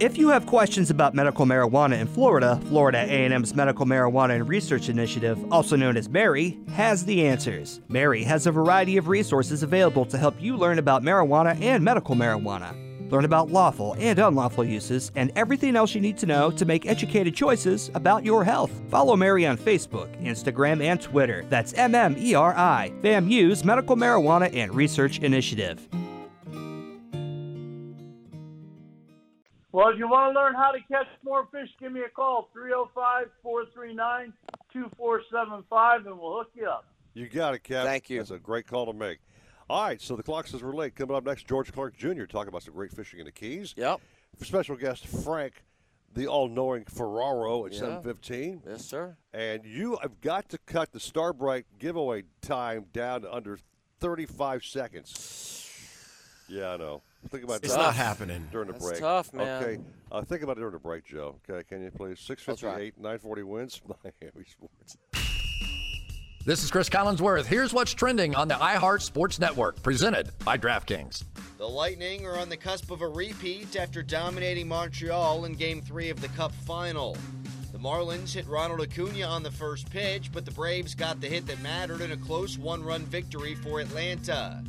If you have questions about medical marijuana in Florida, Florida A and M's Medical Marijuana and Research Initiative, also known as MARI, has the answers. MARI has a variety of resources available to help you learn about marijuana and medical marijuana, learn about lawful and unlawful uses, and everything else you need to know to make educated choices about your health. Follow MARI on Facebook, Instagram, and Twitter. That's M M E R I, FAMU's Medical Marijuana and Research Initiative. Well, if you want to learn how to catch more fish, give me a call, three oh five, four three nine, two four seven five, and we'll hook you up. You got it, Captain. Thank you. That's a great call to make. All right, so the clock says we're late. Coming up next, George Clark Junior talking about some great fishing in the Keys. Yep. Special guest, Frank, the all-knowing Ferraro at yeah. seven fifteen. Yes, sir. And you have got to cut the Starbrite giveaway time down to under thirty-five seconds. Yeah, I know. Think about it's that. Not happening during the That's break. Tough, man. Okay, uh, think about it during the break, Joe. Okay, can you please? six fifty-eight, nine forty wins. Miami Sports. This is Chris Collinsworth. Here's what's trending on the iHeart Sports Network, presented by DraftKings. The Lightning are on the cusp of a repeat after dominating Montreal in Game Three of the Cup Final. The Marlins hit Ronald Acuna on the first pitch, but the Braves got the hit that mattered in a close one-run victory for Atlanta.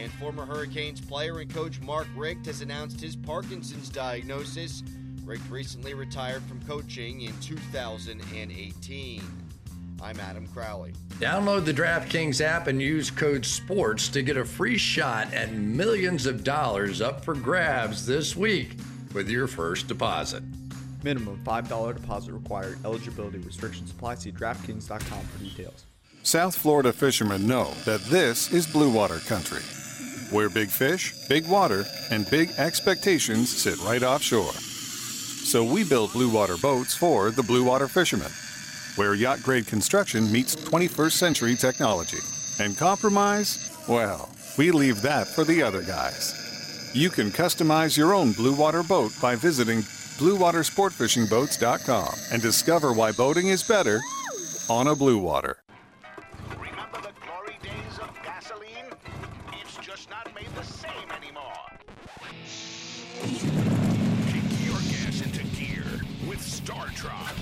And former Hurricanes player and coach Mark Richt has announced his Parkinson's diagnosis. Richt recently retired from coaching in two thousand eighteen. I'm Adam Crowley. Download the DraftKings app and use code SPORTS to get a free shot at millions of dollars up for grabs this week with your first deposit. Minimum five dollars deposit required. Eligibility restrictions apply. See DraftKings dot com for details. South Florida fishermen know that this is blue water country, where big fish, big water, and big expectations sit right offshore. So we build blue water boats for the blue water fishermen, where yacht-grade construction meets twenty-first century technology. And compromise? Well, we leave that for the other guys. You can customize your own blue water boat by visiting blue water sport fishing boats dot com and discover why boating is better on a blue water. Star Tron.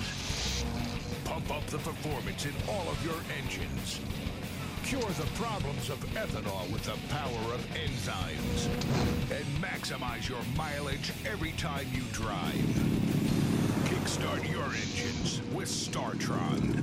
Pump up the performance in all of your engines. Cure the problems of ethanol with the power of enzymes. And maximize your mileage every time you drive. Kickstart your engines with Star Tron.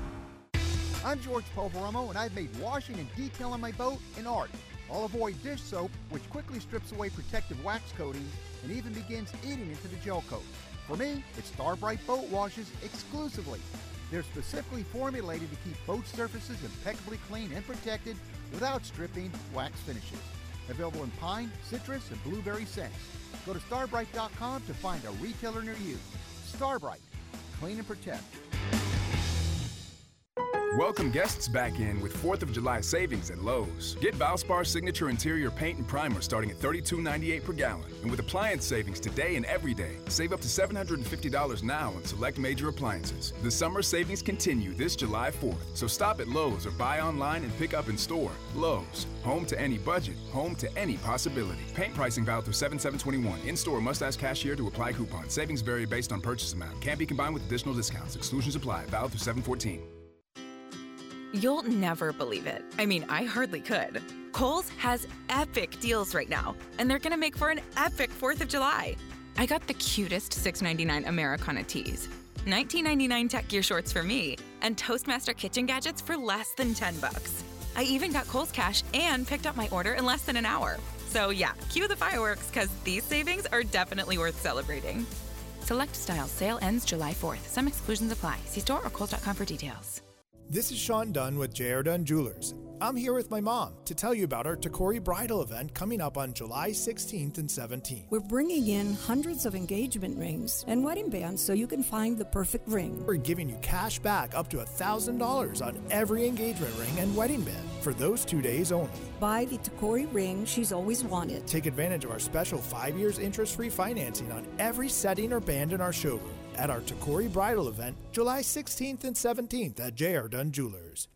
I'm George Poveromo, and I've made washing and detailing my boat an art. I'll avoid dish soap, which quickly strips away protective wax coatings and even begins eating into the gel coat. For me, it's Starbrite boat washes exclusively. They're specifically formulated to keep boat surfaces impeccably clean and protected without stripping wax finishes. Available in pine, citrus, and blueberry scents. Go to starbrite dot com to find a retailer near you. Starbrite, clean and protect. Welcome guests back in with fourth of July savings at Lowe's. Get Valspar Signature Interior Paint and Primer starting at thirty-two ninety-eight per gallon. And with appliance savings today and every day, save up to seven hundred fifty dollars now on select major appliances. The summer savings continue this July fourth, so stop at Lowe's or buy online and pick up in store. Lowe's, home to any budget, home to any possibility. Paint pricing valid through seven seven twenty-one. In-store must ask cashier to apply coupon. Savings vary based on purchase amount. Can't be combined with additional discounts. Exclusions apply. Valid through seven fourteen. You'll never believe it. I mean, I hardly could. Kohl's has epic deals right now, and they're gonna make for an epic fourth of July. I got the cutest six ninety-nine Americana tees, nineteen ninety-nine tech gear shorts for me, and Toastmaster kitchen gadgets for less than ten bucks. I even got Kohl's Cash and picked up my order in less than an hour. So yeah, cue the fireworks, because these savings are definitely worth celebrating. Select styles. Sale ends July fourth. Some exclusions apply. See store or kohls dot com for details. This is Sean Dunn with J R. Dunn Jewelers. I'm here with my mom to tell you about our Tacori bridal event coming up on July sixteenth and seventeenth. We're bringing in hundreds of engagement rings and wedding bands so you can find the perfect ring. We're giving you cash back up to one thousand dollars on every engagement ring and wedding band for those two days only. Buy the Tacori ring she's always wanted. Take advantage of our special five years interest-free financing on every setting or band in our showroom at our Tacori Bridal Event, July sixteenth and seventeenth at J R. Dunn Jewelers.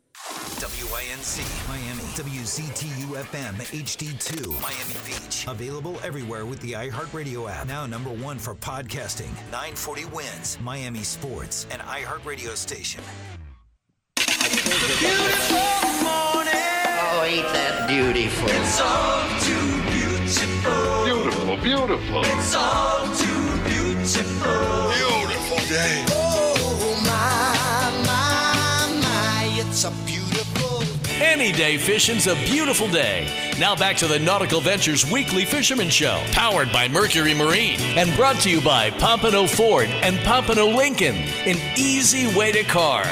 W I N C, Miami, W C T U F M, H D two, Miami Beach. Available everywhere with the iHeartRadio app. Now number one for podcasting, nine forty wins, Miami Sports, and iHeartRadio station. Beautiful morning. Oh, ain't that beautiful. It's all too beautiful. Beautiful, beautiful. It's all too beautiful. Beautiful day. Oh, my, my. It's a beautiful day. Any day fishing's a beautiful day. Now back to the Nautical Ventures Weekly Fisherman Show, powered by Mercury Marine and brought to you by Pompano Ford and Pompano Lincoln, an easy way to car.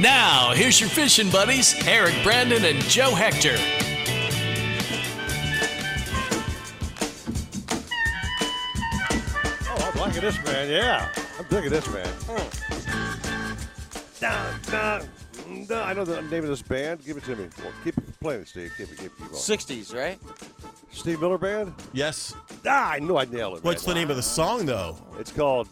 Now, here's your fishing buddies, Eric Brandon and Joe Hector. Oh, I'm liking this, man, yeah. I'm digging this, man. Oh. Down, down. No, I know the name of this band. Give it to me. Well, keep playing it, Steve. Keep it, keep it, keep on. sixties, right? Steve Miller Band? Yes. Ah, I knew I'd nail it. What's man. the name of the song, though? It's called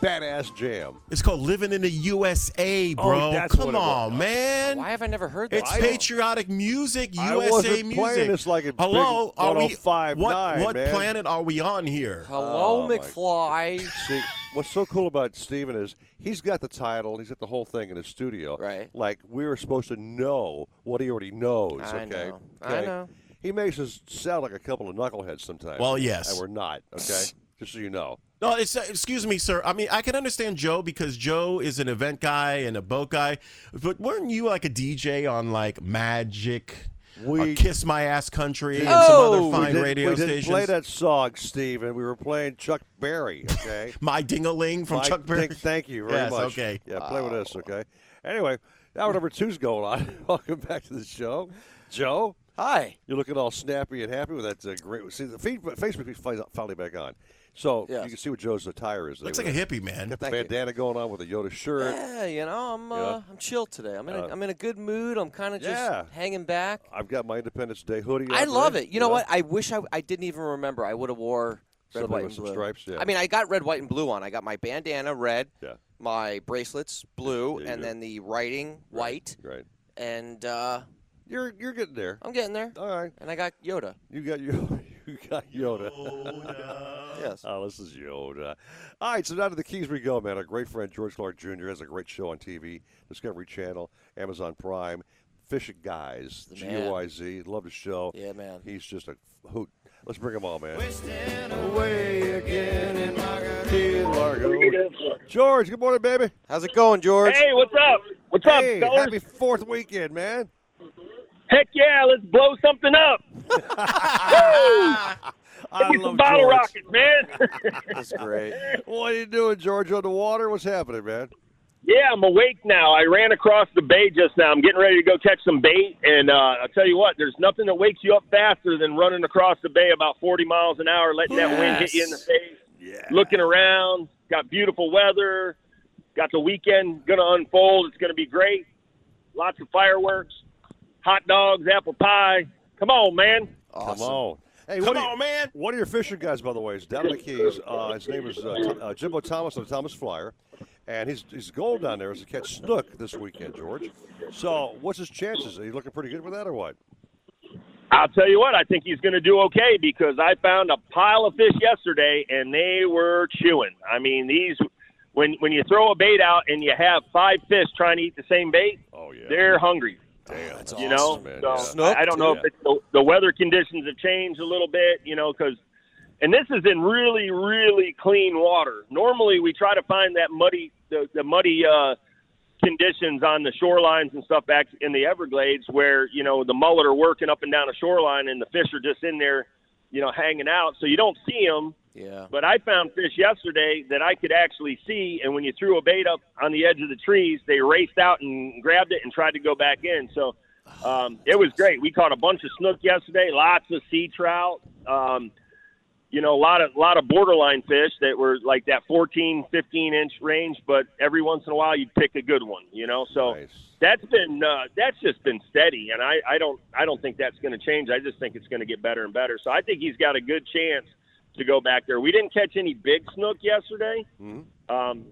Badass Jam. It's called Living in the U S A, bro. Oh, that's Come on, man. Why have I never heard that? It's I patriotic don't. music, I U S A wasn't music. Playing this like a Hello, big are we, what nine, what man. planet are we on here? Hello, oh, McFly. See, what's so cool about Steven is he's got the title, he's got the whole thing in his studio. Right. Like we were supposed to know what he already knows. I okay. Know. Okay? I know. He makes us sound like a couple of knuckleheads sometimes. Well, yes. And we're not. Okay. Just so you know. No, it's, uh, excuse me, sir. I mean, I can understand Joe because Joe is an event guy and a boat guy. But weren't you like a D J on like Magic, we, Kiss My Ass Country, and oh, some other fine did, radio we stations? We didn't play that song, Steve, and we were playing Chuck Berry, okay? My Ding-a-Ling from My, Chuck Berry. Th- thank you very yes, much. Okay. Yeah, play oh. with us, okay? Anyway, hour number two's going on. Welcome back to the show. Joe? Hi. You're looking all snappy and happy with that uh, great. See, the feed, Facebook feed finally back on. So yes. you can see what Joe's attire is. Looks like a hippie, man. Got the Thank bandana you. going on with a Yoda shirt. Yeah, you know, I'm uh, yeah. I'm chill today. I'm in a, uh, I'm in a good mood. I'm kind of just yeah. hanging back. I've got my Independence Day hoodie on. I love there. it. You yeah. know what? I wish I I didn't even remember. I would have wore red, Something white, with and some blue. Stripes, yeah. I mean, I got red, white, and blue on. I got my bandana red, yeah. my bracelets blue, yeah, and do. then the writing white. Right. right. And uh, you're you're getting there. I'm getting there. All right. And I got Yoda. You got Yoda. You got Yoda. Yoda. Yes. Oh, this is Yoda. All right, so now to the keys we go, man. Our great friend George Clark Junior has a great show on T V, Discovery Channel, Amazon Prime, Fishing Guys, G O I Z. Love the show. Yeah, man. He's just a hoot. Let's bring them all, man. Wasting away again in Margarita. George, good morning, baby. How's it going, George? Hey, what's up? What's hey, up, fellas? Happy fourth weekend, man. Heck yeah, let's blow something up. Woo! I love some bottle rockets, man. That's great. What are you doing, George, on the water? What's happening, man? Yeah, I'm awake now. I ran across the bay just now. I'm getting ready to go catch some bait, and uh, I'll tell you what, there's nothing that wakes you up faster than running across the bay about forty miles an hour, letting yes. that wind hit you in the face, yeah. looking around, got beautiful weather, got the weekend going to unfold. It's going to be great. Lots of fireworks, hot dogs, apple pie. Come on, man. Awesome. Come on. Hey, Come what on, you, man. One of your fishing guys, by the way, is down in the Keys. Uh, his name is uh, uh, Jimbo Thomas of the Thomas Flyer. And his, his goal down there is to catch snook this weekend, George. So what's his chances? Are you looking pretty good with that or what? I'll tell you what, I think he's going to do okay because I found a pile of fish yesterday, and they were chewing. I mean, these when when you throw a bait out and you have five fish trying to eat the same bait, oh, yeah. they're hungry. Damn, that's you awesome, know? Man. So snook, I don't know yeah. if it's the, the weather conditions have changed a little bit, you know, because – and this is in really, really clean water. Normally, we try to find that muddy, the, the muddy uh, conditions on the shorelines and stuff back in the Everglades, where you know the mullet are working up and down the shoreline, and the fish are just in there, you know, hanging out. So you don't see them. Yeah. But I found fish yesterday that I could actually see, and when you threw a bait up on the edge of the trees, they raced out and grabbed it and tried to go back in. So um, it was great. We caught a bunch of snook yesterday, lots of sea trout. Um, You know, a lot of lot of borderline fish that were like that fourteen, fifteen inch range, but every once in a while you'd pick a good one. You know, so nice. that's been uh, that's just been steady, and I, I don't I don't think that's going to change. I just think it's going to get better and better. So I think he's got a good chance to go back there. We didn't catch any big snook yesterday, mm-hmm. um,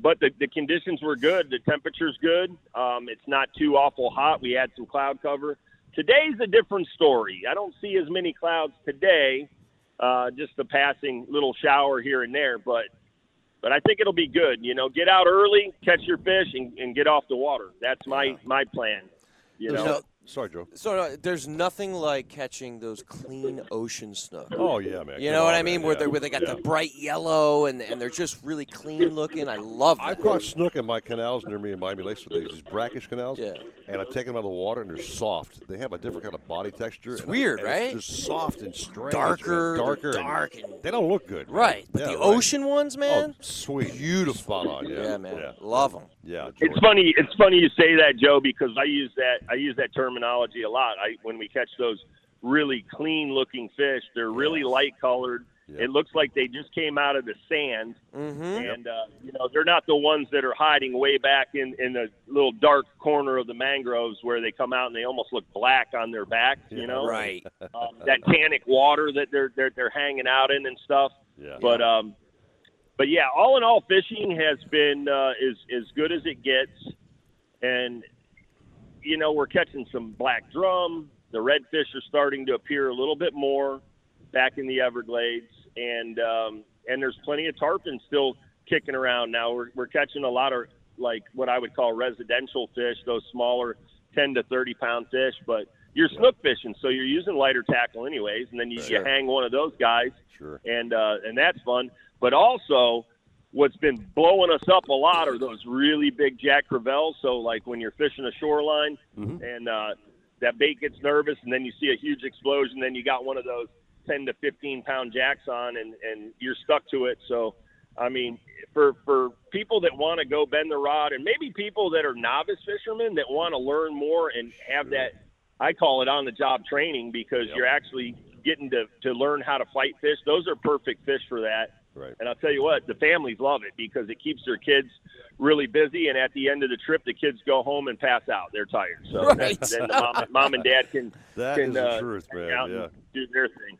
but the, the conditions were good. The temperature's good. Um, it's not too awful hot. We had some cloud cover. Today's a different story. I don't see as many clouds today. Uh, just the passing little shower here and there, but but I think it'll be good. You know, get out early, catch your fish, and, and get off the water. That's my yeah. my plan. You there's know, no, sorry, Joe. So uh, there's nothing like catching those clean ocean snook. Oh yeah, man. You know what I mean? Man, where yeah. they where they got yeah. the bright yellow and and they're just really clean looking. I love. I've caught snook in my canals near me in Miami Lakes with these, these brackish canals. Yeah. And I've taken them out of the water, and they're soft. They have a different kind of body texture. It's and weird, and right? They're soft and strange. Darker, and darker, dark. And they don't look good. Right. But yeah, the right. ocean ones, man. Oh, sweet. Beautiful. Spot on, yeah. Yeah, man. Yeah. Love them. Yeah. George. It's funny. It's funny you say that, Joe, because I use that. I use that terminology a lot. I when we catch those really clean-looking fish, they're really yes. light-colored. Yep. It looks like they just came out of the sand, mm-hmm. and uh, you know they're not the ones that are hiding way back in, in the little dark corner of the mangroves where they come out and they almost look black on their backs. You know, yeah, right? um, that tannic water that they're they're they're hanging out in and stuff. Yeah. But um, but yeah, all in all, fishing has been uh, is as good as it gets, and you know we're catching some black drum. The redfish are starting to appear a little bit more back in the Everglades. And um, and there's plenty of tarpon still kicking around now. We're we're catching a lot of like what I would call residential fish, those smaller ten to thirty pound fish. But you're yeah. snook fishing, so you're using lighter tackle anyways. And then you, sure. you hang one of those guys, sure. and uh, and that's fun. But also, what's been blowing us up a lot are those really big Jack Creveles. So like when you're fishing a shoreline, mm-hmm. and uh, that bait gets nervous, and then you see a huge explosion, then you got one of those ten to fifteen pound jacks on, and, and you're stuck to it. So, I mean, for for people that want to go bend the rod, and maybe people that are novice fishermen that want to learn more and have that, I call it on-the-job training, because yep. you're actually getting to, to learn how to fight fish. Those are perfect fish for that. Right. And I'll tell you what, the families love it because it keeps their kids really busy. And at the end of the trip, the kids go home and pass out. They're tired. So right. that, then the mom, mom and dad can, that can is the uh, truth, man. Out yeah. and do their thing.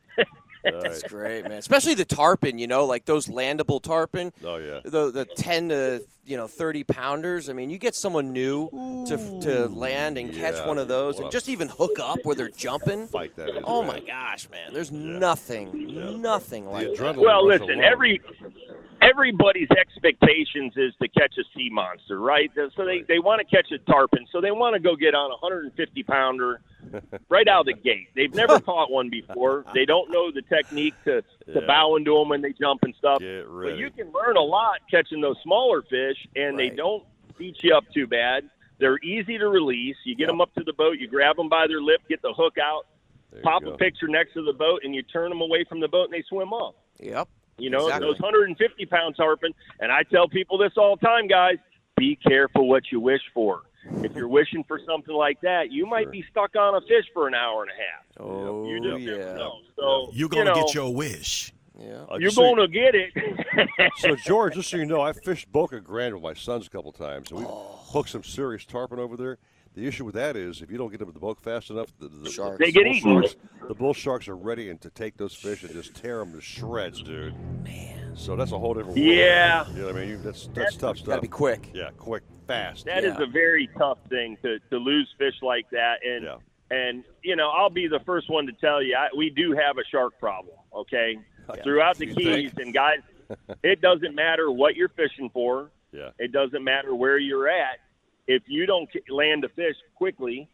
That's right. Great, man. Especially the tarpon, you know, like those landable tarpon. Oh, yeah. The, the ten to, you know, thirty pounders. I mean, you get someone new to to land and yeah. catch one of those, wow. and just even hook up where they're jumping. Fight that is, oh, man. My gosh, man. There's yeah. nothing, yeah. nothing the like that. Well, listen, every everybody's expectations is to catch a sea monster, right? So they, they want to catch a tarpon, so they want to go get on a one hundred fifty pounder. Right out of the gate. They've never caught one before. They don't know the technique to, to yeah. bow into them when they jump and stuff. But you can learn a lot catching those smaller fish, and right. they don't beat you up too bad. They're easy to release. You get yep. them up to the boat. You grab them by their lip, get the hook out, pop a picture next to the boat, and you turn them away from the boat, and they swim off. Yep. You know, exactly. Those one hundred fifty pound tarpon, and I tell people this all the time, guys, be careful what you wish for. If you're wishing for something like that, you might sure. be stuck on a fish for an hour and a half. Oh, you just yeah. Never know. So, you're going to you know, get your wish. Yeah. Uh, you're going to so, get it. So, George, just so you know, I fished Boca Grande with my sons a couple times, and we oh. hooked some serious tarpon over there. The issue with that is if you don't get them to the boat fast enough, the, the, sharks. the they get bull eaten. Sharks, the bull sharks are ready and to take those fish and just tear them to shreds, dude. Man. So that's a whole different yeah. world. Yeah. You know what I mean? You, that's, that's, that's tough stuff. Got to be quick. Yeah, quick, fast. That yeah. is a very tough thing to, to lose fish like that. And, yeah. and you know, I'll be the first one to tell you, I, we do have a shark problem, okay, yeah. throughout the Keys. And, guys, it doesn't matter what you're fishing for. Yeah. It doesn't matter where you're at. If you don't land a fish quickly,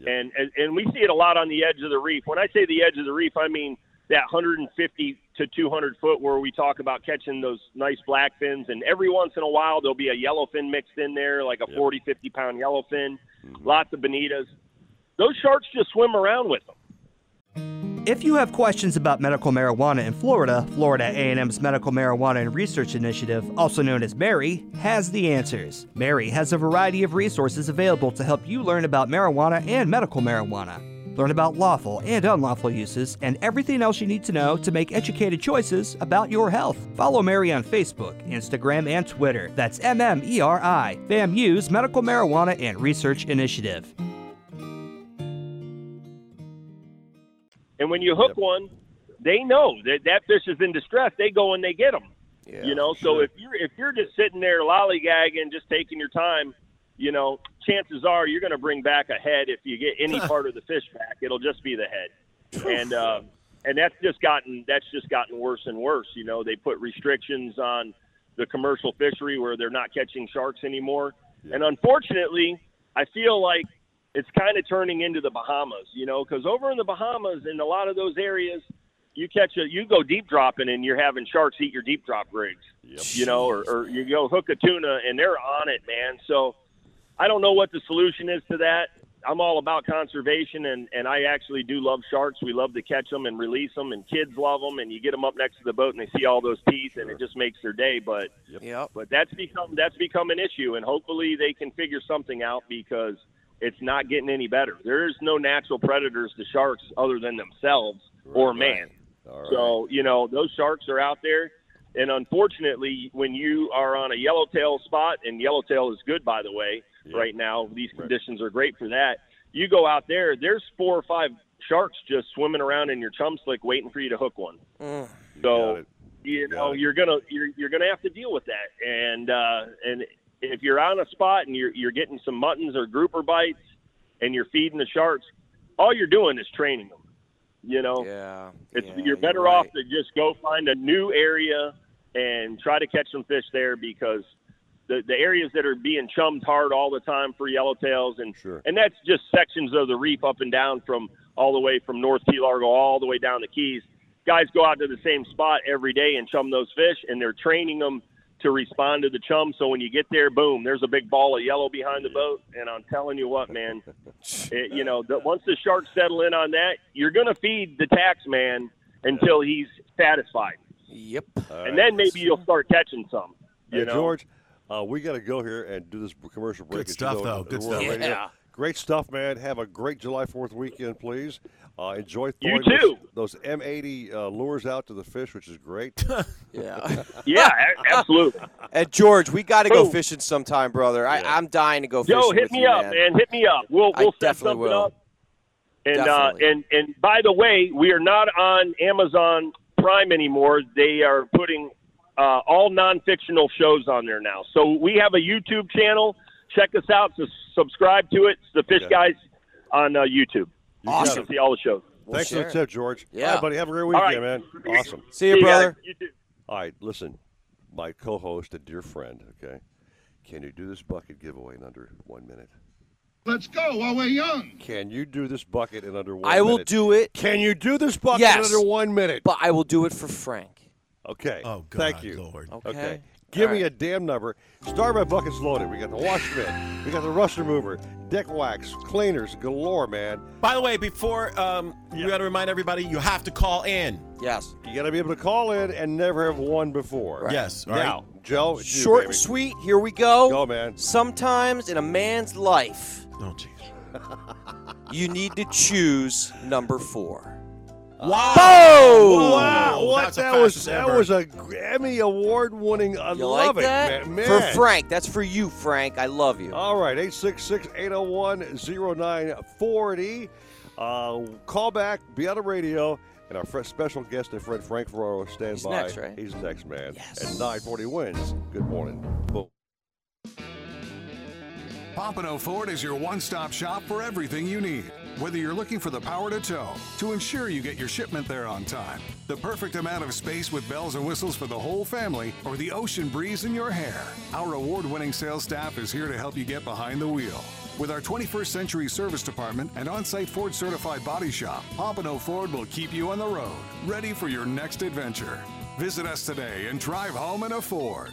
yep. and, and and we see it a lot on the edge of the reef. When I say the edge of the reef, I mean that one fifty to two hundred foot where we talk about catching those nice black fins. And every once in a while, there'll be a yellowfin mixed in there, like a yep. forty, fifty pound yellowfin, mm-hmm. lots of bonitas. Those sharks just swim around with them. If you have questions about medical marijuana in Florida, Florida A and M's Medical Marijuana and Research Initiative, also known as MARI, has the answers. MARI has a variety of resources available to help you learn about marijuana and medical marijuana. Learn about lawful and unlawful uses and everything else you need to know to make educated choices about your health. Follow MARI on Facebook, Instagram, and Twitter. That's M M E R I, FAMU's Medical Marijuana and Research Initiative. And when you hook yep. one, they know that that fish is in distress. They go and they get them, yeah, you know. Sure. So if you're if you're just sitting there lollygagging, just taking your time, you know, chances are you're going to bring back a head if you get any part of the fish back. It'll just be the head, and uh, and that's just gotten that's just gotten worse and worse. You know, they put restrictions on the commercial fishery where they're not catching sharks anymore, yeah. and unfortunately, I feel like it's kind of turning into the Bahamas, you know, because over in the Bahamas, in a lot of those areas, you catch a, you go deep dropping and you're having sharks eat your deep drop rigs, yep. you know, or, or you go hook a tuna and they're on it, man. So I don't know what the solution is to that. I'm all about conservation, and, and I actually do love sharks. We love to catch them and release them, and kids love them, and you get them up next to the boat and they see all those teeth sure. and it just makes their day. But yep. but that's become that's become an issue, and hopefully they can figure something out, because it's not getting any better. There's no natural predators to sharks other than themselves right, or man. Right. Right. So, you know, those sharks are out there. And unfortunately, when you are on a yellowtail spot, and yellowtail is good, by the way, yeah. right now, these conditions right. are great for that. You go out there, there's four or five sharks just swimming around in your chum slick waiting for you to hook one. Mm. So, you, you know, it. you're going to you're, you're gonna have to deal with that. And, uh, and, if you're on a spot and you're you're getting some muttons or grouper bites and you're feeding the sharks, all you're doing is training them, you know? Yeah. It's, yeah you're better you're right. off to just go find a new area and try to catch some fish there, because the, the areas that are being chummed hard all the time for yellowtails, and sure. and that's just sections of the reef up and down from all the way from North Key Largo all the way down the Keys. Guys go out to the same spot every day and chum those fish, and they're training them to respond to the chum. So when you get there, boom, there's a big ball of yellow behind the boat. And I'm telling you what, man, it, you know, the, once the sharks settle in on that, you're going to feed the tax man until he's satisfied. Yep. All and right, then maybe you'll start catching some. You hey, know? George, uh, we got to go here and do this commercial break. Good stuff, you know, though. Good stuff. Radio. Yeah. Great stuff, man. Have a great July fourth weekend, please. Uh, enjoy throwing you too. Those, those M eighty uh, lures out to the fish, which is great. yeah. yeah, absolutely. And, George, we got to go fishing sometime, brother. I, yeah. I'm dying to go fishing. Yo, hit with me you, up, man. man. Hit me up. We'll, we'll set something will. up. And, uh, and, and, by the way, we are not on Amazon Prime anymore. They are putting uh, all non-fictional shows on there now. So we have a YouTube channel. Check us out. So subscribe to it. It's the Fish okay. Guys on uh, YouTube. You awesome. See all the shows. We'll Thanks share. for the tip, George. Yeah, all right, buddy. Have a great weekend, right. man. Awesome. See you, See brother. You you all right, listen, my co-host, a dear friend. Okay, can you do this bucket giveaway in under one minute? Let's go while we're young. Can you do this bucket in under one? I minute? I will do it. Can you do this bucket yes, in under one minute? But I will do it for Frank. Okay. Oh God, thank you, Lord. Okay. okay. Give right. me a damn number. Starbrite bucket's loaded. We got the wash mitt. We got the rust remover, deck wax, cleaners galore, man. By the way, before um, yeah. you got to remind everybody, you have to call in. Yes. You got to be able to call in and never have won before. Right. Yes. All now, right. Joe, it's short you, and sweet. Here we go. Go, man. Sometimes in a man's life, oh, geez. you need to choose number four. Wow! Whoa. Wow! What that was? That ever. was a Grammy Award-winning. I you love like it, that? Man. For Frank, that's for you, Frank. I love you. All right, eight six six eight zero one zero nine forty. Call back, be on the radio, and our fresh, special guest and friend Frank Ferraro stands by. He's next, right? He's next, man. Yes. And nine forty wins. Good morning. Boom. Pompano Ford is your one-stop shop for everything you need. Whether you're looking for the power to tow, to ensure you get your shipment there on time, the perfect amount of space with bells and whistles for the whole family, or the ocean breeze in your hair, our award-winning sales staff is here to help you get behind the wheel. With our twenty-first Century Service Department and on-site Ford-certified body shop, Pompano Ford will keep you on the road, ready for your next adventure. Visit us today and drive home in a Ford.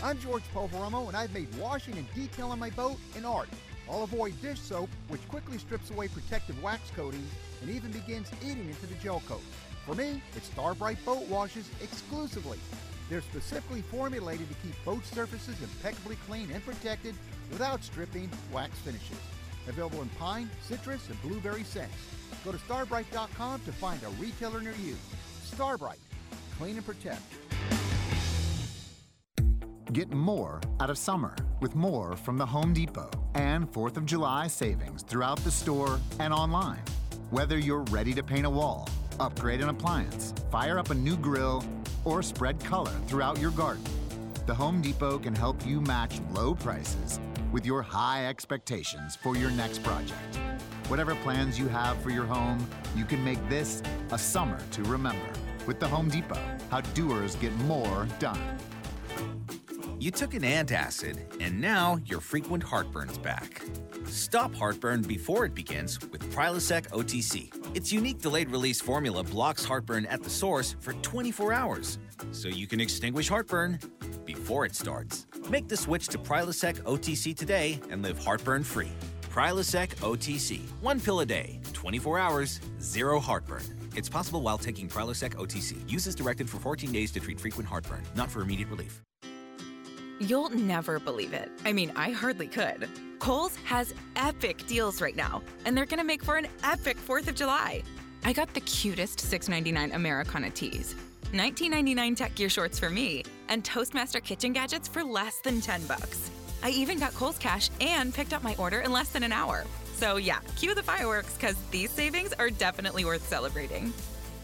I'm George Poveromo, and I've made washing and detailing my boat an art. I'll avoid dish soap, which quickly strips away protective wax coatings and even begins eating into the gel coat. For me, it's Starbrite Boat Washes exclusively. They're specifically formulated to keep boat surfaces impeccably clean and protected without stripping wax finishes. Available in pine, citrus, and blueberry scents. Go to starbrite dot com to find a retailer near you. Starbrite, clean and protect. Get more out of summer with more from the Home Depot and fourth of July savings throughout the store and online. Whether you're ready to paint a wall, upgrade an appliance, fire up a new grill, or spread color throughout your garden, the Home Depot can help you match low prices with your high expectations for your next project. Whatever plans you have for your home, you can make this a summer to remember with the Home Depot, how doers get more done. You took an antacid, and now your frequent heartburn's back. Stop heartburn before it begins with Prilosec O T C. Its unique delayed-release formula blocks heartburn at the source for twenty-four hours, so you can extinguish heartburn before it starts. Make the switch to Prilosec O T C today and live heartburn-free. Prilosec O T C. One pill a day, twenty-four hours, zero heartburn. It's possible while taking Prilosec O T C. Use is directed for fourteen days to treat frequent heartburn, not for immediate relief. You'll never believe it. I mean, I hardly could. Kohl's has epic deals right now, and they're gonna make for an epic fourth of July. I got the cutest six ninety-nine Americana tees, nineteen ninety-nine tech gear shorts for me, and Toastmaster kitchen gadgets for less than ten bucks. I even got Kohl's cash and picked up my order in less than an hour. So yeah, cue the fireworks, because these savings are definitely worth celebrating.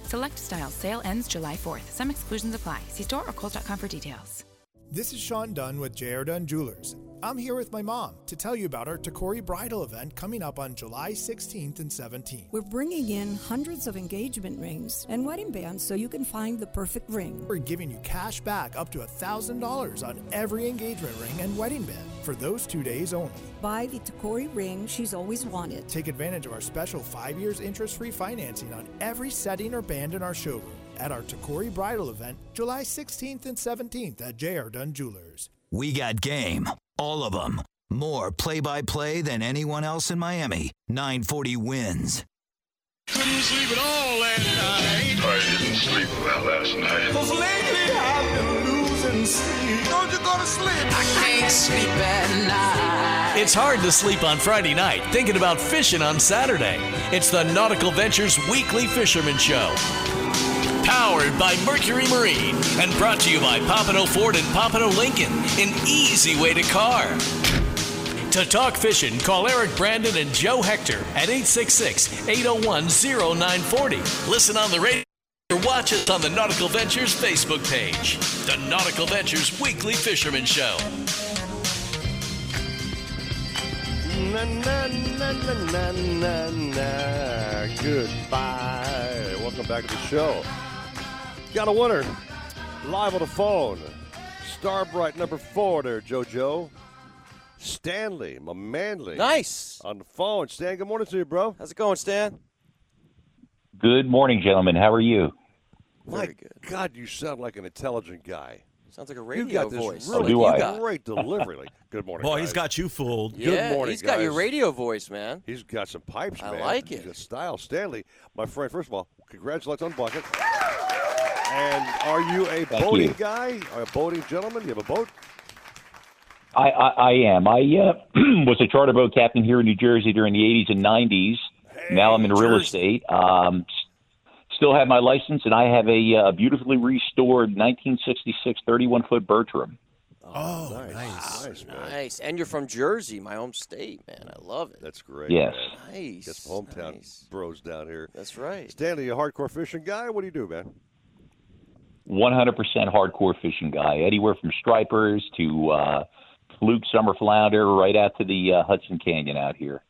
Select styles sale ends July fourth. Some exclusions apply. See store or kohls dot com for details. This is Sean Dunn with J R. Dunn Jewelers. I'm here with my mom to tell you about our Tacori Bridal event coming up on July sixteenth and seventeenth. We're bringing in hundreds of engagement rings and wedding bands so you can find the perfect ring. We're giving you cash back up to one thousand dollars on every engagement ring and wedding band for those two days only. Buy the Tacori ring she's always wanted. Take advantage of our special five years interest-free financing on every setting or band in our showroom at our Tacori Bridal event July sixteenth and seventeenth at J R. Dunn Jewelers. We got game. All of them. More play-by-play than anyone else in Miami. nine forty wins. Couldn't sleep at all last night. I didn't sleep well last night. Cause lately I've been losing sleep. Don't you go to sleep. I can't sleep at night. It's hard to sleep on Friday night thinking about fishing on Saturday. It's the Nautical Ventures Weekly Fisherman Show. Powered by Mercury Marine and brought to you by Pompano Ford and Pompano Lincoln, an easy way to car. To talk fishing, call Eric Brandon and Joe Hector at eight six six, eight oh one, oh nine four oh. Listen on the radio or watch us on the Nautical Ventures Facebook page. The Nautical Ventures Weekly Fisherman Show. Na, na, na, na, na, na. Goodbye. Welcome back to the show. Got a winner, live on the phone. Starbrite number four there, JoJo. Stanley, my manly. Nice. On the phone. Stan, good morning to you, bro. How's it going, Stan? Good morning, gentlemen. How are you? My Very good. God, you sound like an intelligent guy. Sounds like a radio voice. You got this voice. Really oh, do great I? delivery. Like, good morning, Boy, guys. He's got you fooled. Yeah, good morning, he's got guys. your radio voice, man. He's got some pipes, I man. I like it. He's a style. Stanley, my friend, first of all, congratulations on Bucket. And are you a Thank boating you. guy? Are a boating gentleman? Do you have a boat? I, I, I am. I uh, was a charter boat captain here in New Jersey during the eighties and nineties. Hey, now I'm in real estate. Um, still have my license, and I have a uh, beautifully restored nineteen sixty-six thirty-one foot Bertram. Oh, oh nice. Nice, man. Nice. And you're from Jersey, my home state, man. I love it. That's great. Yes. Man. Nice. That's hometown nice. bros down here. That's right. Stanley, you a hardcore fishing guy? What do you do, man? one hundred percent hardcore fishing guy, anywhere from stripers to uh, fluke, summer flounder, right out to the uh, Hudson Canyon out here.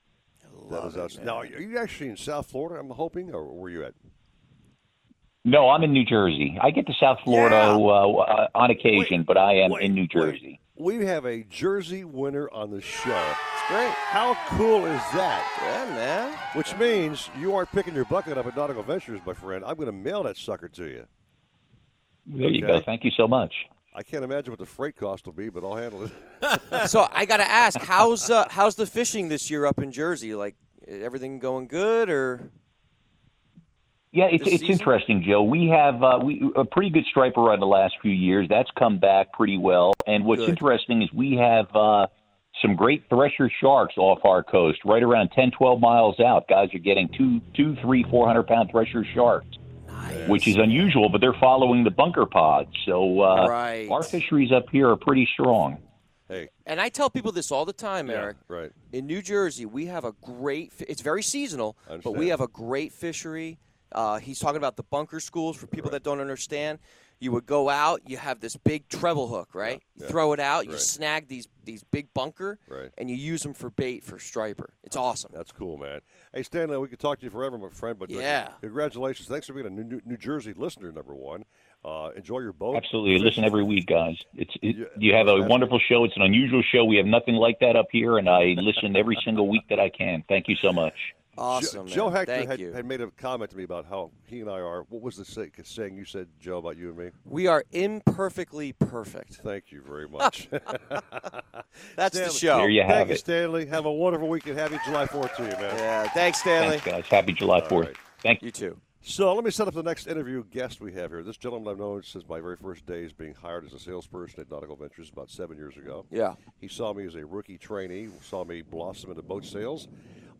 That is awesome. Now, are you actually in South Florida, I'm hoping, or were you at? No, I'm in New Jersey. I get to South Florida yeah. uh, on occasion, wait, but I am wait, in New Jersey. Wait. We have a Jersey winner on the show. It's great. How cool is that? Yeah, man. Which means you aren't picking your bucket up at Nautical Ventures, my friend. I'm going to mail that sucker to you. There okay. you go. Thank you so much. I can't imagine what the freight cost will be, but I'll handle it. So I got to ask, how's uh, how's the fishing this year up in Jersey? Like, everything going good or? Yeah, it's it's season? interesting, Joe. We have uh, we a pretty good striper run the last few years. That's come back pretty well. And what's good. interesting is we have uh, some great thresher sharks off our coast, right around ten, twelve miles out. Guys are getting two, two, three, four hundred pound thresher sharks. Nice. Which is unusual, but they're following the bunker pods. So uh, right. our fisheries up here are pretty strong. Hey, and I tell people this all the time, yeah, Eric. Right. In New Jersey, we have a great – it's very seasonal, but we have a great fishery. Uh, he's talking about the bunker schools for people right. that don't understand. You would go out. You have this big treble hook, right? Yeah, yeah. You throw it out. You right. snag these these big bunker, right. and you use them for bait for striper. It's awesome. That's cool, man. Hey, Stanley, we could talk to you forever, my friend. But yeah. congratulations. Thanks for being a New, New Jersey listener, number one. Uh, enjoy your boat. Absolutely. Listen every week, guys. It's it, yeah, You have a wonderful show. It's an unusual show. We have nothing like that up here, and I listen every single week that I can. Thank you so much. Awesome, Joe, Joe Hector had, had made a comment to me about how he and I are. What was the say, saying you said, Joe, about you and me? We are imperfectly perfect. Thank you very much. That's Stanley, the show. There you have Thank it. you, Stanley. Have a wonderful weekend. Happy July fourth to you, man. Yeah, thanks, Stanley. Thanks, guys. Happy July fourth. Right. Thank you. You too. So let me set up the next interview guest we have here. This gentleman I've known since my very first days being hired as a salesperson at Nautical Ventures about seven years ago. Yeah. He saw me as a rookie trainee, saw me blossom into boat sales.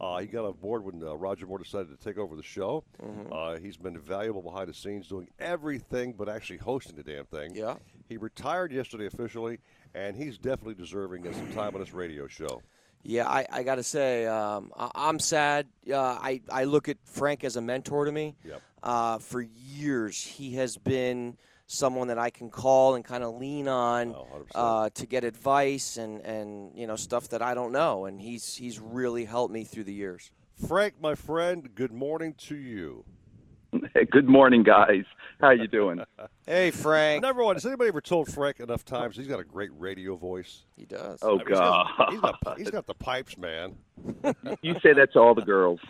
Uh, he got on board when uh, Roger Moore decided to take over the show. Mm-hmm. Uh, he's been valuable behind the scenes doing everything but actually hosting the damn thing. Yeah. He retired yesterday officially, and he's definitely deserving of some time on this radio show. Yeah, I, I got to say, um, I, I'm sad. Uh, I, I look at Frank as a mentor to me. Yep. Uh, for years, he has been someone that I can call and kind of lean on uh, to get advice and, and, you know, stuff that I don't know. And he's he's really helped me through the years. Frank, my friend, good morning to you. Hey, good morning, guys. How you doing? Hey, Frank. Number one, has anybody ever told Frank enough times he's got a great radio voice? He does. Oh, I mean, God. He's got, he's, got, he's got the pipes, man. You say that to all the girls.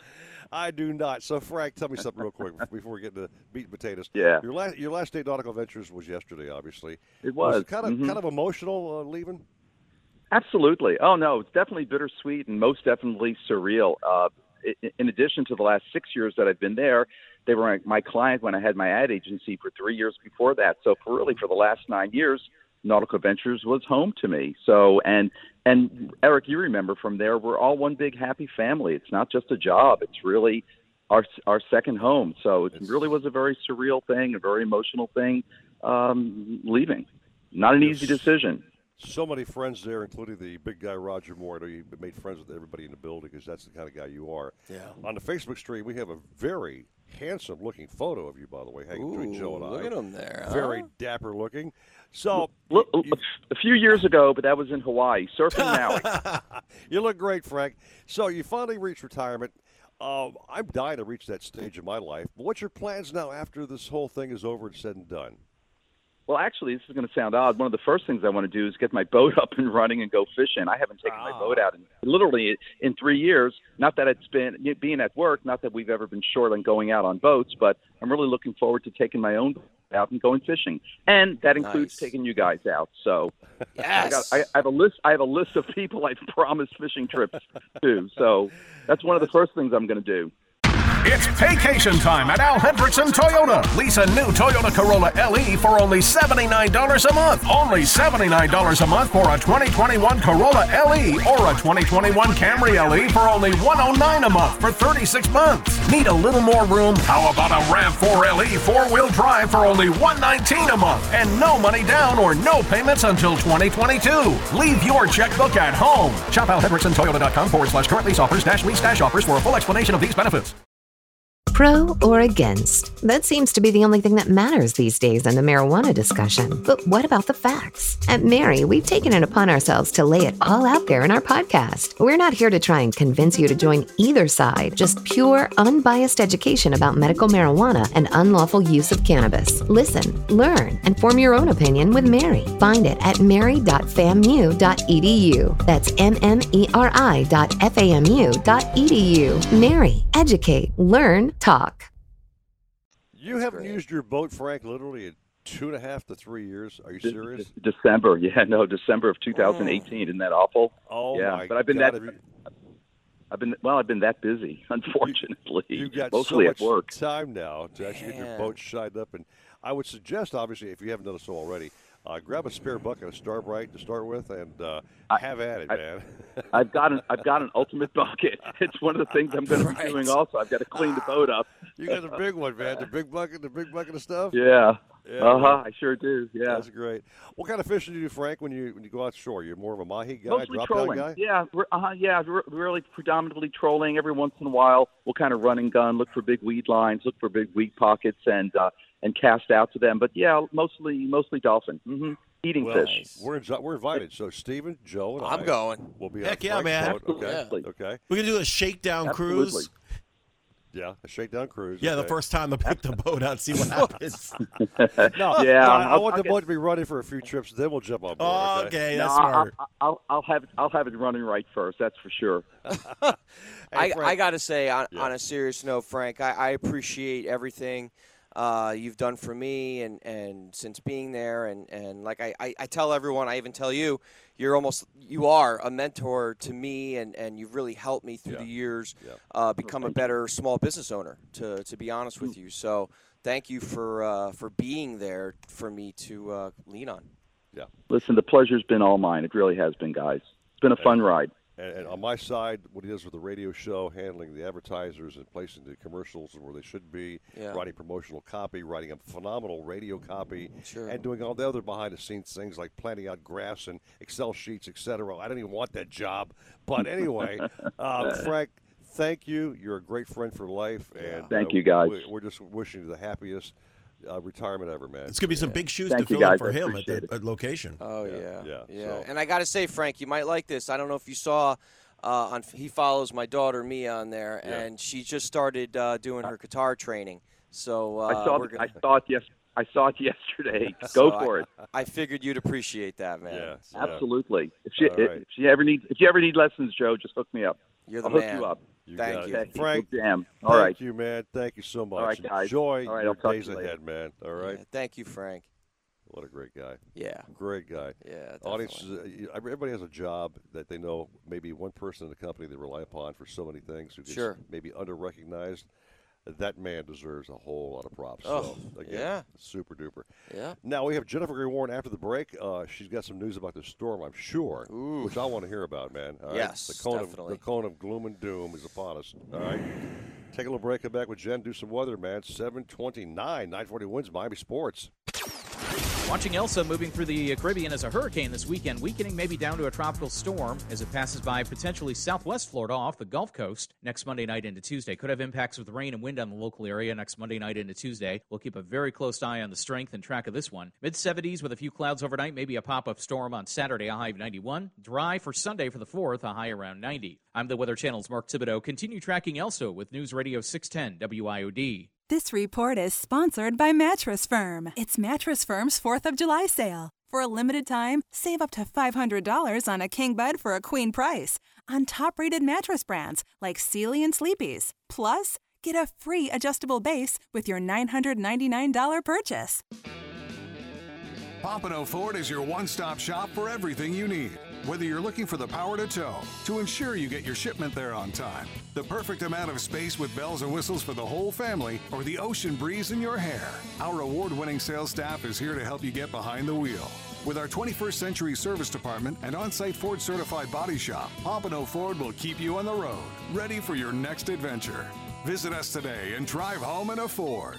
I do not. So, Frank, tell me something real quick before we get to beat and potatoes. Yeah. Your last your last day at Nautical Ventures was yesterday, obviously. It was. Was it kind of, mm-hmm. kind of emotional uh, leaving? Absolutely. Oh, no. It's definitely bittersweet and most definitely surreal. Uh, in addition to the last six years that I've been there, they were my client when I had my ad agency for three years before that. So for really for the last nine years, Nautical Ventures was home to me. So and and Eric, you remember from there, we're all one big happy family. It's not just a job. It's really our our second home. So it really was a very surreal thing, a very emotional thing, um, leaving. Not an easy decision. So many friends there, including the big guy, Roger Moore. You made friends with everybody in the building because that's the kind of guy you are. Yeah. On the Facebook stream, we have a very handsome-looking photo of you, by the way, hanging between Joe and I. Look at him there. Very huh? dapper looking. So look, look, you, a few years ago, but that was in Hawaii, surfing Maui. You look great, Frank. So you finally reached retirement. Um, I'm dying to reach that stage of my life. But what's your plans now after this whole thing is over and said and done? Well, actually, this is going to sound odd. One of the first things I want to do is get my boat up and running and go fishing. I haven't taken ah. my boat out in literally in three years. Not that it's been being at work, not that we've ever been short on going out on boats, but I'm really looking forward to taking my own boat out and going fishing, and that includes nice. taking you guys out. So, yes. I, got, I, I have a list. I have a list of people I've promised fishing trips to. So, that's one of the first things I'm going to do. It's vacation time at Al Hendrickson Toyota. Lease a new Toyota Corolla L E for only seventy-nine dollars a month. Only seventy-nine dollars a month for a twenty twenty-one Corolla L E or a twenty twenty-one Camry L E for only one hundred nine dollars a month for thirty-six months. Need a little more room? How about a RAV four L E four-wheel drive for only one hundred nineteen dollars a month and no money down or no payments until twenty twenty-two. Leave your checkbook at home. Shop al hendrickson toyota dot com forward slash current lease offers dash lease dash offers for a full explanation of these benefits. Pro or against? That seems to be the only thing that matters these days in the marijuana discussion. But what about the facts? At MARI, we've taken it upon ourselves to lay it all out there in our podcast. We're not here to try and convince you to join either side, just pure, unbiased education about medical marijuana and unlawful use of cannabis. Listen, learn, and form your own opinion with MARI. Find it at mary dot famu dot e d u. That's M M E R I dot F A M U dot E D U. MARI. Educate. Learn. Talk. You That's haven't great. used your boat, Frank, literally in two and a half to three years. Are you De- serious? De- December, yeah, no, December of two thousand eighteen. Oh. Isn't that awful? Oh yeah, my but I've been God. that. You... I've been well. I've been that busy, unfortunately. You, you've got Mostly so much at work. time now to actually Man. get your boat shined up, and I would suggest, obviously, if you haven't done so already. Uh, grab a spare bucket of Starbrite to start with, and uh, I, have at it, I, man. I've got an I've got an ultimate bucket. It's one of the things I'm going to right. be doing. Also, I've got to clean the boat up. You got the big one, man. The big bucket, the big bucket of stuff. Yeah. yeah uh huh. I sure do. Yeah. That's great. What kind of fishing do you do, Frank? When you when you go out shore, you're more of a mahi guy, Mostly drop trolling. down guy. Yeah. Uh-huh, yeah. Really, predominantly trolling. Every once in a while, we'll kind of run and gun, look for big weed lines, look for big weed pockets, and. Uh, And cast out to them, but yeah, mostly mostly dolphin, mm-hmm. eating well, fish. We're in, we're invited, so Stephen, Joe, and I'm I. I'm going. We'll be heck yeah, man. Okay, yeah. okay. We're gonna do a shakedown Absolutely. cruise. Yeah, a shakedown cruise. Yeah, okay. The first time to pick the boat out, see what happens. no, yeah, no, I, I want I'll the boat get... to be running for a few trips, then we'll jump on board. Oh, okay, okay that's no, smart. I'll, I'll, I'll have it, I'll have it running right first. That's for sure. hey, I I gotta say on, yeah. on a serious note, Frank, I, I appreciate everything. Uh, you've done for me and, and since being there and, and like I, I, I tell everyone, I even tell you, you're almost you are a mentor to me and, and you've really helped me through yeah. the years yeah. uh, become a better small business owner, to, to be honest with you. So thank you for uh, for being there for me to uh, lean on. Yeah. Listen, the pleasure's been all mine. It really has been, guys. It's been a fun ride. And on my side, what he does with the radio show, handling the advertisers and placing the commercials where they should be, yeah. writing promotional copy, writing a phenomenal radio copy, sure. and doing all the other behind-the-scenes things like planning out graphs and Excel sheets, et cetera. I didn't even want that job. But anyway, uh, Frank, thank you. You're a great friend for life. And yeah. Thank uh, you, guys. We're just wishing you the happiest uh, retirement ever, man. It's going to be some yeah. big shoes Thank to fill in for I him at the at location. Oh, yeah. Yeah. yeah. yeah. So. And I got to say, Frank, you might like this. I don't know if you saw, uh, on he follows my daughter, Mia, on there, yeah. and she just started uh, doing her guitar training. So uh, I, saw the, gonna... I saw it yesterday. I saw it yesterday. Go so for I, it. I figured you'd appreciate that, man. Yeah, so. Absolutely. If she, right. if she ever needs, if you ever need lessons, Joe, just hook me up. You're the I'll man. Hook you up. You thank you, Frank. Damn. All thank right. you, man. Thank you so much. All right, guys. Enjoy all right, your days you ahead, man. All right. Yeah, thank you, Frank. What a great guy. Yeah. Great guy. Yeah. Audience, everybody has a job that they know. Maybe one person in the company they rely upon for so many things. Who gets sure. Maybe under-recognized. That man deserves a whole lot of props. Oh, so, again, yeah. super duper. Yeah. Now, we have Jennifer Gray Warren after the break. Uh, she's got some news about the storm, I'm sure, Ooh. which I want to hear about, man. All yes, right? the cone definitely. Of, the cone of gloom and doom is upon us. All right. Take a little break. Come back with Jen. Do some weather, man. seven twenty-nine, nine forty wins, Miami Sports. Watching Elsa moving through the Caribbean as a hurricane this weekend, weakening maybe down to a tropical storm as it passes by potentially southwest Florida off the Gulf Coast next Monday night into Tuesday. Could have impacts with rain and wind on the local area next Monday night into Tuesday. We'll keep a very close eye on the strength and track of this one. mid seventies with a few clouds overnight, maybe a pop-up storm on Saturday, a high of ninety-one. Dry for Sunday for the fourth, a high around ninety. I'm the Weather Channel's Mark Thibodeau. Continue tracking Elsa with News Radio six ten W I O D. This report is sponsored by Mattress Firm. It's Mattress Firm's fourth of July sale. For a limited time, save up to five hundred dollars on a king bed for a queen price on top-rated mattress brands like Sealy and Sleepy's. Plus, get a free adjustable base with your nine hundred ninety-nine dollars purchase. Pompano Ford is your one-stop shop for everything you need. Whether you're looking for the power to tow, to ensure you get your shipment there on time, the perfect amount of space with bells and whistles for the whole family, or the ocean breeze in your hair, our award-winning sales staff is here to help you get behind the wheel. With our twenty-first century service department and on-site Ford-certified body shop, Pompano Ford will keep you on the road, ready for your next adventure. Visit us today and drive home in a Ford.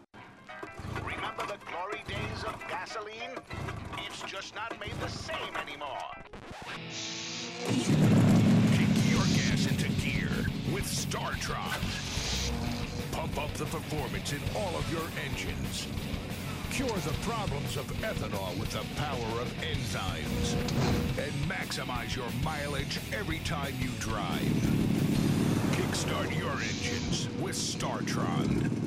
Remember the glory days of gasoline? It's just not made the same anymore. Kick your gas into gear with Star Tron. Pump up the performance in all of your engines. Cure the problems of ethanol with the power of enzymes. And maximize your mileage every time you drive. Kickstart your engines with Star Tron.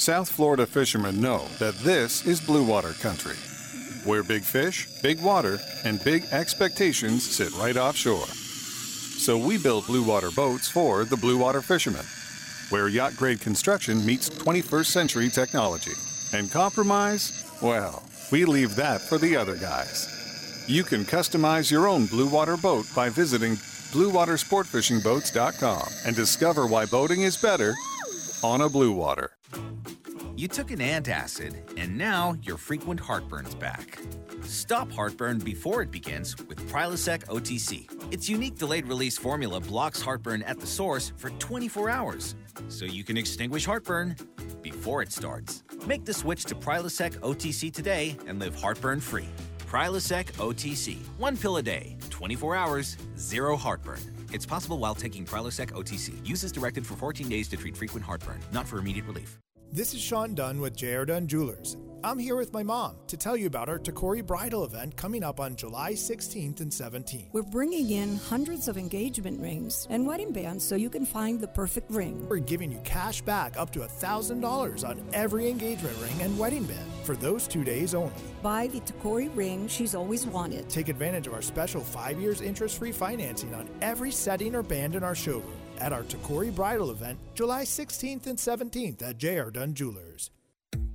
South Florida fishermen know that this is blue water country, where big fish, big water, and big expectations sit right offshore. So we build blue water boats for the blue water fishermen, where yacht-grade construction meets twenty-first century technology. And compromise? Well, we leave that for the other guys. You can customize your own blue water boat by visiting blue water sport fishing boats dot com and discover why boating is better on a blue water. You took an antacid, and now your frequent heartburn's back. Stop heartburn before it begins with Prilosec O T C. Its unique delayed-release formula blocks heartburn at the source for twenty-four hours, so you can extinguish heartburn before it starts. Make the switch to Prilosec O T C today and live heartburn-free. Prilosec O T C. One pill a day, twenty-four hours, zero heartburn. It's possible while taking Prilosec O T C. Use is directed for fourteen days to treat frequent heartburn, not for immediate relief. This is Sean Dunn with J R. Dunn Jewelers. I'm here with my mom to tell you about our Tacori bridal event coming up on July sixteenth and seventeenth. We're bringing in hundreds of engagement rings and wedding bands so you can find the perfect ring. We're giving you cash back up to one thousand dollars on every engagement ring and wedding band for those two days only. Buy the Tacori ring she's always wanted. Take advantage of our special five years interest-free financing on every setting or band in our showroom at our Tacori Bridal event, July sixteenth and seventeenth at J R. Dunn Jewelers.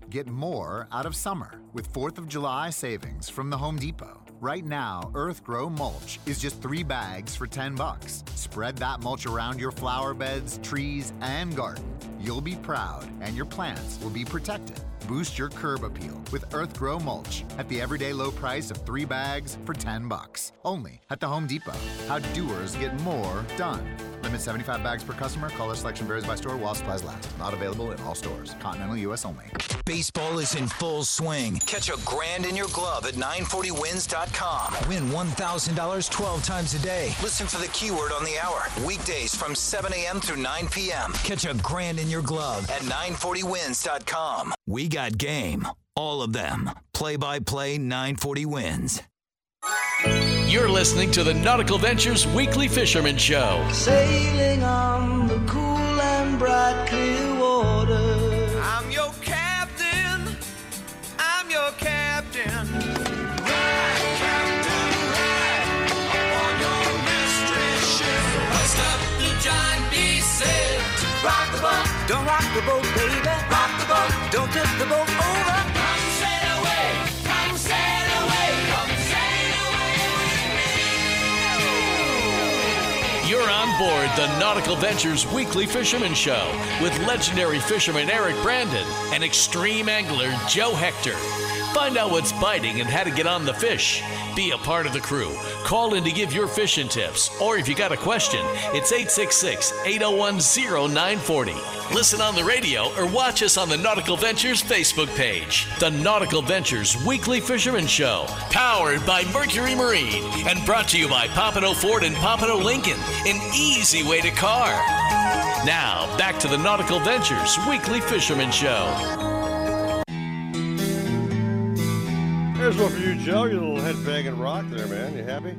Get more out of summer with fourth of July savings from the Home Depot. Right now, Earth Grow mulch is just three bags for ten bucks. Spread that mulch around your flower beds, trees, and garden. You'll be proud and your plants will be protected. Boost your curb appeal with Earth Grow mulch at the everyday low price of three bags for ten bucks. Only at the Home Depot. How doers get more done. Limit seventy-five bags per customer. Color selection varies by store while supplies last. Not available in all stores. Continental U S only. Baseball is in full swing. Catch a grand in your glove at nine forty wins dot com. Win one thousand dollars twelve times a day. Listen for the keyword on the hour. Weekdays from seven a.m. through nine p.m. Catch a grand in your glove at nine forty wins dot com. We got game. All of them. Play-by-play nine forty wins. You're listening to the Nautical Ventures Weekly Fisherman Show. Sailing on the cool and bright clear water. I'm your captain. I'm your captain. Ride, captain, ride upon your mystery ship. Hoist up the giant B sail to rock the boat. Don't rock the boat, baby. Rock the boat. Don't tip the boat over. Come sail away. Come sail away. Come sail away with me. You're on board the Nautical Ventures Weekly Fisherman Show with legendary fisherman Eric Brandon and extreme angler Joe Hector. Find out what's biting and how to get on the fish. Be a part of the crew. Call in to give your fishing tips. Or if you got a question, it's eight six six, eight oh one, oh nine four oh. Listen on the radio or watch us on the Nautical Ventures Facebook page. The Nautical Ventures Weekly Fisherman Show. Powered by Mercury Marine. And brought to you by Pompano Ford and Pompano Lincoln. An easy way to car. Now, back to the Nautical Ventures Weekly Fisherman Show. Here's one for you, Joe. Your little headbanging rock there, man. You happy?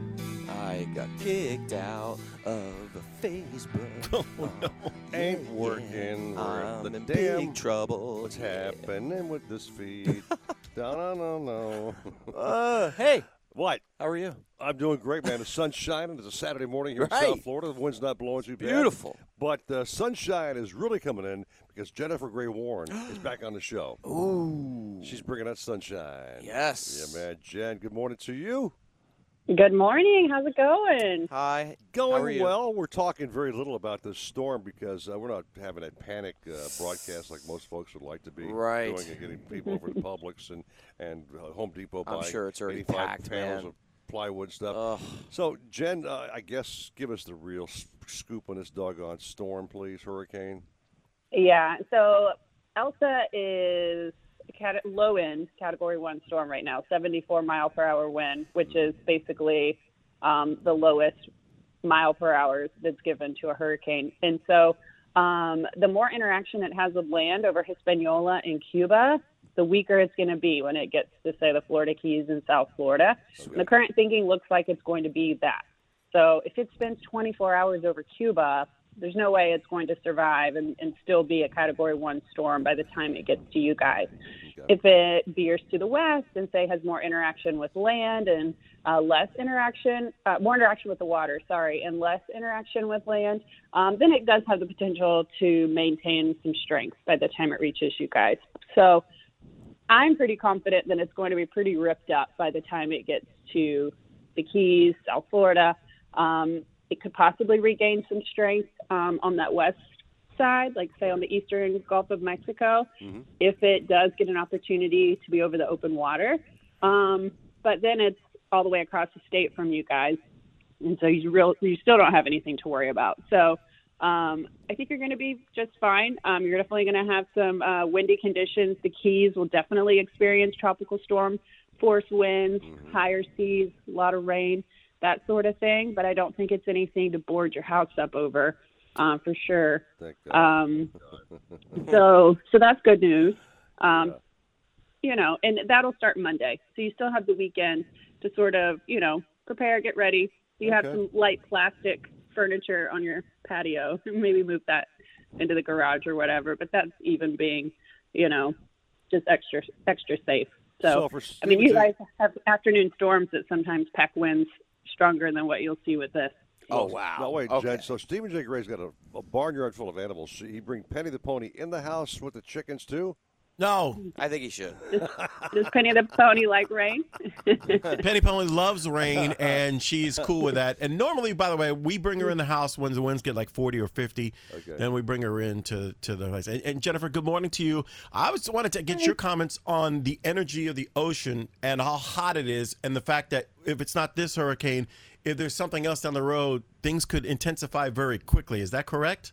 I got kicked out of Facebook. Oh, no. Ain't yeah, working. Yeah. I'm the in damn big trouble. What's yeah. happening with this feed? Da-na-na-na. Uh, hey. What? How are you? I'm doing great, man. The sun's shining. It's a Saturday morning here right. in South Florida. The wind's not blowing too bad. Beautiful. But uh, sunshine is really coming in because Jennifer Gray Warren is back on the show. Ooh. She's bringing out sunshine. Yes. Yeah, man. Jen, good morning to you. Good morning. How's it going? Hi. Going well. We're talking very little about this storm because uh, we're not having a panic uh, broadcast like most folks would like to be right. doing and getting people over to Publix and, and uh, Home Depot buying I'm sure it's already packed, panels man. Of plywood stuff. Ugh. So, Jen, uh, I guess give us the real scoop on this doggone storm, please, hurricane. Yeah. So, Elsa is Cat- low end category one storm right now, seventy-four mile per hour wind, which is basically um, the lowest mile per hour that's given to a hurricane. And so um, the more interaction it has with land over Hispaniola and Cuba, the weaker it's going to be when it gets to, say, the Florida Keys and South Florida. Okay. The current thinking looks like it's going to be that. So if it spends twenty-four hours over Cuba, there's no way it's going to survive and, and still be a Category one storm by the time it gets to you guys. If it veers to the west and, say, has more interaction with land and uh, less interaction, uh, more interaction with the water, sorry, and less interaction with land, um, then it does have the potential to maintain some strength by the time it reaches you guys. So I'm pretty confident that it's going to be pretty ripped up by the time it gets to the Keys, South Florida. Um, It could possibly regain some strength um, on that west side, like, say, on the eastern Gulf of Mexico, mm-hmm. if it does get an opportunity to be over the open water. Um, but then it's all the way across the state from you guys, and so you, real, you still don't have anything to worry about. So um, I think you're going to be just fine. Um, you're definitely going to have some uh, windy conditions. The Keys will definitely experience tropical storm force winds, mm-hmm. higher seas, a lot of rain, that sort of thing, but I don't think it's anything to board your house up over, uh, for sure. Um, so, so that's good news. Um, yeah. You know, and that'll start Monday. So you still have the weekend to sort of, you know, prepare, get ready. You okay. have some light plastic furniture on your patio. Maybe move that into the garage or whatever. But that's even being, you know, just extra, extra safe. So, so I mean, you guys have afternoon storms that sometimes pack winds stronger than what you'll see with this. Oh, wow. No, wait, okay. Jen. So Stephen J. Gray's got a, a barnyard full of animals. He bring Penny the Pony in the house with the chickens, too? No. I think he should. Does, does Penny the Pony like rain? Penny Pony loves rain, and she's cool with that. And normally, by the way, we bring her in the house when the winds get like forty or fifty. Okay. Then we bring her in to, to the place. And, and Jennifer, good morning to you. I just wanted to get your comments on the energy of the ocean and how hot it is and the fact that if it's not this hurricane, if there's something else down the road, things could intensify very quickly. Is that correct?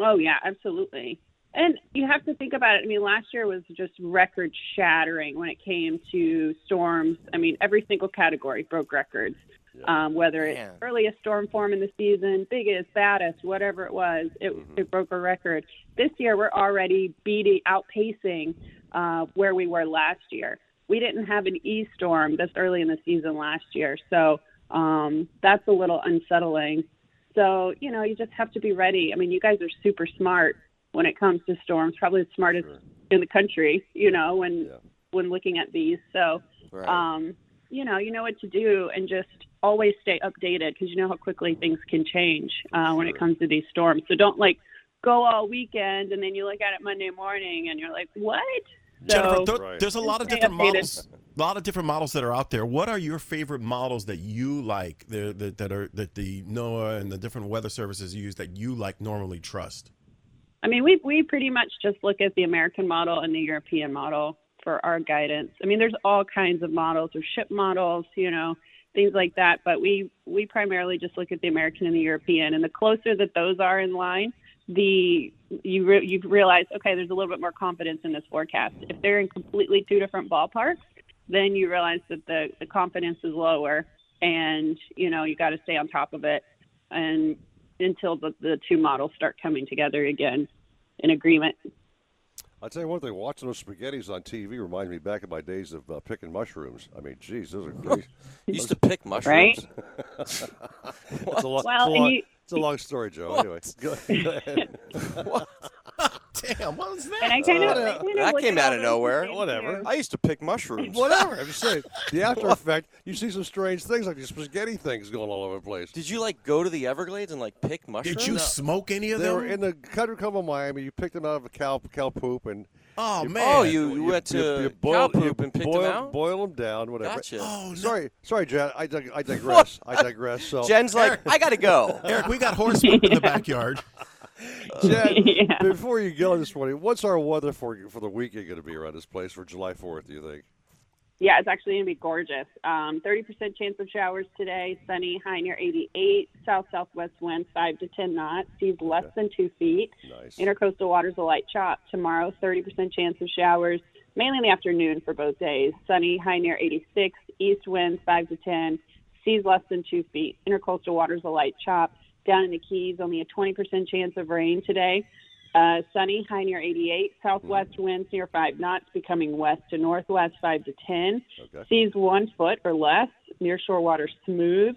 Oh, yeah, absolutely. And you have to think about it. I mean, last year was just record-shattering when it came to storms. I mean, every single category broke records, yeah. um, whether it's yeah. earliest storm form in the season, biggest, baddest, whatever it was, it, mm-hmm. it broke a record. This year, we're already beating, outpacing uh, where we were last year. We didn't have an E-storm this early in the season last year, so um, that's a little unsettling. So, you know, you just have to be ready. I mean, you guys are super smart when it comes to storms, probably the smartest sure. in the country, you know, when yeah. when looking at these. So, right. um, you know, you know what to do and just always stay updated because you know how quickly things can change uh, sure. when it comes to these storms. So don't, like, go all weekend and then you look at it Monday morning and you're like, what? So, Jennifer, th- right. there's a lot of different models, a lot of different models that are out there. What are your favorite models that you like that, that, that are that the NOAA and the different weather services use that you like normally trust? I mean, we we pretty much just look at the American model and the European model for our guidance. I mean, there's all kinds of models or ship models, you know, things like that. But we, we primarily just look at the American and the European. And the closer that those are in line, the you re, you realize, okay, there's a little bit more confidence in this forecast. If they're in completely two different ballparks, then you realize that the, the confidence is lower and, you know, you got to stay on top of it. And until the, the two models start coming together again in agreement. I'll tell you one thing, watching those spaghettis on T V reminds me back of my days of uh, picking mushrooms. I mean, geez, those are crazy. You used to pick mushrooms? Right? It's a long, well, it's a long, you, it's a long story, Joe. Anyway, go ahead. What? Damn, what was that? And I kind of, uh, I kind of that came out of nowhere. Whatever. I used to pick mushrooms. Whatever. I'm just saying. The after effect, you see some strange things like these spaghetti things going all over the place. Did you, like, go to the Everglades and, like, pick mushrooms? Did you no. smoke any of they them? They were in the country club of Miami. You picked them out of a cow, cow poop and... Oh, you, man. Oh, you, you went you, to you boil, cow poop and picked boil, them out? Boil them down, whatever. Gotcha. Oh, sorry, no. sorry, Jen. I, dig- I digress. I digress. So Jen's like, Eric, I got to go. Eric, we got horse poop in the backyard. Jen, yeah. before you go this morning, what's our weather for for the weekend going to be around this place for July fourth, do you think? Yeah, it's actually going to be gorgeous. Um, thirty percent chance of showers today, sunny, high near eighty-eight, south-southwest wind five to ten knots, seas less okay. than two feet. Nice. Intercoastal waters a light chop. Tomorrow, thirty percent chance of showers, mainly in the afternoon for both days. Sunny, high near eighty-six, east winds five to ten, seas less than two feet. Intercoastal waters a light chop. Down in the Keys, only a twenty percent chance of rain today. Uh, sunny, high near eighty-eight. Southwest winds near five knots, becoming west to northwest five to ten. Okay. Seas one foot or less. Near shore water smooth.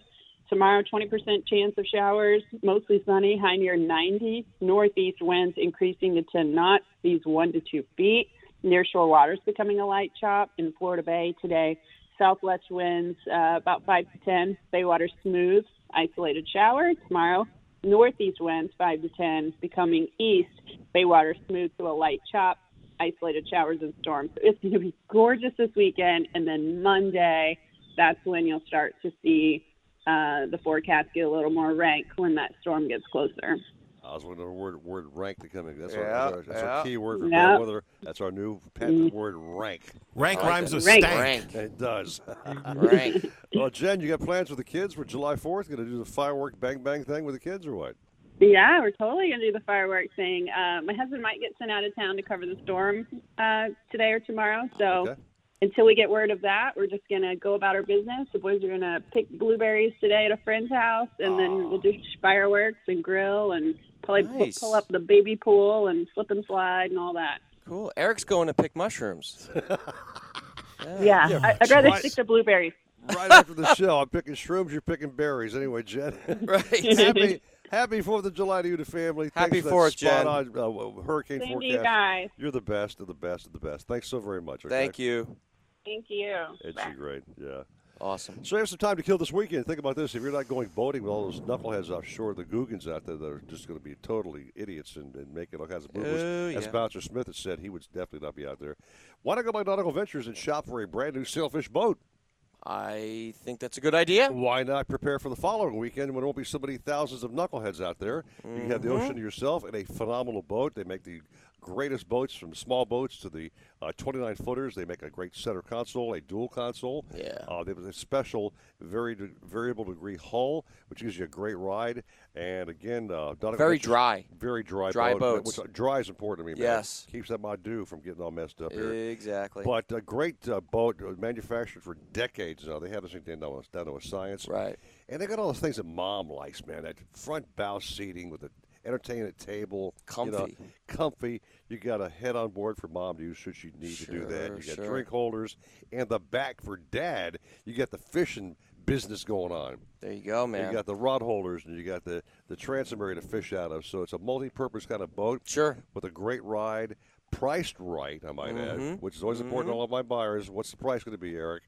Tomorrow, twenty percent chance of showers. Mostly sunny, high near ninety. Northeast winds increasing to ten knots. Seas one to two feet. Near shore waters becoming a light chop. In Florida Bay today, southwest winds uh, about five to ten. Bay water smooth. Isolated shower tomorrow. Northeast winds five to ten, becoming east. Bay water smooth to a light chop. Isolated showers and storms. So it's going to be gorgeous this weekend. And then Monday, that's when you'll start to see uh, the forecast get a little more rank when that storm gets closer. I was wondering the word, word rank to come in. That's, yeah, our, that's yeah. our key word for yep. weather. That's our new patented mm. word, rank. Rank like rhymes with stank. Rank. It does. Rank. Well, Jen, you got plans with the kids for July fourth? Going to do the firework bang bang thing with the kids or what? Yeah, we're totally going to do the firework thing. Uh, my husband might get sent out of town to cover the storm uh, today or tomorrow. So okay. until we get word of that, we're just going to go about our business. The boys are going to pick blueberries today at a friend's house, and Aww. then we'll do fireworks and grill and Probably nice. pull, pull up the baby pool and slip and slide and all that. Cool. Eric's going to pick mushrooms. yeah. yeah. yeah I, I'd rather right, stick to blueberries. Right after the show, I'm picking shrooms, you're picking berries. Anyway, Jen. Right. Happy Happy fourth of July to you and the family. Happy fourth, Jen. On, uh, hurricane Same forecast. To you guys. You're the best of the best of the best. Thanks so very much. Okay? Thank you. Thank you. It's great. Yeah. Awesome. So you have some time to kill this weekend. Think about this. If you're not going boating with all those knuckleheads offshore, the Googans out there that are just going to be totally idiots and, and making all kinds of boo-boos. Ooh, yeah. As Bouncer Smith has said, he would definitely not be out there. Why not go by Nautical Ventures and shop for a brand-new Sailfish boat? I think that's a good idea. Why not prepare for the following weekend when there won't be so many thousands of knuckleheads out there? Mm-hmm. You can have the ocean to yourself and a phenomenal boat. They make the greatest boats, from small boats to the uh, twenty-nine footers. They make a great center console, a dual console. Yeah. Uh, they have a special vari- variable degree hull, which gives you a great ride. And again, uh, very dry. Very dry. Dry boat, boats. Which, uh, dry is important to me, man. Yes. Keeps that Madu from getting all messed up here. Exactly. But a great uh, boat, uh, manufactured for decades. No, they have this thing down to a science. Right. And they got all those things that Mom likes, man. That front bow seating with an entertainment table. Comfy. You know, comfy. You got a head on board for Mom to use should she need sure, to do that. You got sure. drink holders. And the back for Dad, you got the fishing business going on. There you go, man. And you got the rod holders, and you got the, the transom area to fish out of. So it's a multi-purpose kind of boat. Sure. With a great ride. Priced right, I might mm-hmm. add, which is always mm-hmm. important to all of my buyers. What's the price going to be, Eric?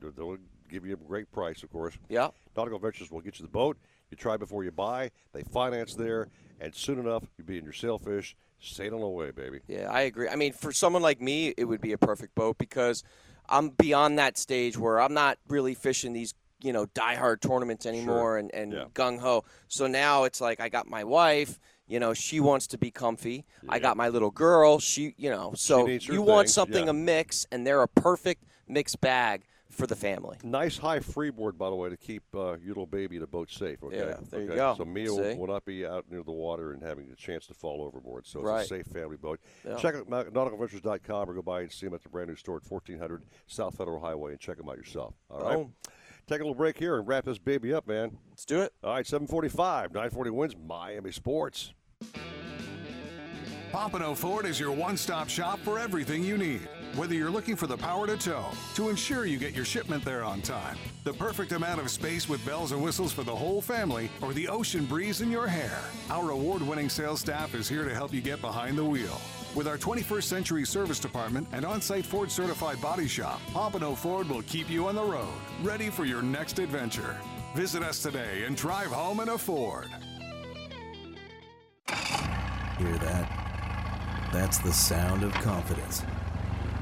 They'll give you a great price, of course. Yeah. Nautical Ventures will get you the boat. You try before you buy. They finance there. And soon enough, you'll be in your Sailfish. Sailing away, baby. Yeah, I agree. I mean, for someone like me, it would be a perfect boat because I'm beyond that stage where I'm not really fishing these, you know, diehard tournaments anymore sure. and, and yeah. gung-ho. So now it's like I got my wife. You know, she wants to be comfy. Yeah. I got my little girl. She, you know, so you things. want something yeah. a mix, and they're a perfect mixed bag for the family. Nice high freeboard, by the way, to keep uh, your little baby in a boat safe. Okay? Yeah, there okay. you go. So Mia will, will not be out near the water and having a chance to fall overboard. So right. it's a safe family boat. Yeah. Check out nautical ventures dot com or go by and see them at the brand new store at fourteen hundred South Federal Highway and check them out yourself. All right? Oh. Take a little break here and wrap this baby up, man. Let's do it. All right, seven forty-five, nine forty wins Miami Sports. Pompano Ford is your one-stop shop for everything you need. Whether you're looking for the power to tow, to ensure you get your shipment there on time, the perfect amount of space with bells and whistles for the whole family, or the ocean breeze in your hair, our award-winning sales staff is here to help you get behind the wheel. With our twenty-first century service department and on-site Ford-certified body shop, Pompano Ford will keep you on the road, ready for your next adventure. Visit us today and drive home in a Ford. Hear that? That's the sound of confidence.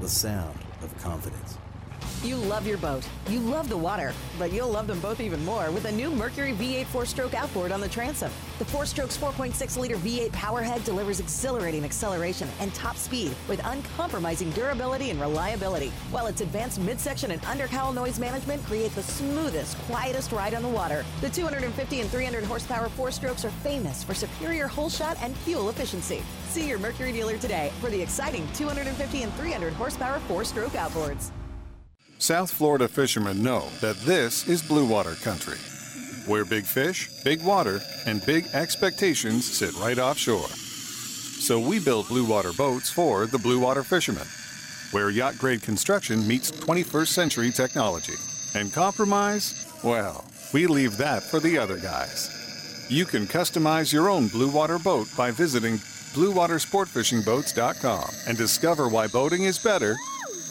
the sound of confidence. You love your boat. You love the water, but you'll love them both even more with a new Mercury V eight four-stroke outboard on the transom. The four-stroke's four point six liter V eight powerhead delivers exhilarating acceleration and top speed with uncompromising durability and reliability, while its advanced midsection and undercowl noise management create the smoothest, quietest ride on the water. The two fifty and three hundred horsepower four-strokes are famous for superior hole shot and fuel efficiency. See your Mercury dealer today for the exciting two fifty and three hundred horsepower four-stroke outboards. South Florida fishermen know that this is blue water country, where big fish, big water, and big expectations sit right offshore. So we build blue water boats for the blue water fishermen, where yacht-grade construction meets twenty-first century technology. And compromise? Well, we leave that for the other guys. You can customize your own blue water boat by visiting blue water sport fishing boats dot com and discover why boating is better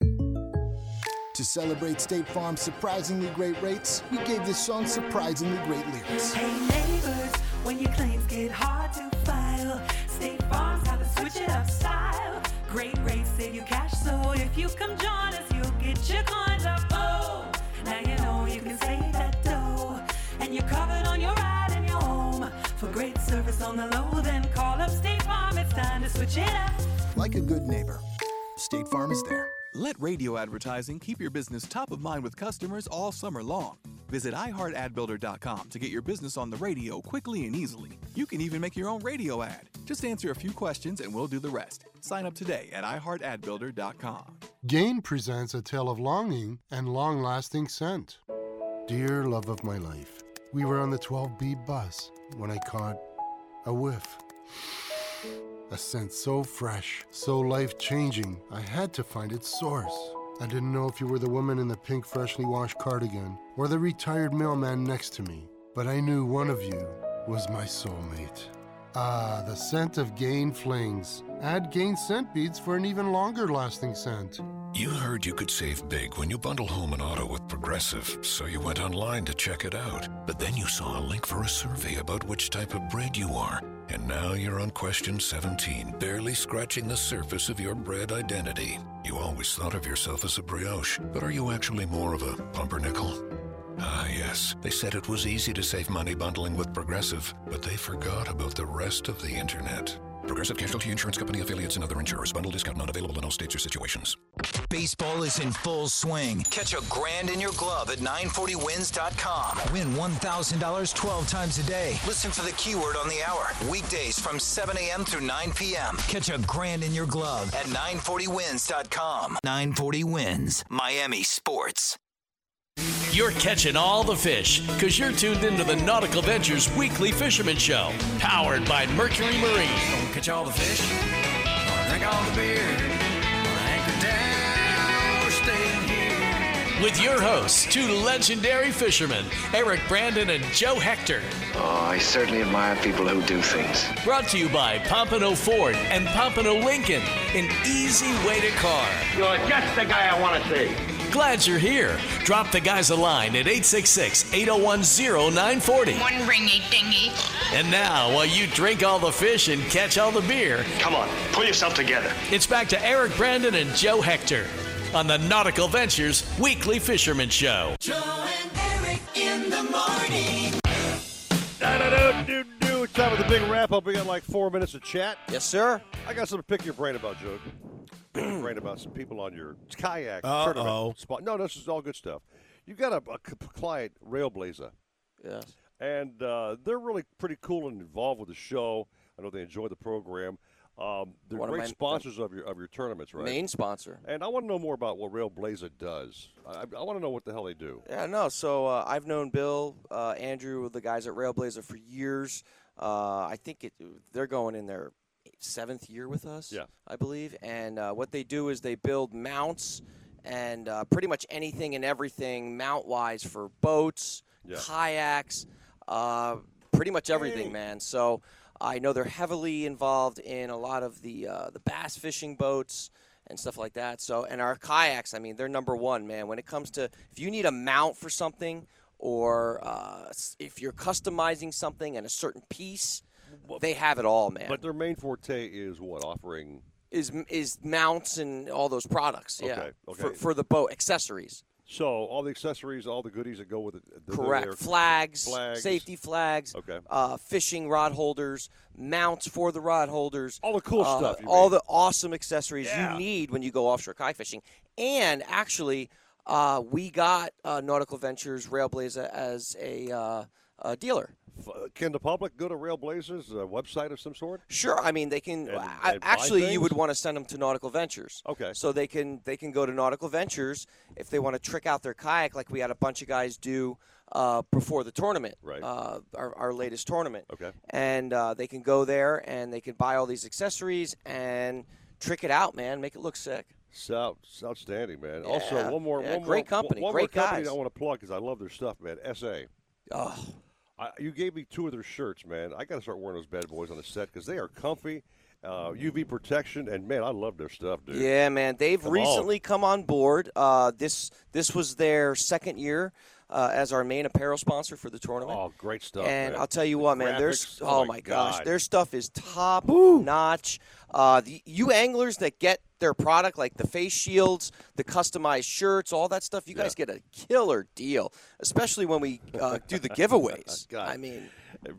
To celebrate State Farm's surprisingly great rates, we gave this song surprisingly great lyrics. Hey neighbors, when your claims get hard to file, State Farm's got to switch it up style. Great rates save you cash, so if you come join us, you'll get your service on the low, then call up State Farm. It's time to switch it up. Like a good neighbor, State Farm is there. Let radio advertising keep your business top of mind with customers all summer long. Visit i heart ad builder dot com to get your business on the radio quickly and easily. You can even make your own radio ad. Just answer a few questions and we'll do the rest. Sign up today at i heart ad builder dot com. Gain presents a tale of longing and long-lasting scent. Dear love of my life, we were on the twelve B bus when I caught a whiff. A scent so fresh, so life-changing, I had to find its source. I didn't know if you were the woman in the pink freshly washed cardigan or the retired mailman next to me, but I knew one of you was my soulmate. Ah, the scent of Gain Flings. Add Gain Scent Beads for an even longer-lasting scent. You heard you could save big when you bundle home and auto with Progressive, so you went online to check it out. But then you saw a link for a survey about which type of bread you are. And now you're on question seventeen, barely scratching the surface of your bread identity. You always thought of yourself as a brioche, but are you actually more of a pumpernickel? Ah, yes, they said it was easy to save money bundling with Progressive, but they forgot about the rest of the internet. Progressive Casualty Insurance Company, affiliates, and other insurers. Bundle discount not available in all states or situations. Baseball is in full swing. Catch a grand in your glove at nine forty wins dot com. Win one thousand dollars twelve times a day. Listen for the keyword on the hour. Weekdays from seven a.m. through nine p.m. Catch a grand in your glove at nine forty wins dot com. nine forty wins, Miami Sports. You're catching all the fish because you're tuned into the Nautical Ventures Weekly Fisherman Show, powered by Mercury Marine. Catch all the fish, drink all the beer, anchor down, we're staying here. With your hosts, two legendary fishermen, Eric Brandon and Joe Hector. Oh, I certainly admire people who do things. Brought to you by Pompano Ford and Pompano Lincoln, an easy way to car. You're just the guy I want to see. Glad you're here. Drop the guys a line at eight six six, eight oh one, oh nine four oh. One ringy dingy. And now, while you drink all the fish and catch all the beer... Come on, pull yourself together. It's back to Eric Brandon and Joe Hector on the Nautical Ventures Weekly Fisherman Show. Joe and Eric in the morning. Da-da-da-do-do. Time for the big wrap-up. We got like four minutes of chat. Yes, sir. I got something to pick your brain about, Joe. Right about some people on your kayak Uh-oh. tournament spot. No, this is all good stuff. You've got a, a client, RAILBLAZA. Yes. And uh, they're really pretty cool and involved with the show. I know they enjoy the program. Um, they're One great of my, sponsors of your of your tournaments, right? Main sponsor. And I want to know more about what RAILBLAZA does. I, I want to know what the hell they do. Yeah, no. So uh, I've known Bill, uh, Andrew, the guys at RAILBLAZA for years. Uh, I think it, they're going in there. Seventh year with us, yeah. I believe. And uh, what they do is they build mounts and uh, pretty much anything and everything mount-wise for boats, yeah. kayaks, uh, pretty much everything, hey. man. So I know they're heavily involved in a lot of the uh, the bass fishing boats and stuff like that. So and our kayaks, I mean, they're number one, man. When it comes to if you need a mount for something or uh, if you're customizing something and a certain piece, they have it all, man. But their main forte is what offering is is mounts and all those products. Okay, yeah, okay. For, for the boat accessories. So all the accessories, all the goodies that go with it. Correct. Flags, flags, safety flags. Okay. Uh, fishing rod holders, mounts for the rod holders. All the cool uh, stuff. You all mean. the awesome accessories yeah. you need when you go offshore kayak fishing. And actually, uh, we got uh, Nautical Ventures RAILBLAZA as a uh, uh, dealer. Can the public go to RAILBLAZA's uh, website of some sort? Sure. I mean, they can. And, I, and actually, you would want to send them to Nautical Ventures. Okay. So they can they can go to Nautical Ventures if they want to trick out their kayak, like we had a bunch of guys do uh, before the tournament, right? Uh, our, our latest tournament. Okay. And uh, they can go there and they can buy all these accessories and trick it out, man. Make it look sick. So, it's outstanding, man. Yeah. Also, one more, yeah, one great more, company, one great more company guys. I want to plug because I love their stuff, man. S A Oh. I, you gave me two of their shirts, man. I got to start wearing those bad boys on the set because they are comfy, uh, U V protection, and, man, I love their stuff, dude. Yeah, man. They've come recently on. come on board. Uh, this this was their second year uh, as our main apparel sponsor for the tournament. Oh, great stuff, And man. I'll tell you what, the man, graphics, their, oh, oh, my gosh. God. Their stuff is top-notch. Uh, the you anglers that get their product, like the face shields, the customized shirts, all that stuff, you yeah. guys get a killer deal, especially when we uh, do the giveaways. I mean,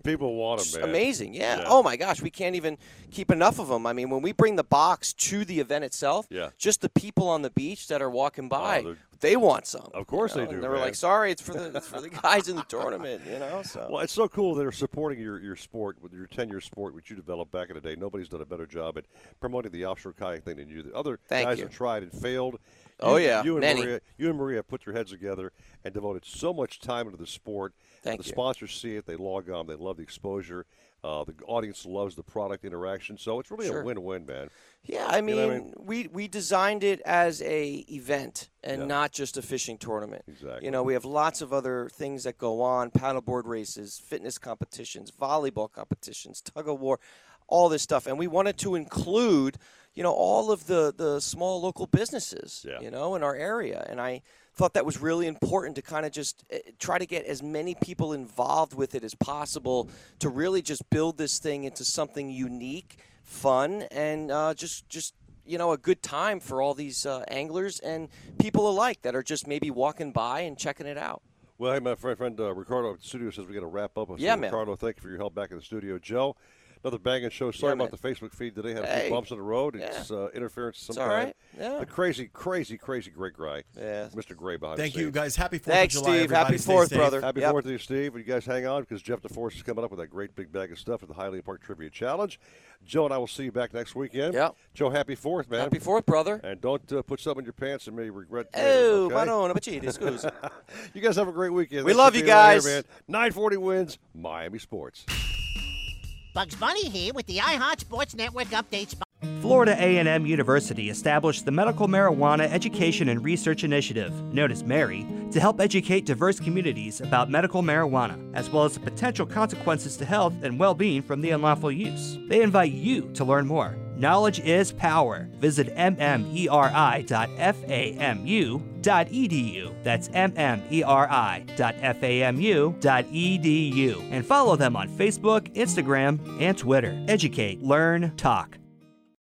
People want them, man. Amazing, yeah. yeah. Oh, my gosh, we can't even keep enough of them. I mean, when we bring the box to the event itself, yeah. just the people on the beach that are walking by, oh, they want some. Of course you know? they do, and they were man. like, sorry, it's for the it's for the guys in the tournament, you know? So. Well, it's so cool that they're supporting your, your sport, with your ten-year sport, which you developed back in the day. Nobody's done a better job at promoting the offshore kayak thing than you. The other Thank guys you. have tried and failed. You, oh, yeah. You and, Maria, you and Maria put your heads together and devoted so much time into the sport. Thank the you. Sponsors see it. They log on. They love the exposure. Uh, the audience loves the product interaction. So it's really sure. a win-win, man. Yeah, I mean, you know I mean, we we designed it as a event and yeah. not just a fishing tournament. Exactly. You know, we have lots of other things that go on, paddleboard races, fitness competitions, volleyball competitions, tug-of-war, all this stuff. And we wanted to include, you know, all of the, the small local businesses, yeah. you know, in our area. And I thought that was really important to kind of just try to get as many people involved with it as possible to really just build this thing into something unique, fun, and uh, just, just you know, a good time for all these uh, anglers and people alike that are just maybe walking by and checking it out. Well, hey, my friend, friend uh, Ricardo at the studio says we got to wrap up. So yeah, man. Ricardo, thank you for your help back in the studio. Joe, another banging show. Sorry yeah, about the Facebook feed today. Had a few hey. bumps in the road. It's yeah. uh, interference of some kind. Right. Yeah. The crazy, crazy, crazy great guy. Yeah. Mister Gray behind Thank the you, stage. guys. Happy fourth Thanks, of July, Steve. Everybody. Happy fourth, brother. Happy fourth yep. to you, Steve. And you guys hang on because Jeff DeForest is coming up with that great big bag of stuff at the Highland Park Trivia Challenge. Joe and I will see you back next weekend. Yep. Joe, happy fourth, man. Happy fourth, brother. And don't uh, put something in your pants and may regret it. Oh, I don't know. You guys have a great weekend. We Thanks love you guys. There, nine forty wins, Miami Sports. Bugs Bunny here with the iHeart Sports Network updates. Florida A and M University established the Medical Marijuana Education and Research Initiative, known as MARI, to help educate diverse communities about medical marijuana, as well as the potential consequences to health and well-being from the unlawful use. They invite you to learn more. Knowledge is power. Visit m m e r i dot f a m u dot e d u. That's m m e r i dot f a m u dot e d u. And follow them on Facebook, Instagram, and Twitter. Educate, learn, talk.